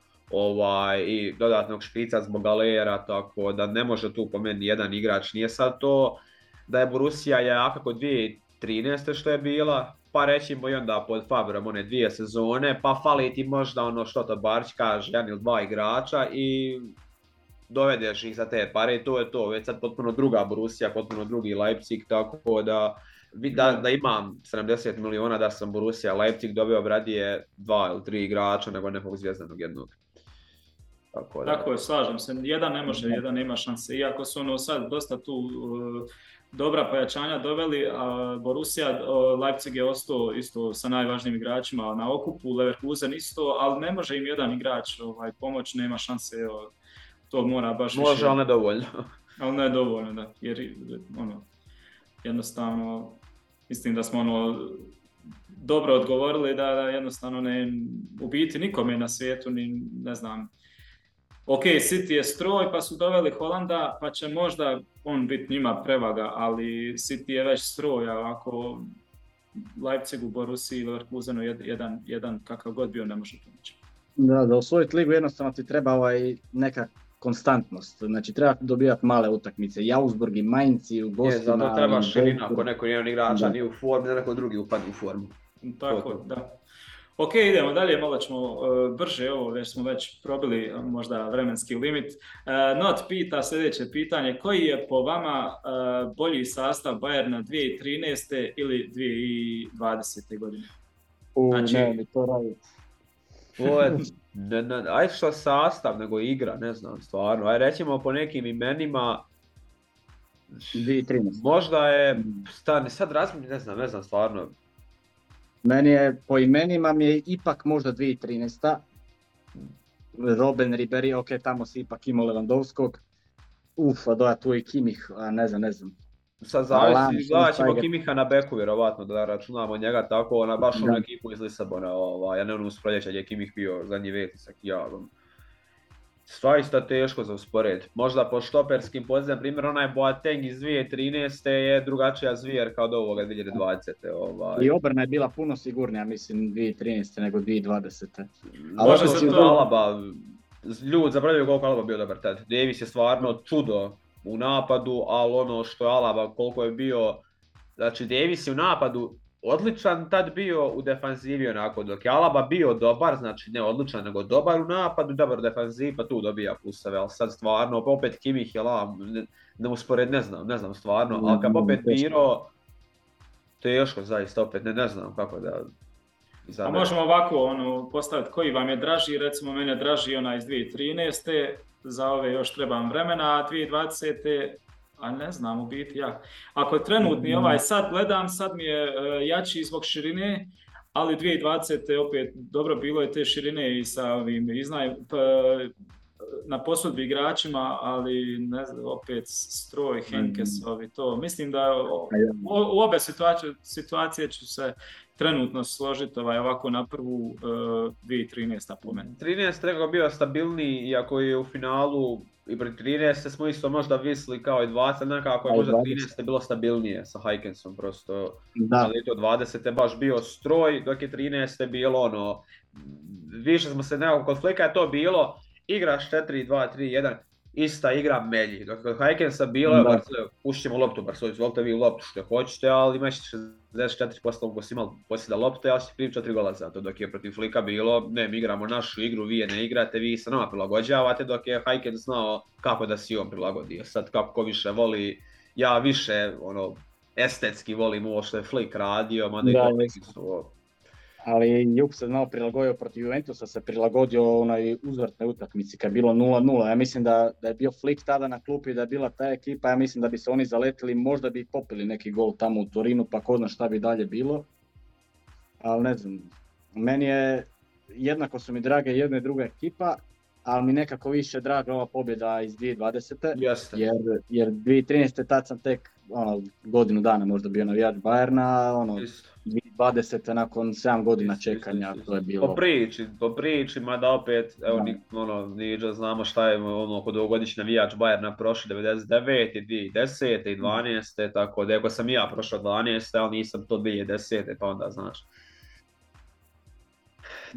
i dodatnog špica zbog Galera, tako da ne može tu po meni jedan igrač. Nije sad to da je Borussia jaka kod 2013. što je bila, pa rećimo i onda pod Fabrom one 2 sezone, pa fali ti možda ono što to Barć kaže, 1 ili 2 igrača i dovedeš ih za te pare i to je to. Već sad potpuno druga Borussia, potpuno drugi Leipzig, tako da... Da imam 70 miliona da sam Borussia Leipzig dobio radije 2 ili 3 igrača nego nekog zvijezdanog jednog. Tako je, slažem se. Jedan ne može, jedan nema šanse. Iako su ono sad dosta tu dobra pojačanja doveli, a Borussia Leipzig je ostao isto sa najvažnijim igračima na okupu, Leverkusen isto, ali ne može im jedan igrač pomoć, nema šanse. To mora baš više. Može, ali ne dovoljno. Ali ne dovoljno, da. Jer jednostavno, mislim da smo dobro odgovorili da jednostavno ne u biti nikome na svijetu, ni ne znam. Ok, City je stroj pa su doveli Holanda pa će možda on biti njima prevaga, ali City je već stroj, a ako Leipzigu, Borussiji i Leverkusenu jedan kakav god bio ne može pomoći. Da osvojiti ligu jednostavno ti treba neka konstantnost. Znači treba dobivati male utakmice. Augsburg i Mainz i u Bosni. Zato treba širina ako neko nije on igrača, nije u formi, da neko drugi upadne u formu. Tako, da. Ok, idemo dalje, malo ćemo brže, ovo već smo probili možda vremenski limit. Not pita sljedeće pitanje, koji je po vama bolji sastav Bayerna 2013. ili 2020. godine? Znači... Ne, mi to raditi. Ajde što sastav, nego igra, ne znam stvarno. Ajde recimo po nekim imenima... 2013. Možda je... Sad razmišljam, ne znam stvarno. Meni je, po imenima mi je ipak možda 2013. Robben, Ribéry, ok, tamo si ipak imao Lewandowskog. A doja tu i Kimmich, ne znam. Sad zavisimo Kimmicha na beku vjerovatno, da računamo njega tako, baš onu ekipu iz Lisabona, ja ne ono s proljeća gdje je Kimmich bio zadnji vetisak i javom. Stvarno teško za usporediti. Možda po štoperskim pozicijama, primjer onaj Boateng iz 2013. je drugačija zvijerka od ovoga 2020. I obrana je bila puno sigurnija, mislim, 2013. nego 2020. Možda se to Alaba, ljudi zaboravljaju koliko Alaba bio dobar tad. Davis je stvarno čudo u napadu, ali ono što je Alaba koliko je bio, znači Davis je u napadu odličan tad bio u defanzivi onako, dok je Alaba bio dobar, znači ne odličan, nego dobar u napadu, dobar u defanzivi, pa tu dobija pluseve, ali sad stvarno, opet Kimmich je ne znam stvarno, ali kad opet Miro, teško zaista, opet ne znam kako da... A možemo ovako postaviti koji vam je draži, recimo meni je draži onaj iz 2013. Za ove još trebam vremena, a 2020. A ne znam, u biti ja. Ako trenutni sad gledam, sad mi je jači zbog širine, ali 2020. opet dobro bilo je te širine i sa ovim na posudbi igračima, ali ne znam, opet Stroj, Henkesovi, to. Mislim da u obe situacije ću se trenutno složiti ovako na prvu 2013. po meni. 13. rekao bio stabilniji, iako je u finalu i pri 13. smo isto možda visli kao i 20, nekako je možda 13. bilo stabilnije sa Hajkensom prosto. Da. Ali to 20. baš bio Stroj, dok je 13. bilo više smo se nekako kod Flika je to bilo, igraš 4-2-3-1, ista igra melji. Dok kod Hajkensa bilo je pušćemo loptu, Barcelona, izvolite vi loptu što hoćete, ali imaš 64% posjeda lopte, ali ste primili 4 gola za to. Dok je protiv Flika bilo, ne, mi igramo našu igru, vi je ne igrate, vi se nama prilagođavate, dok je Hajkens znao kako da si on prilagodio. Sad kako više voli, ja više estetski volim ovo što je Flik radio, mada i to neki su... Ali Juk se znao prilagodio protiv Juventusa, se prilagodio onoj uzvratnoj utakmici kad je bilo 0-0. Ja mislim da je bio Flik tada na klupi, da je bila ta ekipa, ja mislim da bi se oni zaletili, možda bi popili neki gol tamo u Torinu, pa ko zna šta bi dalje bilo. Ali ne znam, meni je, jednako su mi drage jedna i druga ekipa, ali mi nekako više draga ova pobjeda iz 2020. Jer 2013. tad sam tek godinu dana možda bio navijač Bayerna, 20. nakon 7 godina čekanja, to je bilo... Po priči, mada opet, niđa znamo šta je kod ovogodišnji navijač Bayerna prošao 99. i 2010. i 12. Tako da, ako sam ja prošao 12. ali nisam to 2010. pa onda, znaš...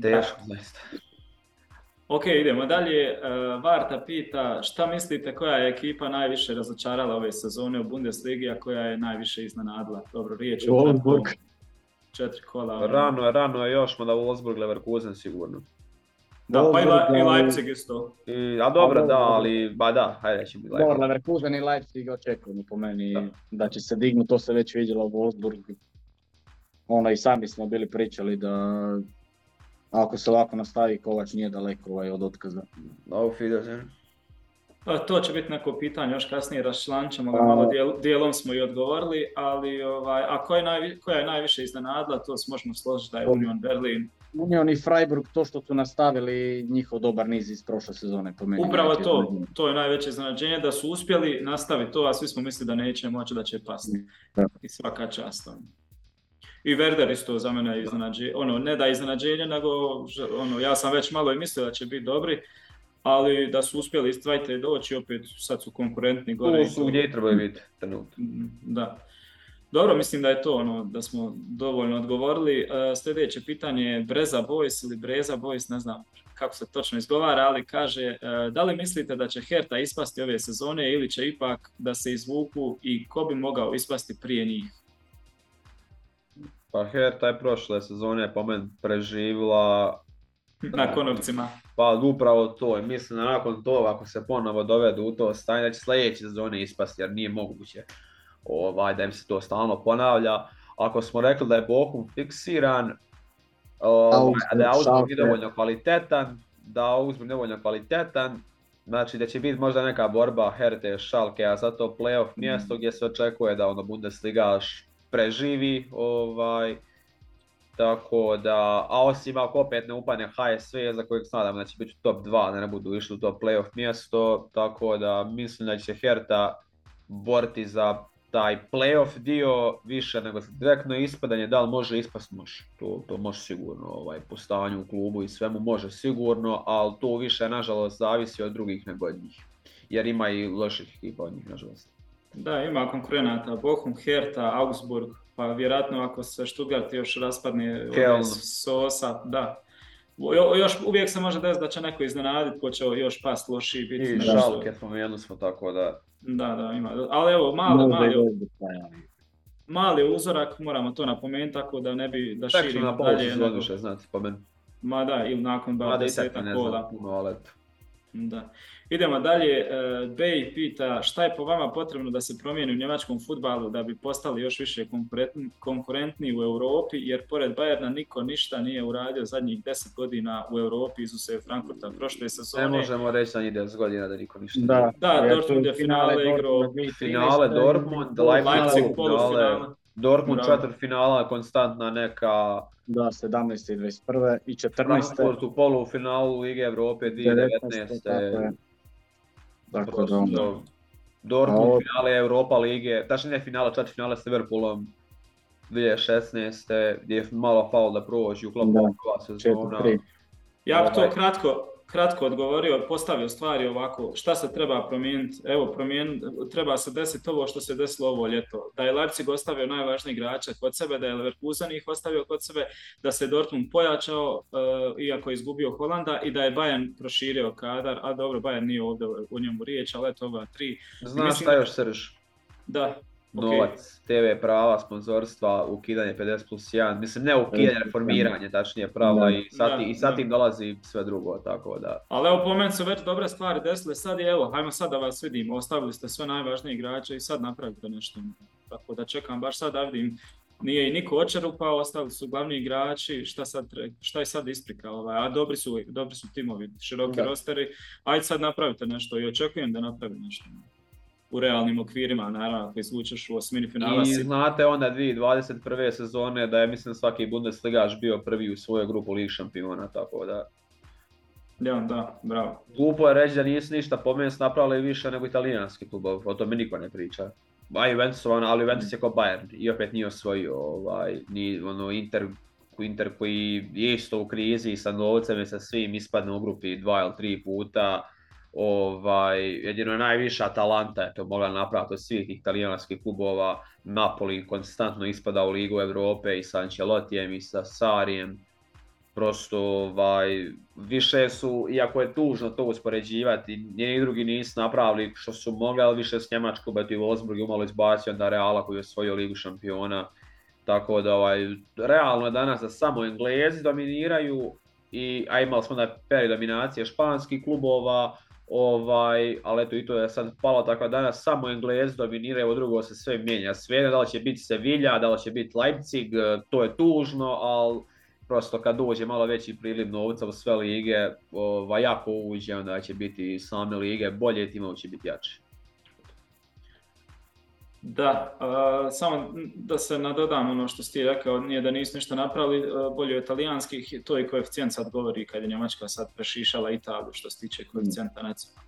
Teško, zaista. Ok, idemo dalje. Varta pita, šta mislite koja je ekipa najviše razočarala ove sezone u Bundesligi, a koja je najviše iznenadila? Dobro, riječ je Wolfsburg. 4 kola. Rano je još, mada Wolfsburg, Leverkusen sigurno. Da, pa i Leipzig isto. A dobro, da, ali ba da, hajde rećemo i Leipzig. Dobro, Leverkusen i Leipzig očekujemo po meni da će se dignuti, to se već vidjelo u Wolfsburgu. I sami smo bili pričali da ako se lako nastavi, Kovač nije daleko od otkaza. Auf Wiedersehen. To će biti neko pitanje, još kasnije raščlančamo, malo dijelom smo i odgovorili, ali a koja je najviše iznenadila, to se možemo složiti da je Union Berlin. Union i Freiburg, to što su nastavili njihov dobar niz iz prošle sezone. Po meni upravo to je najveće iznenađenje, da su uspjeli nastaviti to, a svi smo mislili da neće moći, da će pasti. Da. I svaka čast. I Werder isto za mene je iznenađenje, ne da je iznenađenje, nego ja sam već malo i mislio da će biti dobri. Ali da su uspjeli izdvajte doći, opet sad su konkurentni gore. Tu su gdje trebaju biti trenutno. Da. Dobro, mislim da je to da smo dovoljno odgovorili. Sljedeće pitanje je Breza Boys ili Breza Boys, ne znam kako se točno izgovara, ali kaže da li mislite da će Herta ispasti ove sezone ili će ipak da se izvuku i ko bi mogao ispasti prije njih? Pa Herta je prošle sezone po meni preživila na konopcima. Pa upravo to. Mislim da nakon toga ako se ponovo dovedu u to stanje da će sljedeće sezone ispasti jer nije moguće da im se to stalno ponavlja. Ako smo rekli da je Bochum fiksiran, da je Augsburg nedovoljno kvalitetan, znači da će biti možda neka borba Herte, Schalke, a zato playoff mjesto gdje se očekuje da ono Bundesligaš preživi, tako da, a osim ako opet ne upadne HSV za kojeg se nadam da će biti u top 2, da ne budu išli u to playoff mjesto, tako da mislim da će Herta boriti za taj playoff dio više nego direktno ispadanje, da li može ispast, može, to može sigurno, po stanju u klubu i svemu može sigurno, ali to više nažalost zavisi od drugih nego od njih, jer ima i loših ekipa od njih nažalost. Da, ima konkurenata, Bochum, Hertha, Augsburg, pa vjerojatno ako se Stuttgart još raspadne Sosa, da. Još uvijek se može desiti da će neko iznenaditi ko će još past lošiji biti. I Schalke spomenuli smo, tako da... Da, ima. Ali evo, mali uzorak, moramo to napomenuti, tako da ne bi da širimo dalje. Tako što na pomoći znati, pa meni. Ma da, ili nakon bar 10 kola. Da. Idemo dalje, Bey pita šta je po vama potrebno da se promijeni u njemačkom fudbalu da bi postali još više konkurentni u Europi, jer pored Bayerna niko ništa nije uradio zadnjih 10 godina u Europi izuse Frankfurta prošle sezone. Ne možemo reći zadnjih 10 godina da niko ništa nije. Da, Dortmund je finale igrao. Finale Dortmund, Leipzig polufinale. Dortmund četvrtfinala, konstantna neka... Da, 17. i 21. i 14. Frankfurt u polufinalu Lige Evrope 2019. Dakle, Dortmund finale Europa Lige, tačnije finala, četvrtfinala s Liverpoolom 2016. gdje je malo falo da prođi u klopu dva sezona. Ja bih to kratko odgovorio, postavio stvari ovako, šta se treba promijeniti, treba se desiti ovo što se desilo ovo ljeto, da je Leipzig ostavio najvažniji igrača kod sebe, da je Leverkusen ih ostavio kod sebe, da se Dortmund pojačao, iako je izgubio Holanda, i da je Bayern proširio kadar, a dobro, Bayern nije ovdje o njemu riječ, ali eto ova tri. Znaš šta još Srž? Da. Novac, TV prava, sponzorstva, ukidanje 50+1, mislim ne ukidanje, reformiranje tačnije prava i sad im dolazi sve drugo, tako da. Ali evo po meni su već dobre stvari desile, sad je evo, hajmo sad da vas vidimo, ostavili ste sve najvažnije igrače i sad napravite nešto, tako da čekam baš sad da vidim, nije i niko očerupao, ostali su glavni igrači, šta je sad isprika, a dobri su timovi, široki rosteri, ajde sad napravite nešto i očekujem da napravi nešto. U realnim okvirima, naravno, ako izvučeš u osmini finala. I znate onda 2021. sezone da je, mislim, svaki Bundesligaš bio prvi u svojoj grupu Lig šampiona, tako da... Da, bravo. Glupo je reći da nisu ništa pomijest napravili više nego italijanski klubov, o tome niko ne priča. A Juventusovan, ali Juventus je kao Bayern i opet nije osvojio Inter koji je isto u krizi i sa novcem i sa svim ispadne u grupi 2 ili 3 puta. Jedino najviša Atalanta je to mogla napraviti od svih italijanskih klubova. Napoli konstantno ispada u Ligu Europe i sa Ancelottijem i sa Sarijem. Prosto više su, iako je tužno to uspoređivati, njeni drugi nisu napravili što su mogli, ali više s Njemačku, Beto i Wolfsburg umalo izbacio onda Reala koji je osvojio Ligu šampiona. Tako da realno je danas da samo Englezi dominiraju, a imali smo onda period dominacije španskih klubova, ali eto i to je sad palo, tako danas samo Englezi dominiraju, ovo drugo se sve mijenja. Sve da li će biti Sevilla, da li će biti Leipzig, to je tužno, ali prosto kad dođe malo veći priliv novca u sve lige, jako uđe, onda će biti same lige bolje, timovi će biti jači. Da, samo da se nadodam ono što si ti rekao, nije da nisu ništa napravili bolje od italijanskih, to i koeficijent sad govori kad je Njemačka sad prešišala Italiju što se tiče koeficijenta nacionalnog.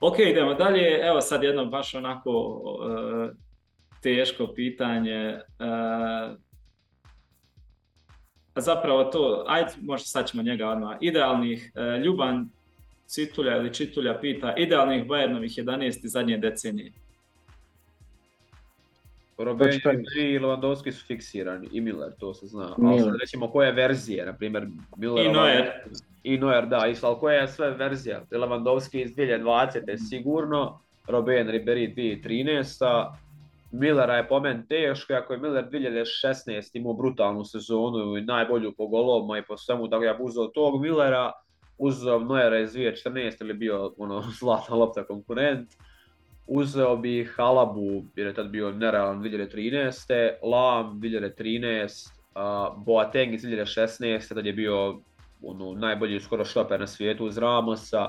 Ok, idemo dalje, evo sad jedno baš onako teško pitanje. Zapravo to, ajde možda sad ćemo njega odmah, idealnih Ljuban Citulja ili Čitulja pita, idealnih Bayernovih 11 i zadnje decenije. Robben i Lewandowski su fiksirani i Miller, to se zna, ali sad rećemo koje verzije, na primjer Miller i Neuer. i Neuer, da, isto, ali koja je sve verzija? Lewandowski iz 2020. sigurno, Robben, Ribéry 2013. Millera je po meni teško, ako je Miller 2016 imao brutalnu sezonu i najbolju po golovima i po svemu, da ja bi uzeo tog Millera, uzeo Neuera iz 2014 ili bio ono zlatna lopta konkurent, uzeo bi Halabu jer je tad bio nerealan 2013, Lam 2013, Boateng iz 2016, tad je bio ono, najbolji skoro štoper na svijetu uz Ramosa.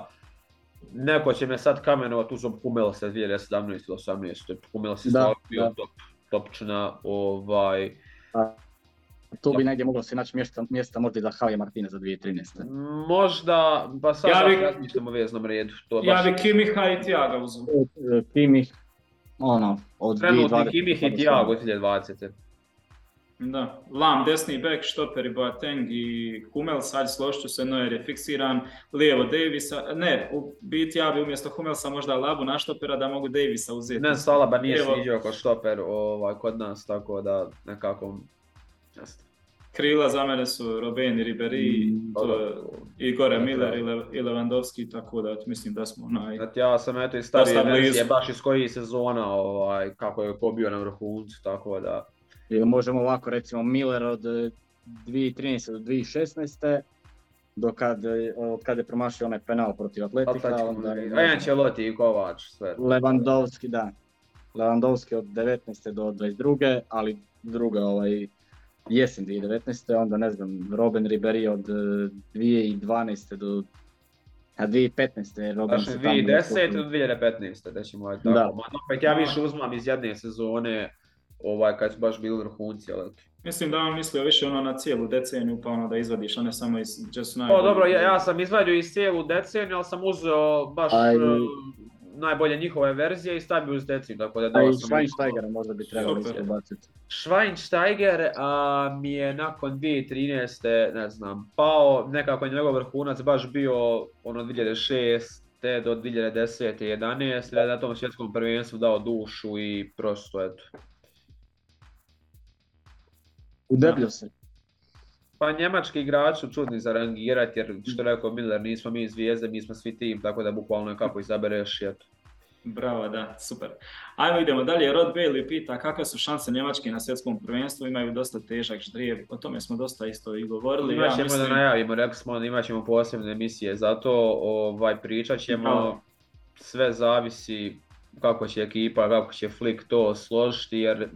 Neko će me sad kamenovat, uzom Humelsa 2017 ili 2018, Humelsa je stvarno bio topčina. Tu bi negdje moglo se naći mjesta možda i za Javier Martineza 2013. Možda, pa sad razmišljamo o veznom redu. Ja bi Kimiha i Tiaga uzom. Kimih, ono, od 2020. Trenutni Kimih i Tiaga od 2020. Da, Lam, desni bek, štoper i Boateng i Hummels, ajde složit se, Neuer je fiksiran, lijevo Davisa, ne, u biti ja bi umjesto Hummelsa možda Labu na štopera da mogu Davisa uzeti. Ne, Salaba nije sviđao kod štoper kod nas, tako da nekako... Krila za mene su Robben i Ribéry, i Gore Miller i Lewandowski, tako da mislim da smo onaj... Ja sam eto i starije verzije, baš iz kojih sezona, kako je ko bio na vrhuncu, tako da... Ili možemo ovako, recimo Miller od 2013. do 2016. od kad je promašio onaj penal protiv Atletika. Ancelotti i Kovač, sve. Lewandowski, da. Lewandowski od 19. do 22. ali druga jesen 2019. Onda ne znam, Robben Ribéry od 2012. do 2015. Robben se tamo... 2010. do 2015. da ćemo tako. Da. Opet ja više uzmam iz jedne sezone kad su baš bili vrhunci, ali... Mislim da on mislio više na cijelu deceniju, pa da izvadiš, a ne samo iz... Dobro, ja sam izvadio iz cijelu deceniju, ali sam uzeo baš najbolje njihove verzije i stavio uz deceniju, tako da... I Schweinsteigera možda bi trebalo izbaciti. Schweinsteiger mi je nakon 2013. ne znam, pao, nekako je njegov vrhunac baš bio ono 2006. do 2010. 11. na tom svjetskom prvenstvu dao dušu i prosto, eto. Udebljio se. Pa njemački igrači su čudni za rangirati, jer što rekao Miller, nismo mi zvijezde, mi smo svi tim, tako da bukvalno je kako izabereš i eto. Bravo, da, super. Ajmo idemo dalje, Rod Bailey pita kakve su šanse Njemačke na svjetskom prvenstvu, imaju dosta težak ždrijeb, o tome smo dosta isto i govorili. Imat ćemo da najavimo, rekli smo, imat ćemo posebne emisije, zato pričat ćemo, sve zavisi kako će ekipa, kako će Flick to složiti, jer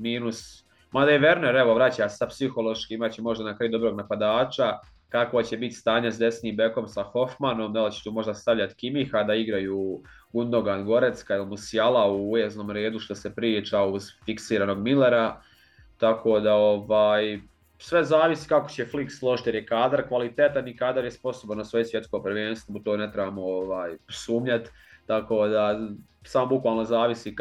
mada i Werner vraća sa psihološki, imat će možda na kraju dobrog napadača, kako će biti stanje s desnim bekom sa Hoffmanom, da li će tu možda stavljati Kimiha da igraju Gundogan, Gorecka ili Musiala u veznom redu što se priča uz fiksiranog Millera. Tako da sve zavisi kako će Flick složiti jer je kadar kvalitetan i kadar je sposoban na svoje svjetsko prvenstvo, u to ne trebamo sumnjati. Tako da samo bukvalno zavisi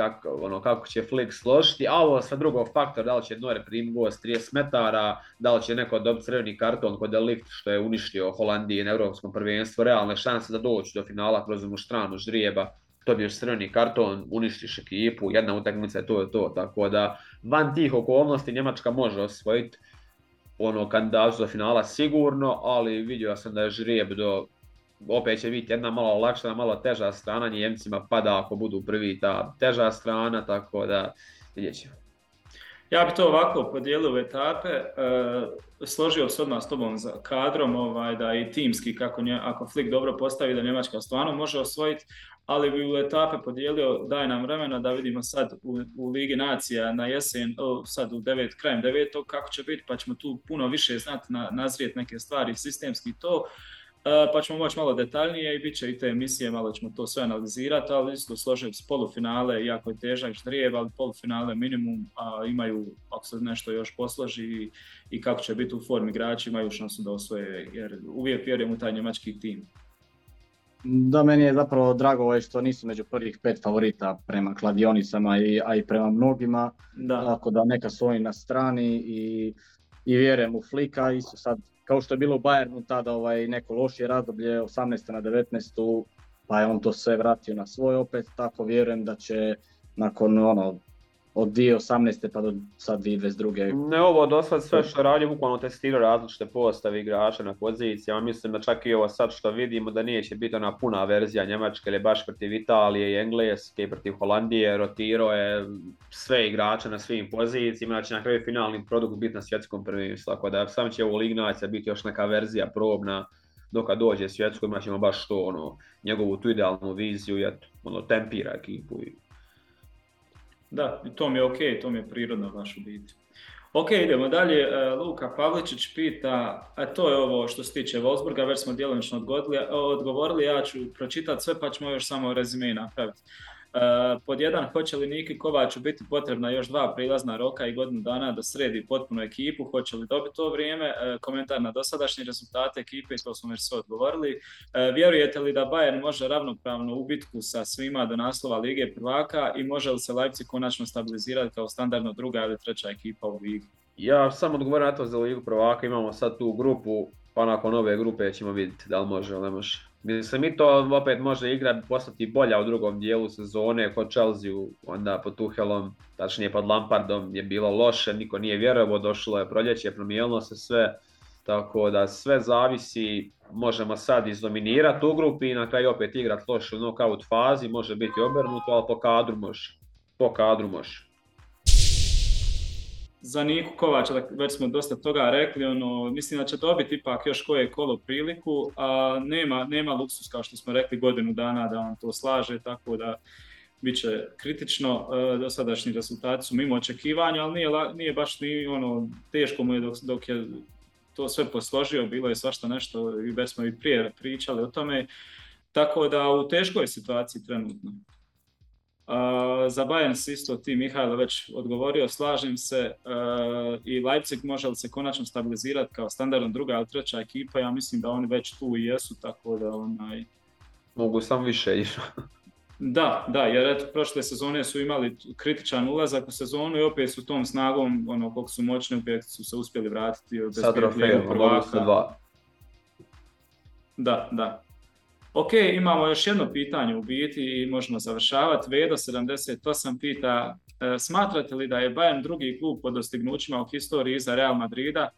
kako će Flick složiti, a ovo sve drugo faktor, da li će Neuer primiti gol s 30 metara, da li će neko dobiti crveni karton kod De Ligt što je uništio Holandiju na Europskom prvenstvu, realne šanse da doći do finala kroz onu stranu ždrijeba, dobiješ crveni karton, uništiš ekipu, jedna utakmica je to, tako da van tih okolnosti Njemačka može osvojiti kandidatu do finala sigurno, ali vidio sam da je ždrijeb do... Opet će biti jedna malo lakša, malo teža strana, Njemcima pada ako budu prvi ta teža strana, tako da vidjet ćemo. Ja bi to ovako podijelio u etape, složio se odmah s tobom za kadrom, da i timski, ako Flick dobro postavi da Njemačka stvarno može osvojiti, ali bi u etape podijelio, daj nam vremena da vidimo sad u Ligi Nacija na jesen, sad u krajem 9. kako će biti, pa ćemo tu puno više znati, nazrijeti neke stvari, sistemski to. Pa ćemo moći malo detaljnije i bit će i te emisije, malo ćemo to sve analizirati, ali isto složiti s polufinale, jako je težak ždrijeb, ali polufinale minimum, a imaju, ako se nešto još posloži i kako će biti u formi igrači, imaju šansu da osvoje, jer uvijek vjerujem u taj njemački tim. Da, meni je zapravo drago što nisu među prvih 5 favorita prema kladionicama, a i prema mnogima, tako da neka su oni na strani i vjerujem u Flicka, isto sad. Kao što je bilo u Bayernu tada neko lošije razdoblje, 18. na 19. pa je on to sve vratio na svoj opet, tako vjerujem da će nakon od 2018. pa do sad 2022. Ne, ovo dosad sve što radi, bukvalno testirao različite postave igrača na pozicijama. Mislim da čak i ovo sad što vidimo da neće biti ona puna verzija Njemačke, ili baš protiv Italije i Engleske i protiv Holandije, rotirao je sve igrače na svim pozicijama, znači na kraju finalni produkt biti na svjetskom prvenstvu, tako da sam će ovo lignacija biti još neka verzija probna. Dok kad dođe svjetsko imat ćemo baš to, ono, njegovu tu idealnu viziju, jer ono, tempira ekipu. Da, to mi je okej, to mi je prirodno baš u biti. Okej, idemo dalje. Luka Pavličić pita, a to je ovo što se tiče Wolfsburga, već smo djelomično odgovorili, ja ću pročitati sve pa ćemo još samo rezime napraviti. Pod jedan, hoće li Niki Kovaču biti potrebna još 2 prilazna roka i godinu dana da sredi potpunu ekipu, hoće li dobiti to vrijeme, komentar na dosadašnje rezultate ekipe, to smo već sve odgovorili. Vjerujete li da Bayern može ravnopravno u bitku sa svima do naslova Lige prvaka i može li se Leipzig konačno stabilizirati kao standardno 2. ili 3. ekipa u ligi? Ja sam odgovorim na to za Ligu prvaka, imamo sad tu grupu, pa nakon ove grupe ćemo vidjeti da li može ili ne može. Mislim, i to opet može igra postati bolja u drugom dijelu sezone, kod Chelsea, onda pod Tuhelom, tačnije pod Lampardom je bilo loše, niko nije vjerovao, došlo je proljeće, promijenilo se sve, tako da sve zavisi, možemo sad izdominirati u grupi i na kraju opet igrati loše u knockout fazi, može biti obrnuto, ali po kadru može, Za Niku Kovača, već smo dosta toga rekli, ono, mislim da će dobiti ipak još koje kolo priliku, a nema luksus kao što smo rekli godinu dana da on to slaže, tako da bit će kritično. Dosadašnji rezultati su mimo očekivanja, ali nije baš ni ono, teško mu je dok je to sve posložio, bilo je svašta nešto i već smo i prije pričali o tome, tako da u teškoj situaciji trenutno. Za Bayern si isto ti, Mihajlo, već odgovorio, slažem se, i Leipzig može li se konačno stabilizirati kao standardno 2. ili 3. ekipa, ja mislim da oni već tu i jesu, tako da onaj... Mogu sam više išao. Da, jer eto, prošle sezone su imali kritičan ulazak u sezonu i opet su tom snagom, ono, koliko su moćni, opet su se uspjeli vratiti. Sa trofejom, odlogu sa 2. Da. Ok, imamo još jedno pitanje u biti i možemo završavati. Vedo78 pita, smatrate li da je Bayern drugi klub po dostignućima u historiji iza Real Madrida?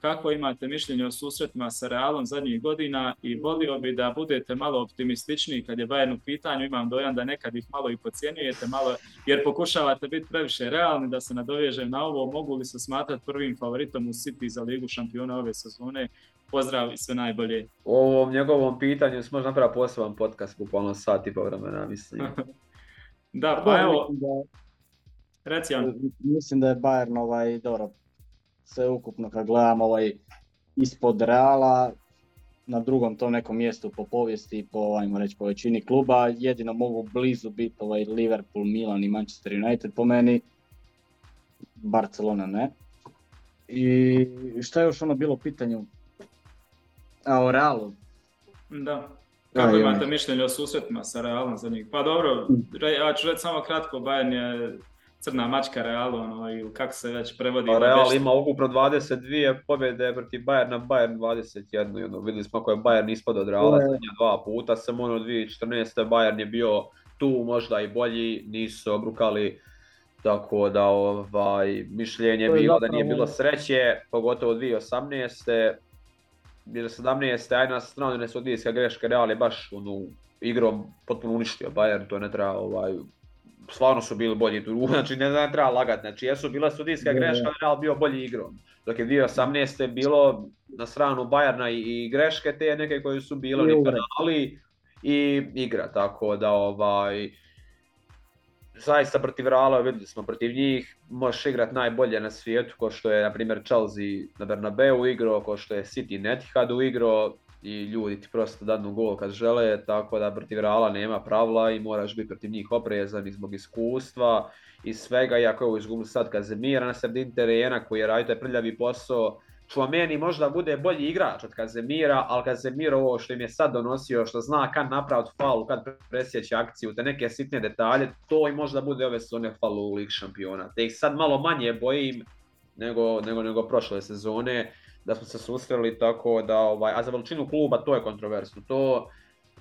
Kako imate mišljenje o susretima sa Realom zadnjih godina i volio bi da budete malo optimističniji kad je Bayern u pitanju, imam dojam da nekad ih malo i podcjenjujete malo jer pokušavate biti previše realni. Da se nadovežem na ovo, mogu li se smatrati prvim favoritom u City za Ligu šampiona ove sezone? Pozdrav i sve najbolje. O ovom njegovom pitanju smo možda napraviti poseban podcast bukvalno sat i po vremena, mislim. Da, pa evo, reci on. Mislim da je Bayern dobro. Sve ukupno kad gledam ispod Reala, na drugom tom nekom mjestu po povijesti i po većini kluba, jedino mogu blizu biti Liverpool, Milan i Manchester United po meni, Barcelona ne. I šta je još bilo pitanje? A o Realu? Da. Kako imate mišljenje o susretima sa Realom za njih? Pa dobro, ja ću reći samo kratko, Bayern je crna mačka Realu, ili kako se već prevodi. Pa Real ima ukupno 22 pobjede protiv Bayerna, Bayern 21. Vidjeli smo kako je Bayern ispadao od Reala zadnja 2 puta, samo 2014. Bayern je bio tu možda i bolji, nisu obrukali. Tako da mišljenje je bilo da nije bilo sreće, pogotovo 2018. Jer 17. aj na stranu ne su odvijska greška, Real je baš igrom potpuno uništio Bayern, to ne treba stvarno su bili bolji tu, znači ne treba lagati, znači jesu bila sudijska greška, Real bio bolji igrom. Dok je 2018. bilo na stranu Bayerna i greške te neke koje su bile, oni penali i igra, tako da zaista protiv Reala, vidjeli smo, protiv njih možeš igrati najbolje na svijetu, ko što je na primjer Chelsea na Bernabeu igrao, ko što je City na Etihadu igrao i ljudi ti prosto dadnu gol kad žele, tako da protiv Reala nema pravila i moraš biti protiv njih oprezan i zbog iskustva i svega, iako je ovo izgubili sad Kazemira na sredini terena koji je radio taj prljavi posao. Tchouaméni možda bude bolji igrač od Kazemira, ali Kazemir ovo što im je sad donosio, što zna kad napraviti faul, kad presjeći akciju, te neke sitne detalje, to i možda bude ove sezone faul u Ligi šampiona. Te ih sad malo manje bojim nego prošle sezone da smo se susreli, tako da a za veličinu kluba to je kontroversno. To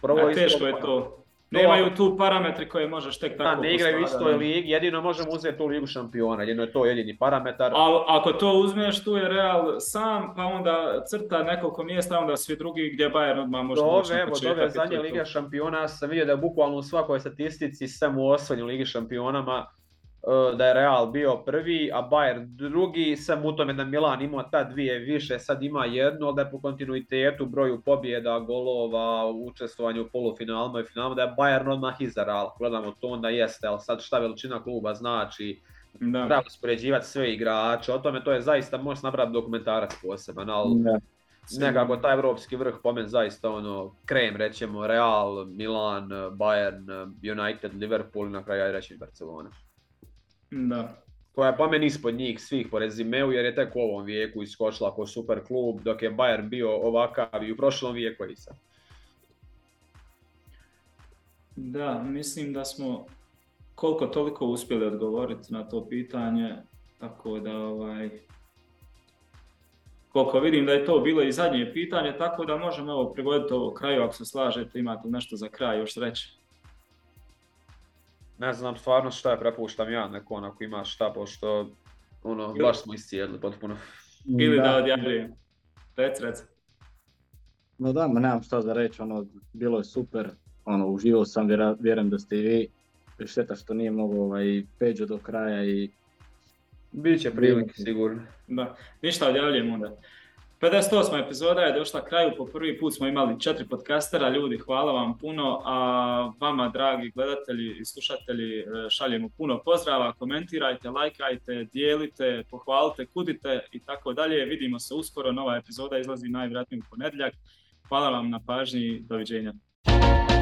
prvo je to. Nemaju tu parametri koje možeš tek tako postaviti. Da, ne igraju u istoj ligi, jedino možemo uzeti tu ligu šampiona, jedino je to jedini parametar. Ali ako to uzmeš, tu je Real sam, pa onda crta nekoliko mjesta, onda svi drugi gdje Bayern odmah može moći na početak. Dobro, zadnja Liga šampiona, sam vidio da je bukvalno u svakoj statistici, samo u osvanju Ligi šampionama, da je Real bio prvi, a Bayern drugi, sam u tome da Milan imao ta dvije više, sad ima jedno, da je po kontinuitetu, broju pobjeda, golova, učestvovanju u polufinalima i finalima, da je Bayern odmah iza Real. Gledamo to, onda jeste, ali sad šta veličina kluba znači, treba uspoređivati sve igrače, o tome to je zaista, možeš napraviti dokumentarac poseban, ali nekako taj evropski vrh po meni zaista ono, krem rećemo, Real, Milan, Bayern, United, Liverpool i na kraju reći Barcelona. Da. Koja je po meni ispod njih svih po rezimeu jer je tek u ovom vijeku iskočila kao super klub, dok je Bayern bio ovakav i u prošlom vijeku i sad. Da, mislim da smo koliko toliko uspjeli odgovoriti na to pitanje, tako da koliko vidim da je to bilo i zadnje pitanje, tako da možemo evo privoditi ovo kraju, ako se slažete, imate nešto za kraj još reći. Ne znam stvarno šta je, prepuštam ja nekon ako ima šta, pošto ono, baš smo iscijedili potpuno. Ili da odjavljujem. Rec. No da, nemam šta da reći, bilo je super, uživao sam, vjerujem da ste i vi. Šteta što nije mogao Peđo do kraja i... Biće prilike, sigurno. Da, ništa, odjavljujem onda. 58. epizoda je došla kraju, po prvi put smo imali 4 podcastera, ljudi hvala vam puno, a vama dragi gledatelji i slušatelji šaljemo puno pozdrava, komentirajte, lajkajte, dijelite, pohvalite, kudite i tako dalje, vidimo se uskoro, nova epizoda izlazi najvjerojatnije u ponedjeljak, hvala vam na pažnji, doviđenja.